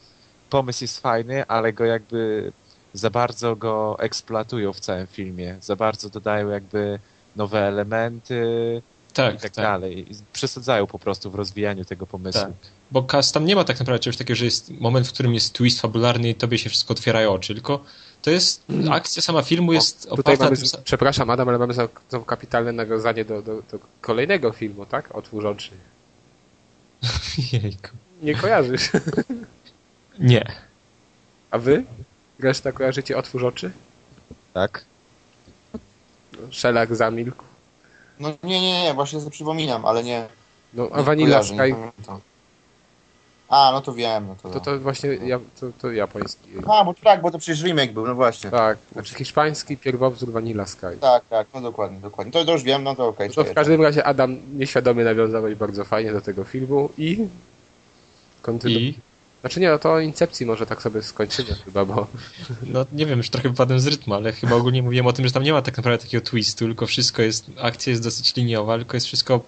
pomysł jest fajny, ale go jakby... za bardzo go eksploatują w całym filmie, za bardzo dodają jakby nowe elementy tak, i tak, tak dalej. Przesadzają po prostu w rozwijaniu tego pomysłu. Tak. Bo Cas tam nie ma tak naprawdę czegoś takiego, że jest moment, w którym jest twist fabularny i tobie się wszystko otwierają oczy, tylko to jest akcja sama filmu jest o, tutaj oparta... Mamy, przepraszam Adam, ale mamy to kapitalne nawiązanie do, do, do kolejnego filmu, tak? Otwórz oczy. Jejku. Nie kojarzysz? Nie. A wy? Reszta kojarzycie Otwórz oczy? Tak. Szelak zamilkł. No nie, nie, nie, właśnie sobie przypominam, ale nie... No, a Vanilla Sky... Nie a, no to wiem. No to, to, to właśnie ja, to, to japoński. A, bo tak, bo to przecież remake był, no właśnie. Tak, znaczy hiszpański pierwowzór Vanilla Sky. Tak, tak, no dokładnie, dokładnie. To, to już wiem, no to okej. Okay, no w każdym razie Adam nieświadomie nawiązałeś bardzo fajnie do tego filmu i... Kontynu... I? Znaczy nie, no to o Incepcji może tak sobie skończymy chyba, bo... No nie wiem, już trochę wypadłem z rytmu, ale chyba ogólnie mówiłem o tym, że tam nie ma tak naprawdę takiego twistu, tylko wszystko jest, akcja jest dosyć liniowa, tylko jest wszystko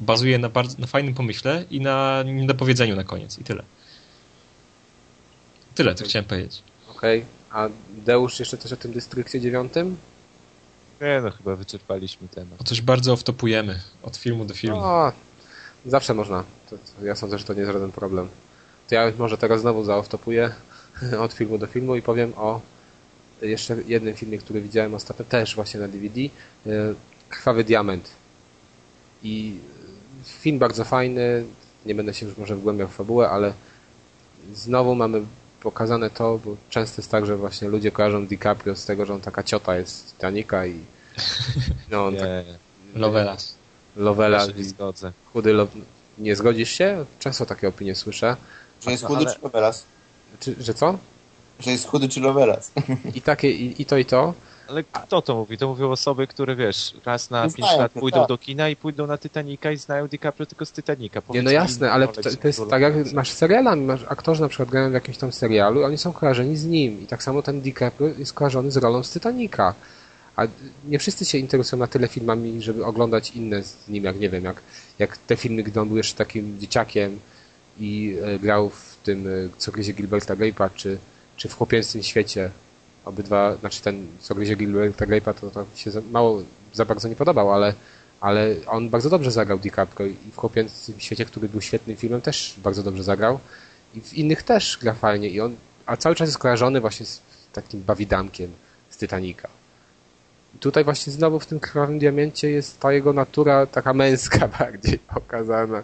bazuje na, bardzo, na fajnym pomyśle i na niedopowiedzeniu na koniec i tyle. Tyle, co chciałem powiedzieć. Okej, okay. A Deusz jeszcze coś o tym Dystrykcie dziewiątym? Nie no, chyba wyczerpaliśmy temat. O coś bardzo off-topujemy, od filmu do filmu. O, zawsze można. To, to ja sądzę, że to nie jest żaden problem. To ja może teraz znowu zaoff-topuję od filmu do filmu i powiem o jeszcze jednym filmie, który widziałem ostatnio, też właśnie na D V D. Krwawy Diament. I film bardzo fajny, nie będę się już może wgłębiał w fabułę, ale znowu mamy pokazane to, bo często jest tak, że właśnie ludzie kojarzą DiCaprio z tego, że on taka ciota jest z Titanica i no on tak... Lovelas. Lovelas. Chudy lo... Nie zgodzisz się? Często takie opinie słyszę. Że jest chudy ale... czy Lovelas? Że co? Że jest chudy czy Lovelas. I takie, i, i to, i to. Ale kto to mówi? To mówią osoby, które wiesz, raz na pięć lat pójdą tak. do kina i pójdą na Titanica i znają DiCaprio tylko z Titanica. Powiedz nie, no jasne, ale to, to jest tak jak masz serialami, masz aktorzy na przykład grają w jakimś tam serialu, oni są kojarzeni z nim i tak samo ten DiCaprio jest kojarzony z rolą z Titanica. A nie wszyscy się interesują na tyle filmami, żeby oglądać inne z nim, jak nie wiem, jak, jak te filmy, gdy on był jeszcze takim dzieciakiem i e, grał w tym e, Co gryzie Gilberta Grape'a, czy, czy w Chłopięcym świecie. Obydwa, znaczy ten Co gryzie Gilberta Grape'a to, to się za, mało, za bardzo nie podobał, ale, ale on bardzo dobrze zagrał DiCaprio i w Chłopięcym świecie, który był świetnym filmem, też bardzo dobrze zagrał i w innych też gra fajnie i on, a cały czas jest kojarzony właśnie z takim bawidamkiem z Titanica. Tutaj właśnie znowu w tym Krwawym Diamencie jest ta jego natura taka męska bardziej okazana.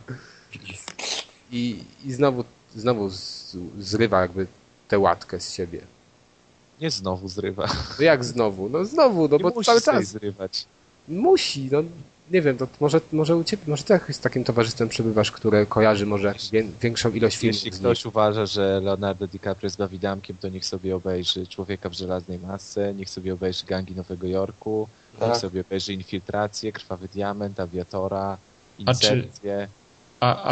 I, i znowu, znowu z, zrywa jakby tę łatkę z siebie. Nie znowu zrywa. No jak znowu? No znowu, no nie bo cały czas. Zrywać. Musi, no nie wiem, to może, może u ciebie, może ty jakoś z takim towarzystwem przebywasz, które kojarzy może wie, większą ilość filmów. Jeśli ktoś uważa, że Leonardo DiCaprio jest bawidamkiem, to niech sobie obejrzy Człowieka w żelaznej masce, niech sobie obejrzy Gangi Nowego Jorku, tak. niech sobie obejrzy Infiltrację, Krwawy Diament, Awiatora, Incepcję,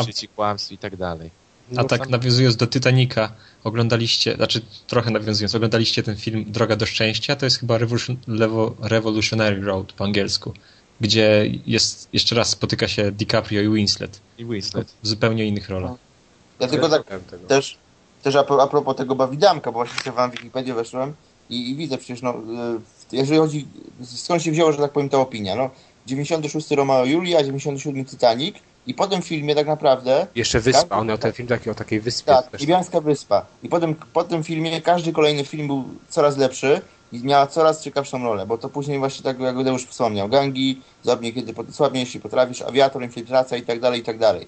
Sieci Kłamstw i tak dalej. A tak nawiązując do Titanica, oglądaliście, znaczy trochę nawiązując, oglądaliście ten film Droga do Szczęścia, to jest chyba Revolution, Levo, Revolutionary Road po angielsku, gdzie jest, jeszcze raz spotyka się DiCaprio i Winslet. I Winslet. W zupełnie innych rolach. No. Ja tylko tak tego. też, też a propos tego bawidamka, bo właśnie wam w Wikipedię weszłem i, i widzę przecież, no, jeżeli chodzi, skąd się wzięło, że tak powiem, ta opinia, no. dziewięćdziesiąty szósty Romeo i Julia, dziewięćdziesiąty siódmy Titanic i po tym filmie tak naprawdę... Jeszcze Wyspa, tak, on miał ten film taki o takiej wyspie. Tak, też. Ibiańska Wyspa. I potem, po tym filmie każdy kolejny film był coraz lepszy i miała coraz ciekawszą rolę, bo to później właśnie tak, jak już wspomniał, Gangi, Zabnij kiedy słabnie, jeśli potrafisz, Awiator, Infiltracja i tak dalej, i tak dalej.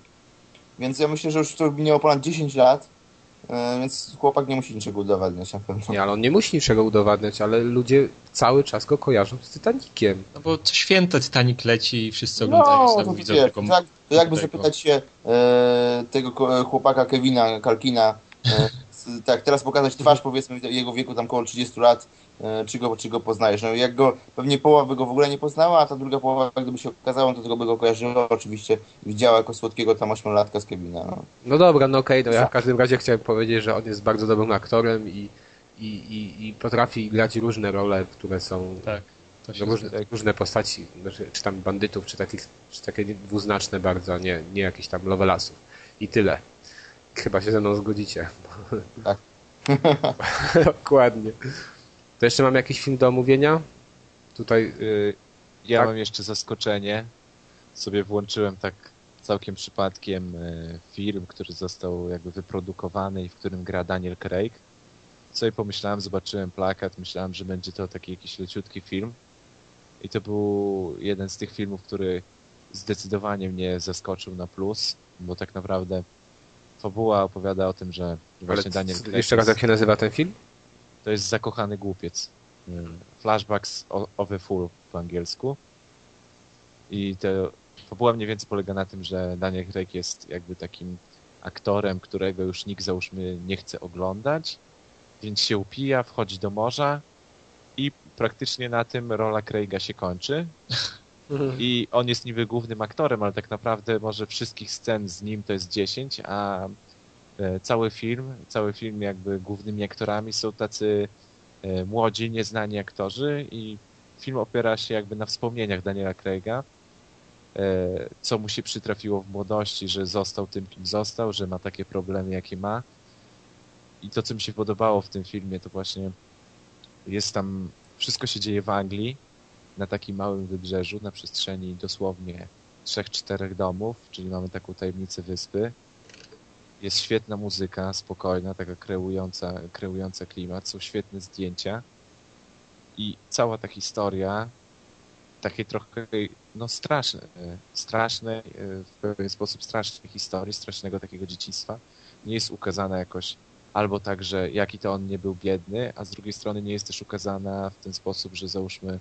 Więc ja myślę, że już to minęło ponad dziesięć lat, więc chłopak nie musi niczego udowadniać na pewno. Nie, ale on nie musi niczego udowadniać, ale ludzie cały czas go kojarzą z Titanikiem. No bo co święto Titanic leci i wszyscy oglądają, no, znowu widzą tego. Tak, to jakby tego. Zapytać się e, tego chłopaka Kevina Kalkina, e, tak, teraz pokazać twarz, powiedzmy, jego wieku tam koło trzydziestu lat, e, czy, go, czy go poznajesz. No jak go, pewnie połowa by go w ogóle nie poznała, a ta druga połowa, gdyby się okazała, to tego by go kojarzyła oczywiście, widziała jako słodkiego tam ośmiolatka z Kevina. No, no dobra, no okej, okay, no ja w każdym razie chciałem powiedzieć, że on jest bardzo dobrym aktorem i, i, i, i potrafi grać różne role, które są... Tak. Różne, różne postaci, czy tam bandytów, czy, takich, czy takie dwuznaczne bardzo, nie, nie jakichś tam Lovelasów. I tyle. Chyba się ze mną zgodzicie. Tak. Dokładnie. To jeszcze mam jakiś film do omówienia? Tutaj yy, ja tak? mam jeszcze zaskoczenie. Sobie włączyłem tak całkiem przypadkiem yy, film, który został jakby wyprodukowany i w którym gra Daniel Craig. Co i pomyślałem, zobaczyłem plakat, myślałem, że będzie to taki jakiś leciutki film. I to był jeden z tych filmów, który zdecydowanie mnie zaskoczył na plus, bo tak naprawdę fabuła opowiada o tym, że właśnie Ale Daniel... Craig jeszcze raz, jak się nazywa ten film? To jest Zakochany Głupiec. Hmm. Flashbacks of a Fool po angielsku. I to fabuła mniej więcej polega na tym, że Daniel Craig jest jakby takim aktorem, którego już nikt, załóżmy, nie chce oglądać, więc się upija, wchodzi do morza i praktycznie na tym rola Craiga się kończy. I on jest niby głównym aktorem, ale tak naprawdę może wszystkich scen z nim to jest dziesięć, a cały film, cały film jakby głównymi aktorami są tacy młodzi, nieznani aktorzy i film opiera się jakby na wspomnieniach Daniela Craig'a, co mu się przytrafiło w młodości, że został tym, kim został, że ma takie problemy, jakie ma. I to, co mi się podobało w tym filmie, to właśnie jest tam, wszystko się dzieje w Anglii, na takim małym wybrzeżu, na przestrzeni dosłownie trzech, czterech domów, czyli mamy taką tajemnicę wyspy. Jest świetna muzyka, spokojna, taka kreująca, kreująca klimat, są świetne zdjęcia i cała ta historia takiej trochę, no strasznej, strasznej, w pewien sposób strasznej historii, strasznego takiego dzieciństwa, nie jest ukazana jakoś albo tak, że jaki to on nie był biedny, a z drugiej strony nie jest też ukazana w ten sposób, że załóżmy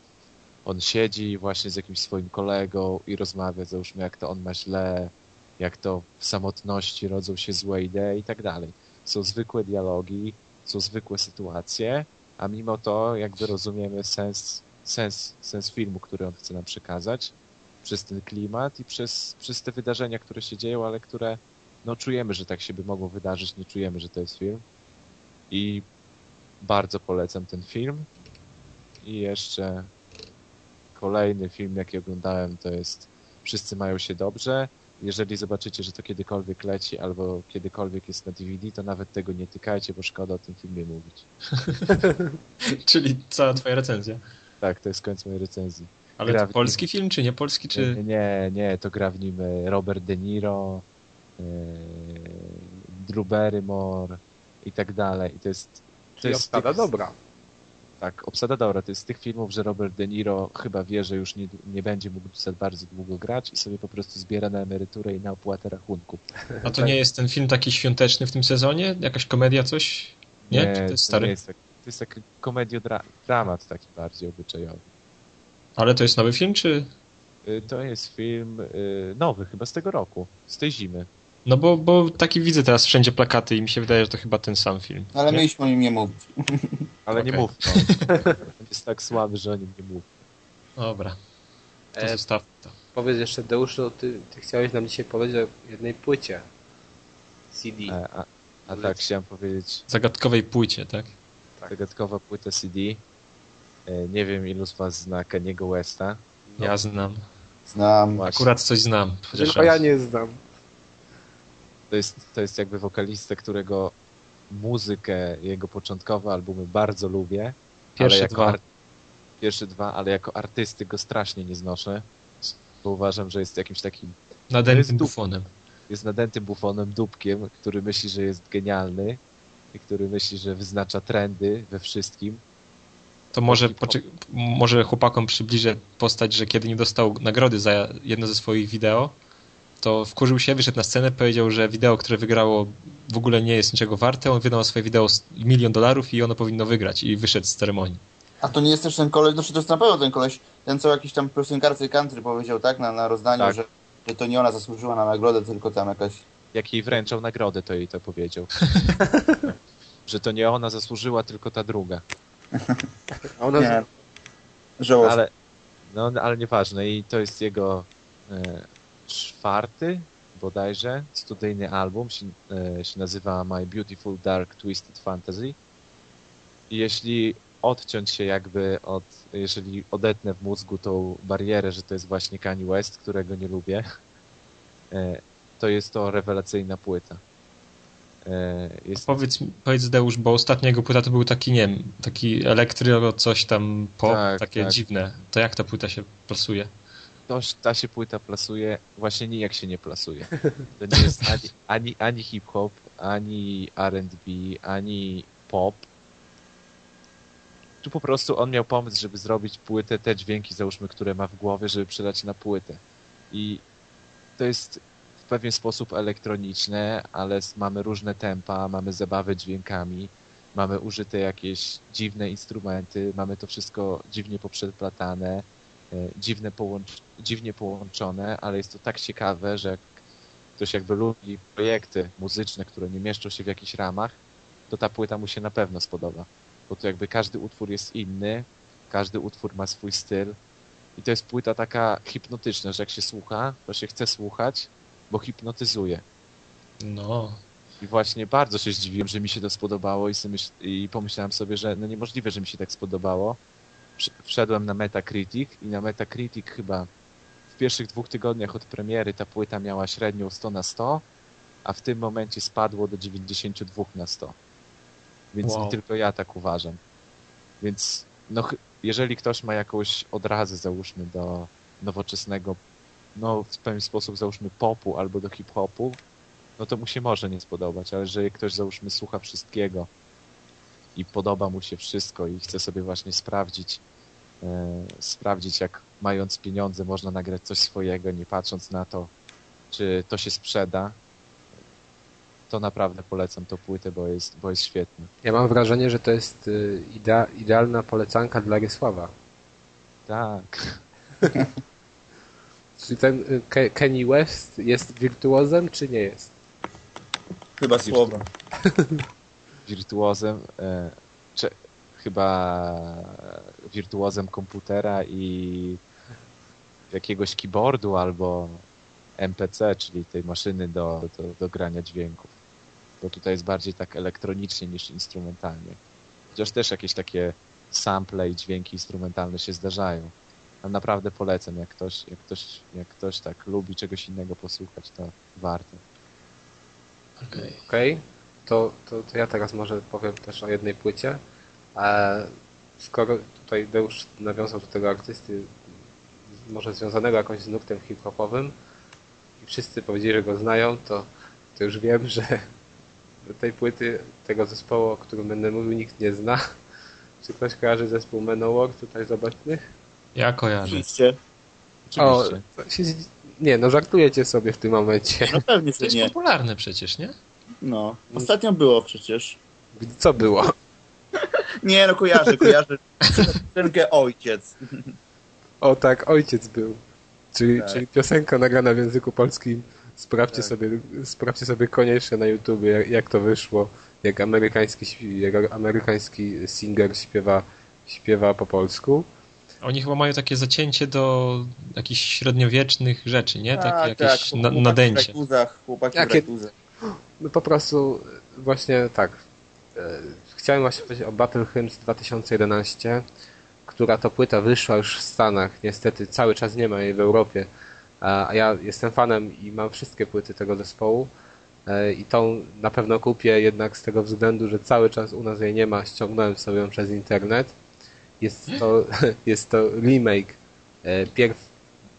on siedzi właśnie z jakimś swoim kolegą i rozmawia, załóżmy jak to on ma źle, jak to w samotności rodzą się złe idee i tak dalej. Są zwykłe dialogi, są zwykłe sytuacje, a mimo to jakby rozumiemy sens, sens, sens filmu, który on chce nam przekazać przez ten klimat i przez, przez te wydarzenia, które się dzieją, ale które no czujemy, że tak się by mogło wydarzyć, nie czujemy, że to jest film. I bardzo polecam ten film. I jeszcze kolejny film, jaki oglądałem, to jest Wszyscy mają się dobrze. Jeżeli zobaczycie, że to kiedykolwiek leci albo kiedykolwiek jest na D V D, to nawet tego nie tykajcie, bo szkoda o tym filmie mówić. Czyli cała twoja recenzja. Tak, to jest koniec mojej recenzji. Ale gra to polski nim... film, czy nie polski? Czy... Nie, nie, nie, to gra w nim Robert De Niro, yy, Drew Barrymore i tak dalej. I to jest... To Czyli jest obsada tych... dobra. Tak, obsada dobra. To jest z tych filmów, że Robert De Niro chyba wie, że już nie, nie będzie mógł za bardzo długo grać i sobie po prostu zbiera na emeryturę i na opłatę rachunków. A to nie jest ten film taki świąteczny w tym sezonie? Jakaś komedia, coś? Nie? nie Czy to jest stary? To, nie jest tak, to jest taki komediodramat taki bardziej obyczajowy. Ale to jest nowy film, czy...? To jest film nowy, chyba z tego roku, z tej zimy. No bo, bo taki widzę teraz wszędzie plakaty i mi się wydaje, że to chyba ten sam film. Ale nie? Mieliśmy o nim nie mówić. Ale okay. Nie mów. No. Jest tak słaby, że o nim nie mów. Dobra, to e, zostaw to. Powiedz jeszcze, Deuszu, ty, ty chciałeś nam dzisiaj powiedzieć o jednej płycie. C D. A, a, a tak, chciałem powiedzieć... Zagadkowej płycie, tak? tak. Zagadkowa płyta C D. E, nie wiem, ilu z was zna Kaniego Westa. No. Ja znam. Znam. Właśnie. Akurat coś znam. Tylko ja nie znam. To jest, to jest jakby wokalista, którego muzykę, jego początkowe albumy bardzo lubię. Pierwsze ale dwa. Ar... Pierwsze dwa, ale jako artysty go strasznie nie znoszę, bo uważam, że jest jakimś takim... Nadętym bufonem. Jest nadętym bufonem, dupkiem, który myśli, że jest genialny i który myśli, że wyznacza trendy we wszystkim. To może, poczy... może chłopakom przybliżę postać, że kiedy nie dostał nagrody za jedno ze swoich wideo, to wkurzył się, wyszedł na scenę, powiedział, że wideo, które wygrało, w ogóle nie jest niczego warte. On wydał swoje wideo milion dolarów i ono powinno wygrać. I wyszedł z ceremonii. A to nie jest też ten koleś, no to jest na pewno ten koleś, ten co jakiś tam piosenkarce country powiedział, tak, na, na rozdaniu, tak. Że, że to nie ona zasłużyła na nagrodę, tylko tam jakaś... Jak jej wręczał nagrodę, to jej to powiedział. Że to nie ona zasłużyła, tylko ta druga. A ona... Nie, żołądz. Ale, no, ale nieważne. I to jest jego... E... czwarty bodajże studyjny album, się, e, się nazywa My Beautiful Dark Twisted Fantasy i jeśli odciąć się jakby od, jeżeli odetnę w mózgu tą barierę, że to jest właśnie Kanye West, którego nie lubię, e, to jest to rewelacyjna płyta. E, jest... Powiedz, powiedz Deusz, bo ostatnia jego płyta to był taki, nie wiem, taki elektro coś tam pop, tak, takie tak. Dziwne. To jak ta płyta się plasuje? To, ta się płyta plasuje, właśnie nijak się nie plasuje. To nie jest ani, ani, ani hip-hop, ani R and B, ani pop. Tu po prostu on miał pomysł, żeby zrobić płytę, te dźwięki załóżmy, które ma w głowie, żeby przelać na płytę. I to jest w pewien sposób elektroniczne, ale mamy różne tempa, mamy zabawy dźwiękami, mamy użyte jakieś dziwne instrumenty, mamy to wszystko dziwnie poprzeplatane. Dziwne połącz- dziwnie połączone, ale jest to tak ciekawe, że jak ktoś jakby lubi projekty muzyczne, które nie mieszczą się w jakichś ramach, to ta płyta mu się na pewno spodoba. Bo to jakby każdy utwór jest inny, każdy utwór ma swój styl i to jest płyta taka hipnotyczna, że jak się słucha, to się chce słuchać, bo hipnotyzuje. No. I właśnie bardzo się zdziwiłem, że mi się to spodobało i, sobie, i pomyślałem sobie, że no niemożliwe, że mi się tak spodobało. Wszedłem na Metacritic i na Metacritic chyba w pierwszych dwóch tygodniach od premiery ta płyta miała średnią sto na sto, a w tym momencie spadło do dziewięćdziesiąt dwa na sto. Więc wow. Nie tylko ja tak uważam. Więc no, jeżeli ktoś ma jakąś odrazę, załóżmy, do nowoczesnego, no w pewien sposób załóżmy popu albo do hip-hopu, no to mu się może nie spodobać, ale jeżeli ktoś załóżmy słucha wszystkiego i podoba mu się wszystko i chce sobie właśnie sprawdzić, yy, sprawdzić jak mając pieniądze można nagrać coś swojego, nie patrząc na to, czy to się sprzeda, to naprawdę polecam tą płytę, bo jest, bo jest świetna. Ja mam wrażenie, że to jest idea, idealna polecanka dla Rysława. Tak. Czy ten Ke- Kanye West jest wirtuozem, czy nie jest? Chyba słowo. Wirtuozem, e, czy, chyba wirtuozem komputera i jakiegoś keyboardu albo M P C, czyli tej maszyny do, do, do grania dźwięków. Bo tutaj jest bardziej tak elektronicznie niż instrumentalnie. Chociaż też jakieś takie sample i dźwięki instrumentalne się zdarzają. A naprawdę polecam, jak ktoś, jak, ktoś, jak ktoś tak lubi czegoś innego posłuchać, to warto. Okej. Okay. Okay. To, to, to ja teraz może powiem też o jednej płycie. A skoro tutaj Deusz nawiązał do tego artysty, może związanego jakoś z nurtem hip-hopowym, i wszyscy powiedzieli, że go znają, to, to już wiem, że tej płyty, tego zespołu, o którym będę mówił, nikt nie zna. Czy ktoś kojarzy zespół Manowar tutaj z obecnych? Ja kojarzę. Oczywiście. O, nie, no żartujecie sobie w tym momencie. No pewnie to jest popularne przecież, nie? No, ostatnio było przecież. Co było? Nie, no kojarzę, kojarzę. Piosenkę Ojciec. O tak, Ojciec był. Czyli, tak. czyli piosenka nagrana w języku polskim. Sprawdźcie, tak. sobie, sprawdźcie sobie koniecznie na YouTubie, jak, jak to wyszło, jak amerykański, jak amerykański singer śpiewa, śpiewa po polsku. Oni chyba mają takie zacięcie do jakichś średniowiecznych rzeczy, nie? Takie A, jakieś tak. na, nadęcie. Chłopaki w retuzach. No po prostu właśnie tak. Chciałem właśnie powiedzieć o Battle Hymns dwa tysiące jedenaście, która to płyta wyszła już w Stanach. Niestety cały czas nie ma jej w Europie. A ja jestem fanem i mam wszystkie płyty tego zespołu. I tą na pewno kupię, jednak z tego względu, że cały czas u nas jej nie ma. Ściągnąłem sobie ją przez internet. Jest to, jest to remake pierw,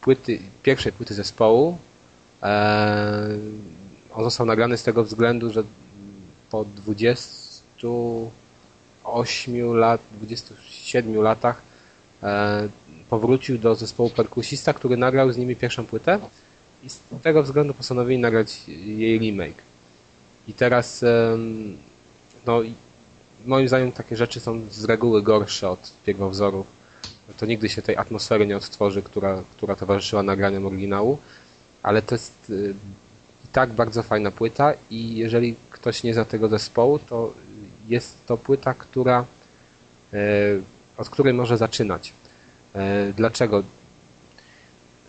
płyty, pierwszej płyty zespołu. On został nagrany z tego względu, że po dwudziestu ośmiu lat, dwudziestu siedmiu latach powrócił do zespołu perkusista, który nagrał z nimi pierwszą płytę i z tego względu postanowili nagrać jej remake. I teraz no moim zdaniem takie rzeczy są z reguły gorsze od pierwowzorów. To nigdy się tej atmosfery nie odtworzy, która, która towarzyszyła nagraniom oryginału, ale to jest i tak bardzo fajna płyta i jeżeli ktoś nie zna tego zespołu, to jest to płyta, która, od której może zaczynać. Dlaczego?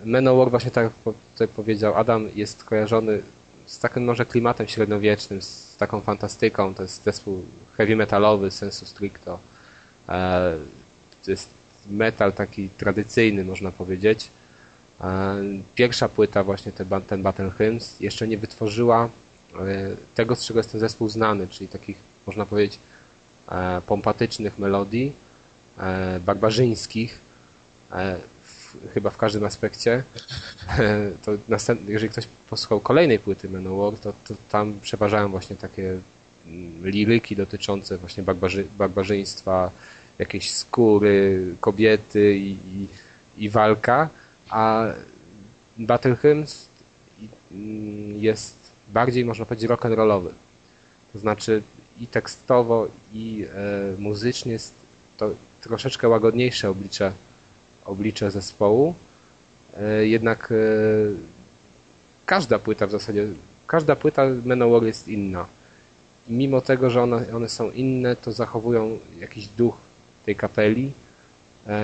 Manowar, właśnie tak tutaj powiedział Adam, jest kojarzony z takim może klimatem średniowiecznym, z taką fantastyką. To jest zespół heavy metalowy, sensu stricto. To jest metal taki tradycyjny, można powiedzieć. Pierwsza płyta, właśnie ten Battle Hymns, jeszcze nie wytworzyła tego, z czego jest ten zespół znany, czyli takich, można powiedzieć, pompatycznych melodii, barbarzyńskich, chyba w każdym aspekcie. To następny, jeżeli ktoś posłuchał kolejnej płyty Manowar, to, to tam przeważają właśnie takie liryki dotyczące właśnie barbarzy, barbarzyństwa, jakiejś skóry, kobiety i, i, i walka, a Battle Hymns jest bardziej, można powiedzieć, rock'n'rollowy. To znaczy i tekstowo, i e, muzycznie jest to troszeczkę łagodniejsze oblicze oblicze zespołu. Jednak każda płyta w zasadzie, każda płyta Manowar jest inna. I mimo tego, że one, one są inne, to zachowują jakiś duch tej kapeli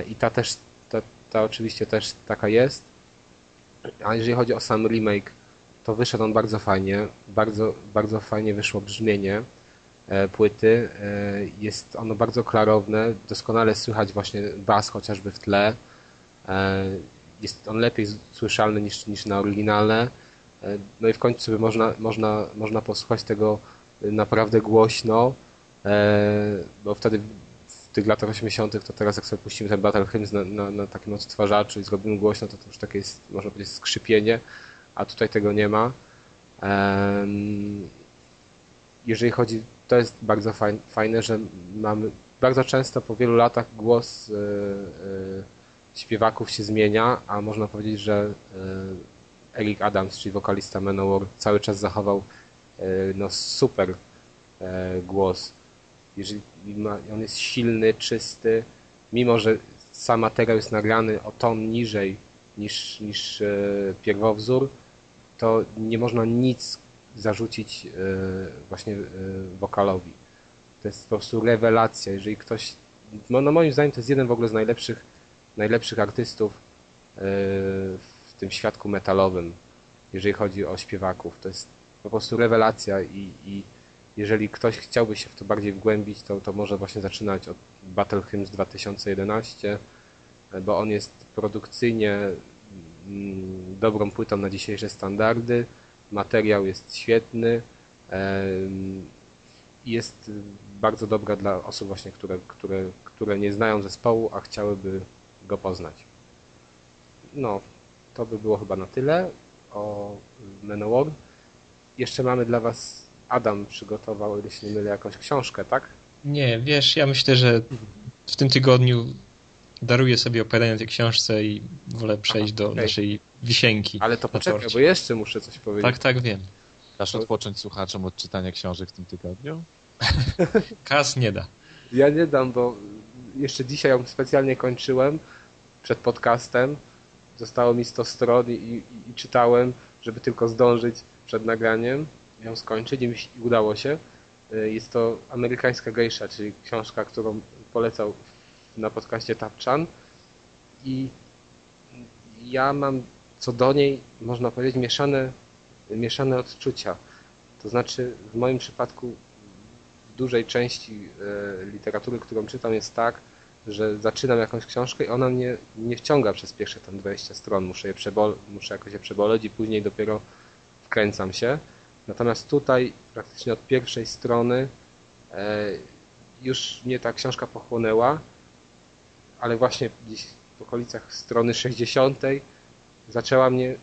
i ta też, ta, ta oczywiście też taka jest. A jeżeli chodzi o sam remake, to wyszedł on bardzo fajnie, bardzo, bardzo fajnie wyszło brzmienie płyty, jest ono bardzo klarowne, doskonale słychać właśnie bas chociażby w tle, jest on lepiej słyszalny niż, niż na oryginale, no i w końcu by można, można, można posłuchać tego naprawdę głośno, bo wtedy w tych latach osiemdziesiątych to teraz jak sobie puścimy ten Battle Hymns na, na, na takim odtwarzaczu i zrobimy głośno, to, to już takie jest, można powiedzieć, skrzypienie, a tutaj tego nie ma. Jeżeli chodzi, to jest bardzo fajne, że mamy bardzo często po wielu latach głos śpiewaków się zmienia, a można powiedzieć, że Eric Adams, czyli wokalista Manowar, cały czas zachował no, super głos. Jeżeli ma, on jest silny, czysty, mimo że sam materiał jest nagrany o ton niżej niż, niż pierwowzór, to nie można nic zarzucić właśnie wokalowi. To jest po prostu rewelacja. Jeżeli ktoś, no, no moim zdaniem to jest jeden w ogóle z najlepszych, najlepszych artystów w tym świadku metalowym, jeżeli chodzi o śpiewaków. To jest po prostu rewelacja i, i jeżeli ktoś chciałby się w to bardziej wgłębić, to, to może właśnie zaczynać od Battle Hymns dwa tysiące jedenasty, bo on jest produkcyjnie dobrą płytą na dzisiejsze standardy. Materiał jest świetny i jest bardzo dobra dla osób właśnie, które, które, które nie znają zespołu, a chciałyby go poznać. No, to by było chyba na tyle o Manowar. Jeszcze mamy dla was, Adam przygotował, o ile się nie mylę, jakąś książkę, tak? Nie, wiesz, ja myślę, że w tym tygodniu daruję sobie opowiadanie o tej książce i wolę przejść Aha, do okay. naszej wisienki. Ale to poczekaj, bo jeszcze muszę coś powiedzieć. Tak, tak, wiem. Dasz odpocząć słuchaczom od czytania książek w tym tygodniu? Kas nie da. Ja nie dam, bo jeszcze dzisiaj ją specjalnie kończyłem przed podcastem. Zostało mi sto stron i, i, i czytałem, żeby tylko zdążyć przed nagraniem ją skończyć i mi się, udało się. Jest to Amerykańska gejsza, czyli książka, którą polecał na podcaście Tapczan i ja mam co do niej, można powiedzieć, mieszane, mieszane odczucia. To znaczy w moim przypadku w dużej części y, literatury, którą czytam, jest tak, że zaczynam jakąś książkę i ona mnie nie wciąga przez pierwsze tam dwadzieścia stron. Muszę, je przebol- muszę jakoś je przeboleć i później dopiero wkręcam się. Natomiast tutaj praktycznie od pierwszej strony y, już mnie ta książka pochłonęła, ale właśnie gdzieś w okolicach strony sześćdziesiątej zaczęła mnie,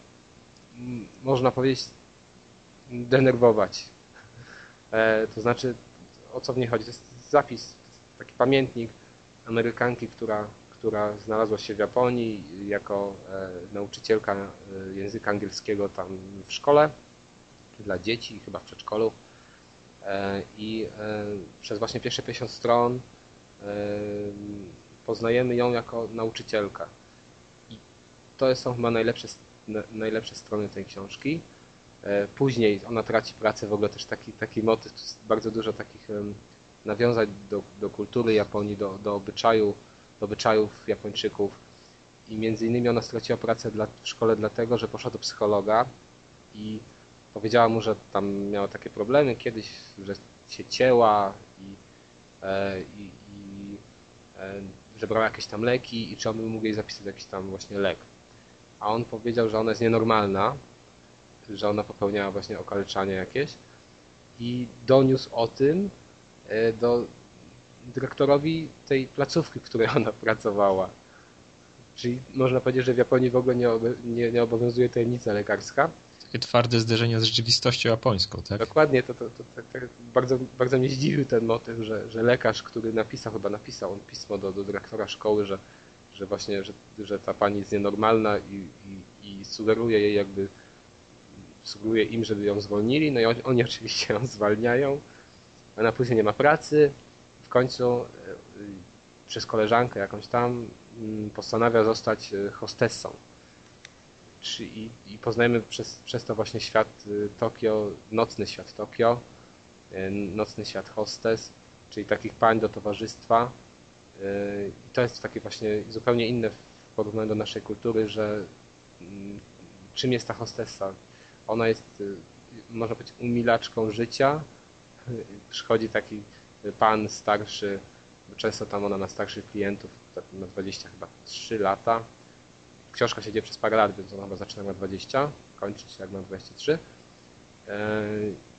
można powiedzieć, denerwować. E, to znaczy, o co w niej chodzi? To jest zapis, taki pamiętnik Amerykanki, która, która znalazła się w Japonii jako e, nauczycielka języka angielskiego tam w szkole, dla dzieci, chyba w przedszkolu. E, I e, przez właśnie pierwsze pięćdziesiąt stron e, poznajemy ją jako nauczycielkę. I to są chyba najlepsze, najlepsze strony tej książki. Później ona traci pracę, w ogóle też taki, taki motyw, bardzo dużo takich nawiązań do, do kultury Japonii, do, do, obyczaju, do obyczajów Japończyków. I między innymi ona straciła pracę dla, w szkole dlatego, że poszła do psychologa i powiedziała mu, że tam miała takie problemy kiedyś, że się cięła i, i, i że brała jakieś tam leki i czy on by mógł jej zapisać jakiś tam właśnie lek. A on powiedział, że ona jest nienormalna, że ona popełniała właśnie okaleczanie jakieś i doniósł o tym do dyrektorowi tej placówki, w której ona pracowała. Czyli można powiedzieć, że w Japonii w ogóle nie, obo- nie, nie obowiązuje tajemnica lekarska. Takie twarde zderzenie z rzeczywistością japońską, tak? Dokładnie, to, to, to, to, to bardzo, bardzo mnie zdziwił ten motyw, że, że lekarz, który napisał, chyba napisał on pismo do, do dyrektora szkoły, że, że właśnie, że, że ta pani jest nienormalna i, i, i sugeruje jej jakby, sugeruje im, żeby ją zwolnili, no i oni, oni oczywiście ją zwalniają, ona później nie ma pracy, w końcu przez koleżankę jakąś tam postanawia zostać hostessą. I, i poznajemy przez, przez to właśnie świat Tokio, nocny świat Tokio, nocny świat hostes, czyli takich pań do towarzystwa. I to jest takie właśnie zupełnie inne w porównaniu do naszej kultury, że czym jest ta hostessa? Ona jest, można powiedzieć, umilaczką życia. Przychodzi taki pan starszy, często tam ona ma starszych klientów, ma dwadzieścia chyba trzy lata. Książka się dzieje przez parę lat, więc ona chyba zaczyna na dwadzieścia, kończy się jak na dwadzieścia trzy.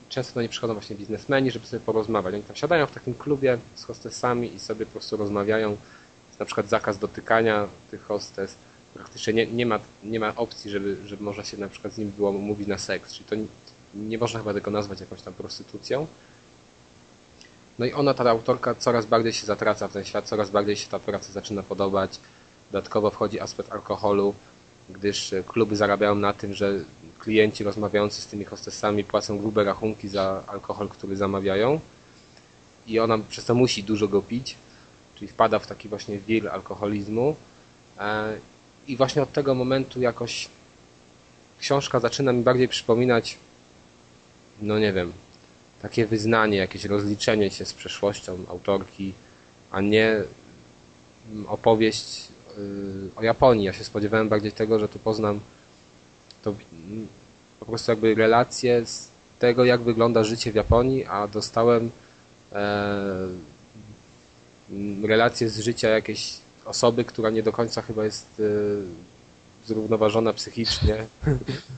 Często do niej przychodzą właśnie biznesmeni, żeby sobie porozmawiać. Oni tam siadają w takim klubie z hostesami i sobie po prostu rozmawiają. Jest na przykład zakaz dotykania tych hostes. Praktycznie nie, nie, ma, nie ma opcji, żeby, żeby można się na przykład z nim było mówić na seks. Czyli to nie, nie można chyba tego nazwać jakąś tam prostytucją. No i ona, ta autorka, coraz bardziej się zatraca w ten świat, coraz bardziej się ta praca zaczyna podobać. Dodatkowo wchodzi aspekt alkoholu, gdyż kluby zarabiają na tym, że klienci rozmawiający z tymi hostessami płacą grube rachunki za alkohol, który zamawiają. I ona przez to musi dużo go pić, czyli wpada w taki właśnie wir alkoholizmu. I właśnie od tego momentu jakoś książka zaczyna mi bardziej przypominać, no nie wiem, takie wyznanie, jakieś rozliczenie się z przeszłością autorki, a nie opowieść o Japonii. Ja się spodziewałem bardziej tego, że tu poznam to po prostu jakby relacje z tego, jak wygląda życie w Japonii, a dostałem relacje z życia jakiejś osoby, która nie do końca chyba jest zrównoważona psychicznie.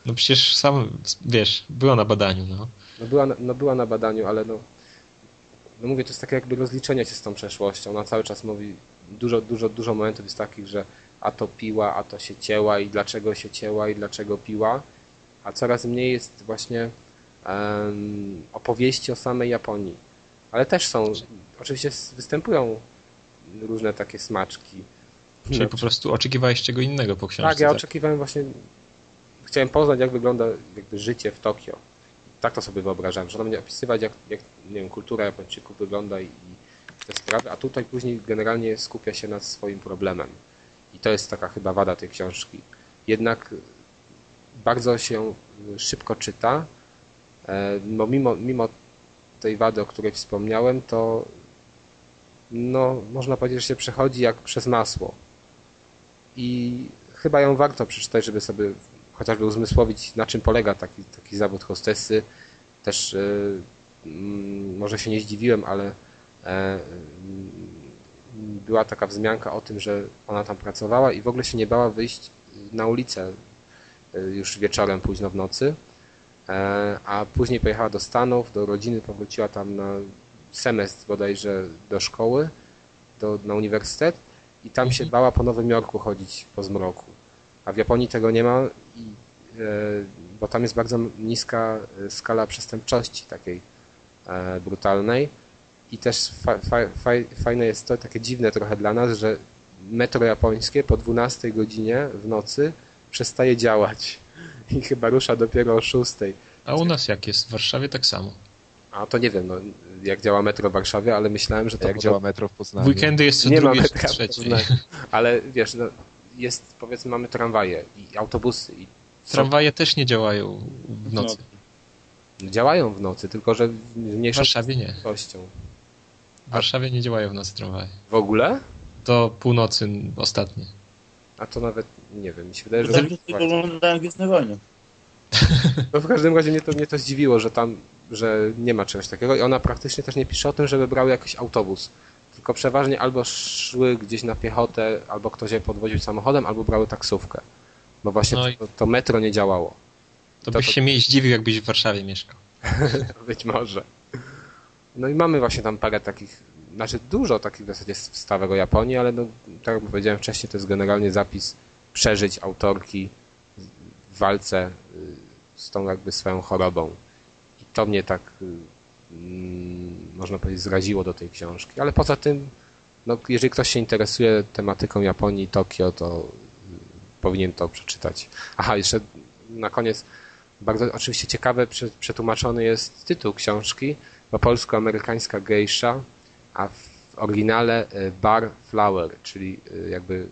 No przecież sam, wiesz, była na badaniu, no. No była, no była na badaniu, ale no, no mówię, to jest takie jakby rozliczenie się z tą przeszłością. Ona cały czas mówi, dużo, dużo, dużo momentów jest takich, że a to piła, a to się cięła i dlaczego się cięła i dlaczego piła, a coraz mniej jest właśnie um, opowieści o samej Japonii. Ale też są, oczywiście występują różne takie smaczki. Czyli no, po prostu oczekiwałeś czego innego po książce. Tak, ja tak? oczekiwałem właśnie, chciałem poznać, jak wygląda jakby życie w Tokio. Tak to sobie wyobrażałem, że ona będzie opisywać, jak, jak nie wiem, kultura Japończyków wygląda i, i te sprawy, a tutaj później generalnie skupia się nad swoim problemem. I to jest taka chyba wada tej książki. Jednak bardzo się szybko czyta, bo mimo, mimo tej wady, o której wspomniałem, to no, można powiedzieć, że się przechodzi jak przez masło. I chyba ją warto przeczytać, żeby sobie chociażby uzmysłowić, na czym polega taki, taki zawód hostessy. Też y, m, może się nie zdziwiłem, ale y, była taka wzmianka o tym, że ona tam pracowała i w ogóle się nie bała wyjść na ulicę y, już wieczorem, późno w nocy. Y, a później pojechała do Stanów, do rodziny, powróciła tam na semestr bodajże do szkoły, do, na uniwersytet i tam się bała po Nowym Jorku chodzić po zmroku. A w Japonii tego nie ma, i, e, bo tam jest bardzo niska skala przestępczości takiej e, brutalnej i też fa, fa, fa, fajne jest to, takie dziwne trochę dla nas, że metro japońskie po dwunastej godzinie w nocy przestaje działać i chyba rusza dopiero o szóstej. A u nas jak jest? W Warszawie tak samo. A to nie wiem, no, jak działa metro w Warszawie, ale myślałem, że to... Jak działa metro w Poznaniu. Weekendy jest co drugie, trzeciej. Ale wiesz... No, jest, powiedzmy, mamy tramwaje i autobusy. I tramwaje też nie działają w nocy. No, działają w nocy, tylko że w mniejszą prędkością. W Warszawie nie działają w nocy tramwaje. W ogóle? Do północy ostatnie. A to nawet, nie wiem, mi się wydaje, że... Zresztą oglądałem Gwiezdne Wojny. No w każdym razie mnie to, mnie to zdziwiło, że tam, że nie ma czegoś takiego i ona praktycznie też nie pisze o tym, żeby brał jakiś autobus. Tylko przeważnie albo szły gdzieś na piechotę, albo ktoś je podwoził samochodem, albo brały taksówkę. Bo właśnie no to, to metro nie działało. To, to byś to... się mniej zdziwił, jakbyś w Warszawie mieszkał. Być może. No i mamy właśnie tam parę takich, znaczy dużo takich w zasadzie wstawek o Japonii, ale no, tak jak powiedziałem wcześniej, to jest generalnie zapis przeżyć autorki w walce z tą jakby swoją chorobą. I to mnie tak... można powiedzieć, zraziło do tej książki. Ale poza tym, no, jeżeli ktoś się interesuje tematyką Japonii i Tokio, to powinien to przeczytać. Aha, jeszcze na koniec bardzo oczywiście ciekawe przetłumaczony jest tytuł książki, po polsku amerykańska gejsza, a w oryginale bar flower, czyli jakby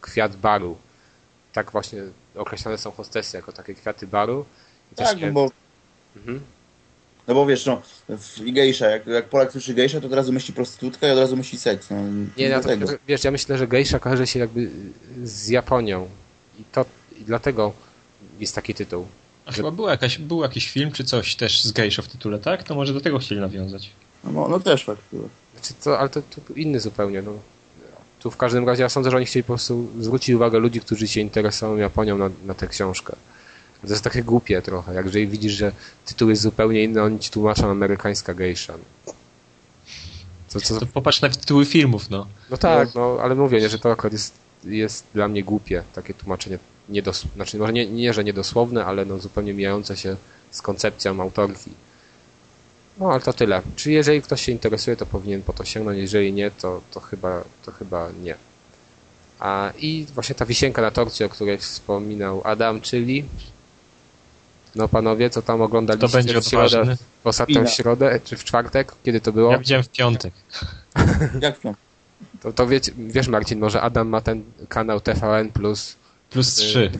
kwiat baru. Tak właśnie określane są hostesy jako takie kwiaty baru. I tak, też... bo... Mhm. No bo wiesz, no, gejsza, jak, jak Polak słyszy gejsza, to od razu myśli prostytutka i od razu myśli seks. No, nie, no, to, wiesz, ja myślę, że gejsza kojarzy się jakby z Japonią i to i dlatego jest taki tytuł. A chyba była jakaś, był jakiś film czy coś też z gejszą w tytule, tak? To może do tego chcieli nawiązać. No, no też tak było. Znaczy, to, ale to, to inny zupełnie. No. Tu w każdym razie ja sądzę, że oni chcieli po prostu zwrócić uwagę ludzi, którzy się interesują Japonią na, na tę książkę. To jest takie głupie trochę. Jak jeżeli widzisz, że tytuł jest zupełnie inny, oni ci tłumaczą amerykańska gejsza. Co, co... To popatrz na tytuły filmów, no. No tak, no, ale mówię, nie, że to akurat jest, jest dla mnie głupie, takie tłumaczenie. Niedos... Znaczy, może nie, nie, że niedosłowne, ale no zupełnie mijające się z koncepcją autorki. No, ale to tyle. Czyli jeżeli ktoś się interesuje, to powinien po to sięgnąć, jeżeli nie, to, to, chyba, to chyba nie. A i właśnie ta wisienka na torcie, o której wspominał Adam, czyli... No panowie, co tam oglądaliście? To będzie w środę, w ostatnią środę, czy w czwartek? Kiedy to było? Ja widziałem w piątek. Jak w piątek? To, to wiecie, wiesz Marcin, może Adam ma ten kanał T V N plus... Plus trzy.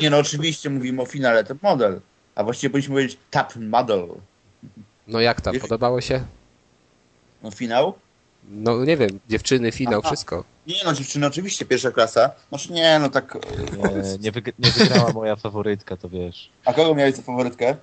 Nie no, oczywiście mówimy o finale Top Model, a właściwie powinniśmy powiedzieć Top Model. No jak tam, podobało się? No finał? No nie wiem, dziewczyny, finał, aha, wszystko. Nie no, dziewczyny oczywiście, pierwsza klasa. Znaczy nie, no tak... Nie, nie, wyg- nie wygrała moja faworytka, to wiesz. A kogo miałeś za faworytkę?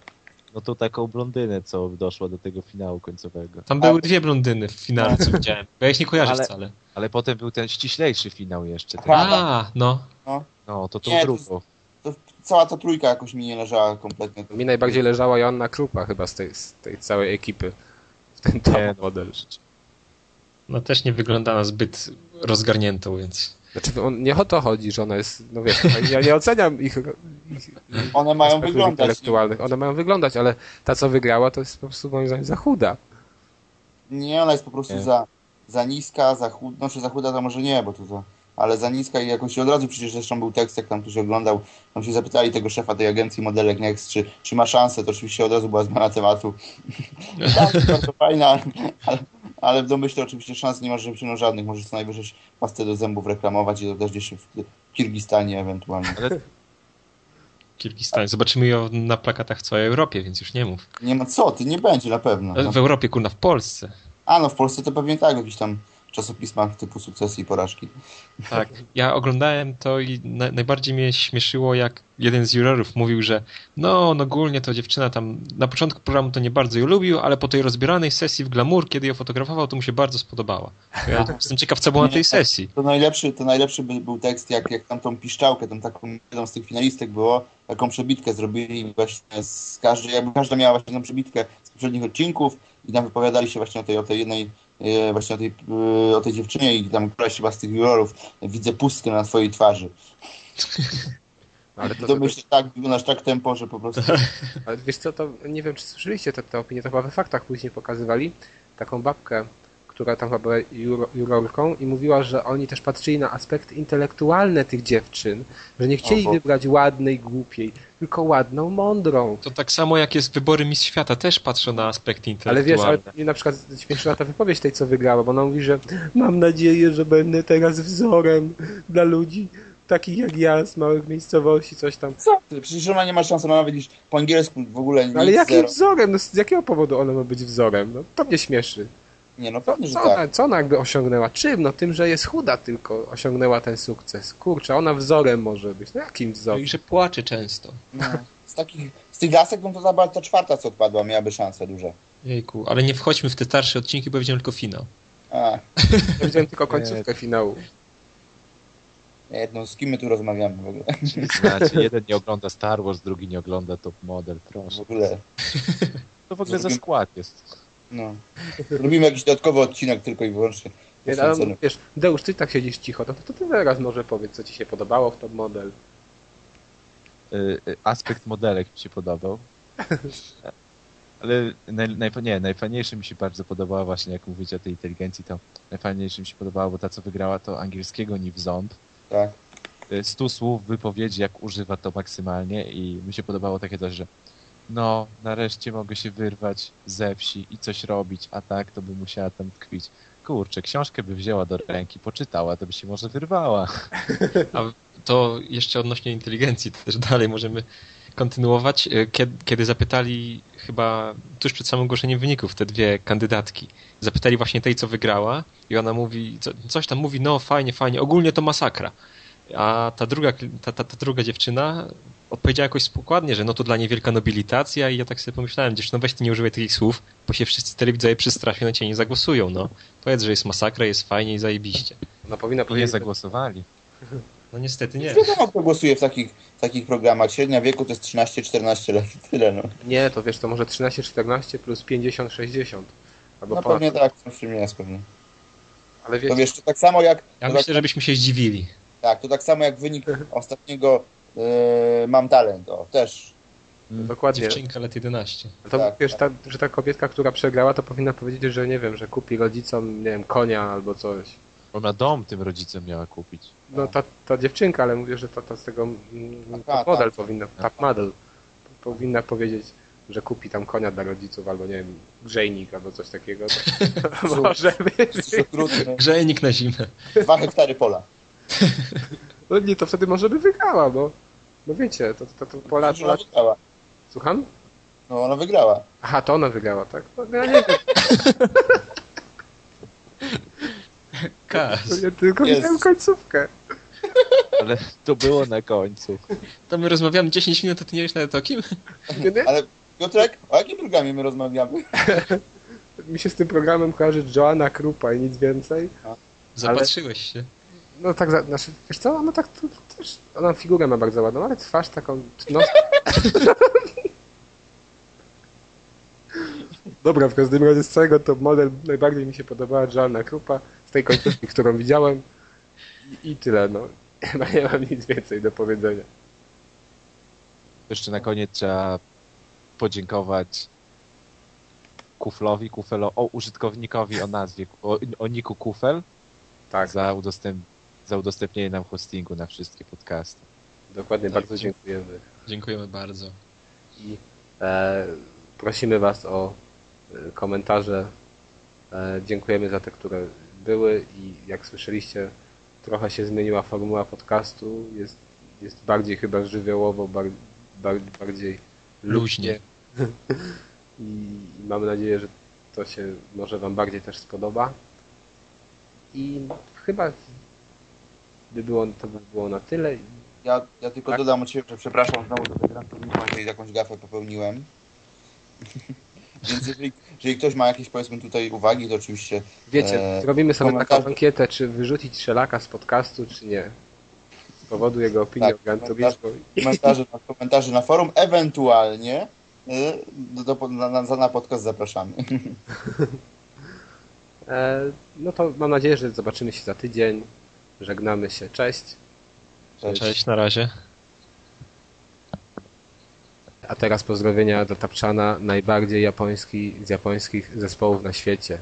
No to taką blondynę, co doszła do tego finału końcowego. Tam były A... dwie blondyny w finale, co widziałem. Bo ja ich nie kojarzę ale, wcale. Ale potem był ten ściślejszy finał jeszcze. Ten. A, no. No, no to tą drugą. To, to, to cała ta trójka jakoś mi nie leżała kompletnie. Mi najbardziej leżała Joanna Krupa chyba z tej, z tej całej ekipy. W ten ten model. No też nie wyglądała zbyt rozgarniętą, więc... Znaczy, on, nie o to chodzi, że ona jest... No wiesz, ja nie oceniam ich... ich one mają wyglądać. Intelektualnych. One mają wyglądać, ale ta, co wygrała, to jest po prostu moim zdaniem za chuda. Nie, ona jest po prostu za, za niska, za chuda. No, czy za chuda to może nie, bo to to... Ale za niska i jakoś od razu przecież zresztą był tekst, jak tam ktoś oglądał, tam się zapytali tego szefa tej agencji modelek Next, czy, czy ma szansę, to oczywiście od razu była zmiana tematu. Tak, bardzo fajna, ale... Ale w domyśle oczywiście szans nie masz, żeby się żadnych. Możesz co najwyżej pastę do zębów reklamować i to też gdzieś w Kirgistanie ewentualnie. Ale... Kirgistanie. Zobaczymy ją na plakatach w całej Europie, więc już nie mów. Nie ma co, ty nie będzie na pewno. No. W Europie, kurna, w Polsce. A no, w Polsce to pewnie tak, jakiś tam czasopismach typu Sukcesy i Porażki. Tak, ja oglądałem to i na, najbardziej mnie śmieszyło, jak jeden z jurorów mówił, że no, no ogólnie to dziewczyna tam na początku programu to nie bardzo ją lubił, ale po tej rozbieranej sesji w Glamour, kiedy ją fotografował, to mu się bardzo spodobała. Ja jestem ciekaw, co było na tej sesji. To najlepszy, to najlepszy by był tekst, jak, jak tam tą piszczałkę, tam taką jedną z tych finalistek było, taką przebitkę zrobili właśnie z każdej, jakby każda miała właśnie tą przebitkę z poprzednich odcinków i tam wypowiadali się właśnie o tej, o tej jednej właśnie o tej, o tej dziewczynie i tam któraś chyba z tych jurorów widzę pustkę na twojej twarzy. Ale to domyślę, tak, wyglądasz tak tempo, że po prostu... Ale wiesz co, to nie wiem, czy słyszeliście te, te opinie, to chyba we faktach później pokazywali taką babkę, która tam była juro, jurorką i mówiła, że oni też patrzyli na aspekt intelektualny tych dziewczyn, że nie chcieli Oho. wybrać ładnej, głupiej, tylko ładną, mądrą. To tak samo jak jest wybory Miss Świata, też patrzą na aspekt intelektualny. Ale wiesz, ale mnie na przykład śmieszyła ta wypowiedź tej, co wygrała, bo ona mówi, że mam nadzieję, że będę teraz wzorem dla ludzi takich jak ja z małych miejscowości, coś tam. Co? Przecież ona nie ma szans, ona nawet po angielsku w ogóle nic. Ale jakim wzorem? No, z jakiego powodu ona ma być wzorem? No, to mnie śmieszy. Nie, no pewnie, że co, tak. ona, co ona jakby osiągnęła? Czym? No tym, że jest chuda tylko osiągnęła ten sukces. Kurczę, ona wzorem może być. No jakim wzorem? No i że płacze często. No, z takich, z tych lasek no to ta, ta czwarta, co odpadła, miałaby szanse duże. Jejku, ale nie wchodźmy w te starsze odcinki, bo widziałem tylko finał. A. Ja widziałem tylko końcówkę finału. No, z kim my tu rozmawiamy w ogóle? Znaczy, jeden nie ogląda Star Wars, drugi nie ogląda Top Model, proszę. W ogóle. To w ogóle za skład jest. No. Robimy jakiś dodatkowy odcinek tylko i wyłącznie. Nie, no, wiesz, Deusz, ty tak siedzisz cicho, to, to ty teraz może powiedz, co ci się podobało w Top Model. Yy, aspekt modelek mi się podobał. Ale naj, naj, nie, najfajniejszy mi się bardzo podobała właśnie, jak mówicie o tej inteligencji, to najfajniejszy mi się podobało, bo ta, co wygrała, to angielskiego nie w ząb. Tak. Stu słów wypowiedzi, jak używa to maksymalnie i mi się podobało takie coś, że no, nareszcie mogę się wyrwać ze wsi i coś robić, a tak to by musiała tam tkwić. Kurczę, książkę by wzięła do ręki, poczytała, to by się może wyrwała. A to jeszcze odnośnie inteligencji, to też dalej możemy kontynuować. Kiedy, kiedy zapytali chyba tuż przed samym ogłoszeniem wyników te dwie kandydatki, zapytali właśnie tej, co wygrała i ona mówi, co, coś tam mówi, no fajnie, fajnie, ogólnie to masakra. A ta druga, ta, ta, ta druga dziewczyna odpowiedziała jakoś spokładnie, że no to dla niej wielka nobilitacja i ja tak sobie pomyślałem, dziewczyno, weź ty nie używaj tych słów, bo się wszyscy telewidzowie przestraszą, na ciebie nie zagłosują, no. Powiedz, że jest masakra, jest fajnie i zajebiście. No powinna powiedzieć, że zagłosowali. No niestety nie. Nie wiadomo, kto głosuje w takich, takich programach. Średnia wieku to jest trzynaście czternaście lat i tyle, no. Nie, to wiesz, to może trzynaście czternaście plus pięćdziesiąt sześćdziesiąt. Albo no pewnie tak, w sumie jest pewnie. Ale wiecie, to wiesz, to tak samo jak... Ja myślę, tak... żebyśmy się zdziwili. Tak, to tak samo jak wynik ostatniego yy, Mam Talent, o, też. No, dokładnie. Dziewczynka lat jedenaście. To tak, wiesz, tak. Ta, że ta kobietka, która przegrała, to powinna powiedzieć, że nie wiem, że kupi rodzicom, nie wiem, konia albo coś. Ona dom tym rodzicom miała kupić. No ta, ta dziewczynka, ale mówię, że ta, ta z tego Top Model tak, powinna, tak. Top Model powinna powiedzieć, że kupi tam konia dla rodziców albo nie wiem, grzejnik albo coś takiego. Może być. Grzejnik na zimę. Dwa hektary pola. No nie, to wtedy może by wygrała, bo no wiecie, to, to, to Pola... Ona wygrała. Słucham? No ona wygrała. Aha, to ona wygrała, tak? No, ja nie wiem. Kaz. Ja tylko jest. Widziałem końcówkę. Ale to było na końcu. To my rozmawiamy dziesięć minut, a ty nie wiesz nawet o kim? Kiedy? Ale Piotrek, o jakim programie my rozmawiamy? Mi się z tym programem kojarzy Joanna Krupa i nic więcej. A. Zapatrzyłeś ale... się. No tak, za, znaczy, wiesz co, ona tak to, to też, ona figurę ma bardzo ładną, ale twarz taką, no... Dobra, w każdym razie z całego Top Model najbardziej mi się podobała Joanna Krupa, z tej końcówki, którą widziałem i, i tyle, no. Chyba nie mam nic więcej do powiedzenia. Jeszcze na koniec trzeba podziękować Kuflowi, Kufelo, o użytkownikowi o nazwie, o, o niku Kufel. Tak, za, udostęp, za udostępnienie nam hostingu na wszystkie podcasty. Dokładnie, tak, bardzo dziękujemy. Dziękujemy bardzo. I e, prosimy was o e, komentarze. E, dziękujemy za te, które były i jak słyszeliście, trochę się zmieniła formuła podcastu. Jest, jest bardziej chyba żywiołowo, bar, bar, bardziej luźnie. I mamy nadzieję, że to się może wam bardziej też spodoba. I chyba by było, to by było na tyle. Ja, ja tylko tak. dodam od siebie, że przepraszam znowu do Gran Turismo, jeżeli jakąś gafę popełniłem. Więc jeżeli, jeżeli ktoś ma jakieś, powiedzmy, tutaj uwagi, to oczywiście... Wiecie, e, zrobimy sobie taką ankietę, czy wyrzucić Szelaka z podcastu, czy nie. Z powodu jego opinii tak, o Gran Turismo. Komentarze, komentarze na forum, ewentualnie e, do, do, na, na podcast zapraszamy. No to mam nadzieję, że zobaczymy się za tydzień. Żegnamy się. Cześć. Cześć, Cześć na razie. A teraz pozdrowienia do Tapczana, najbardziej japoński z japońskich zespołów na świecie.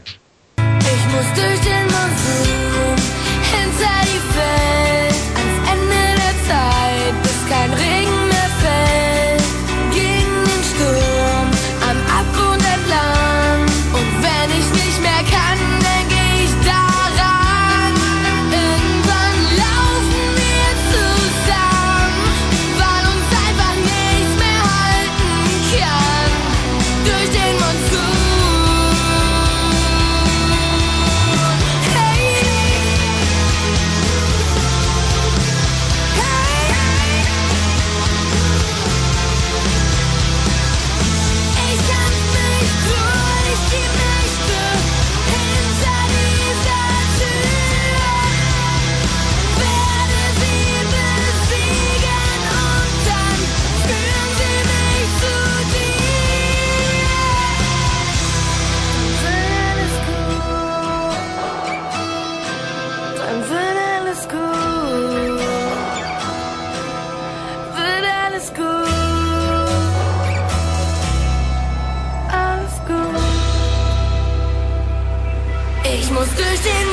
Durch den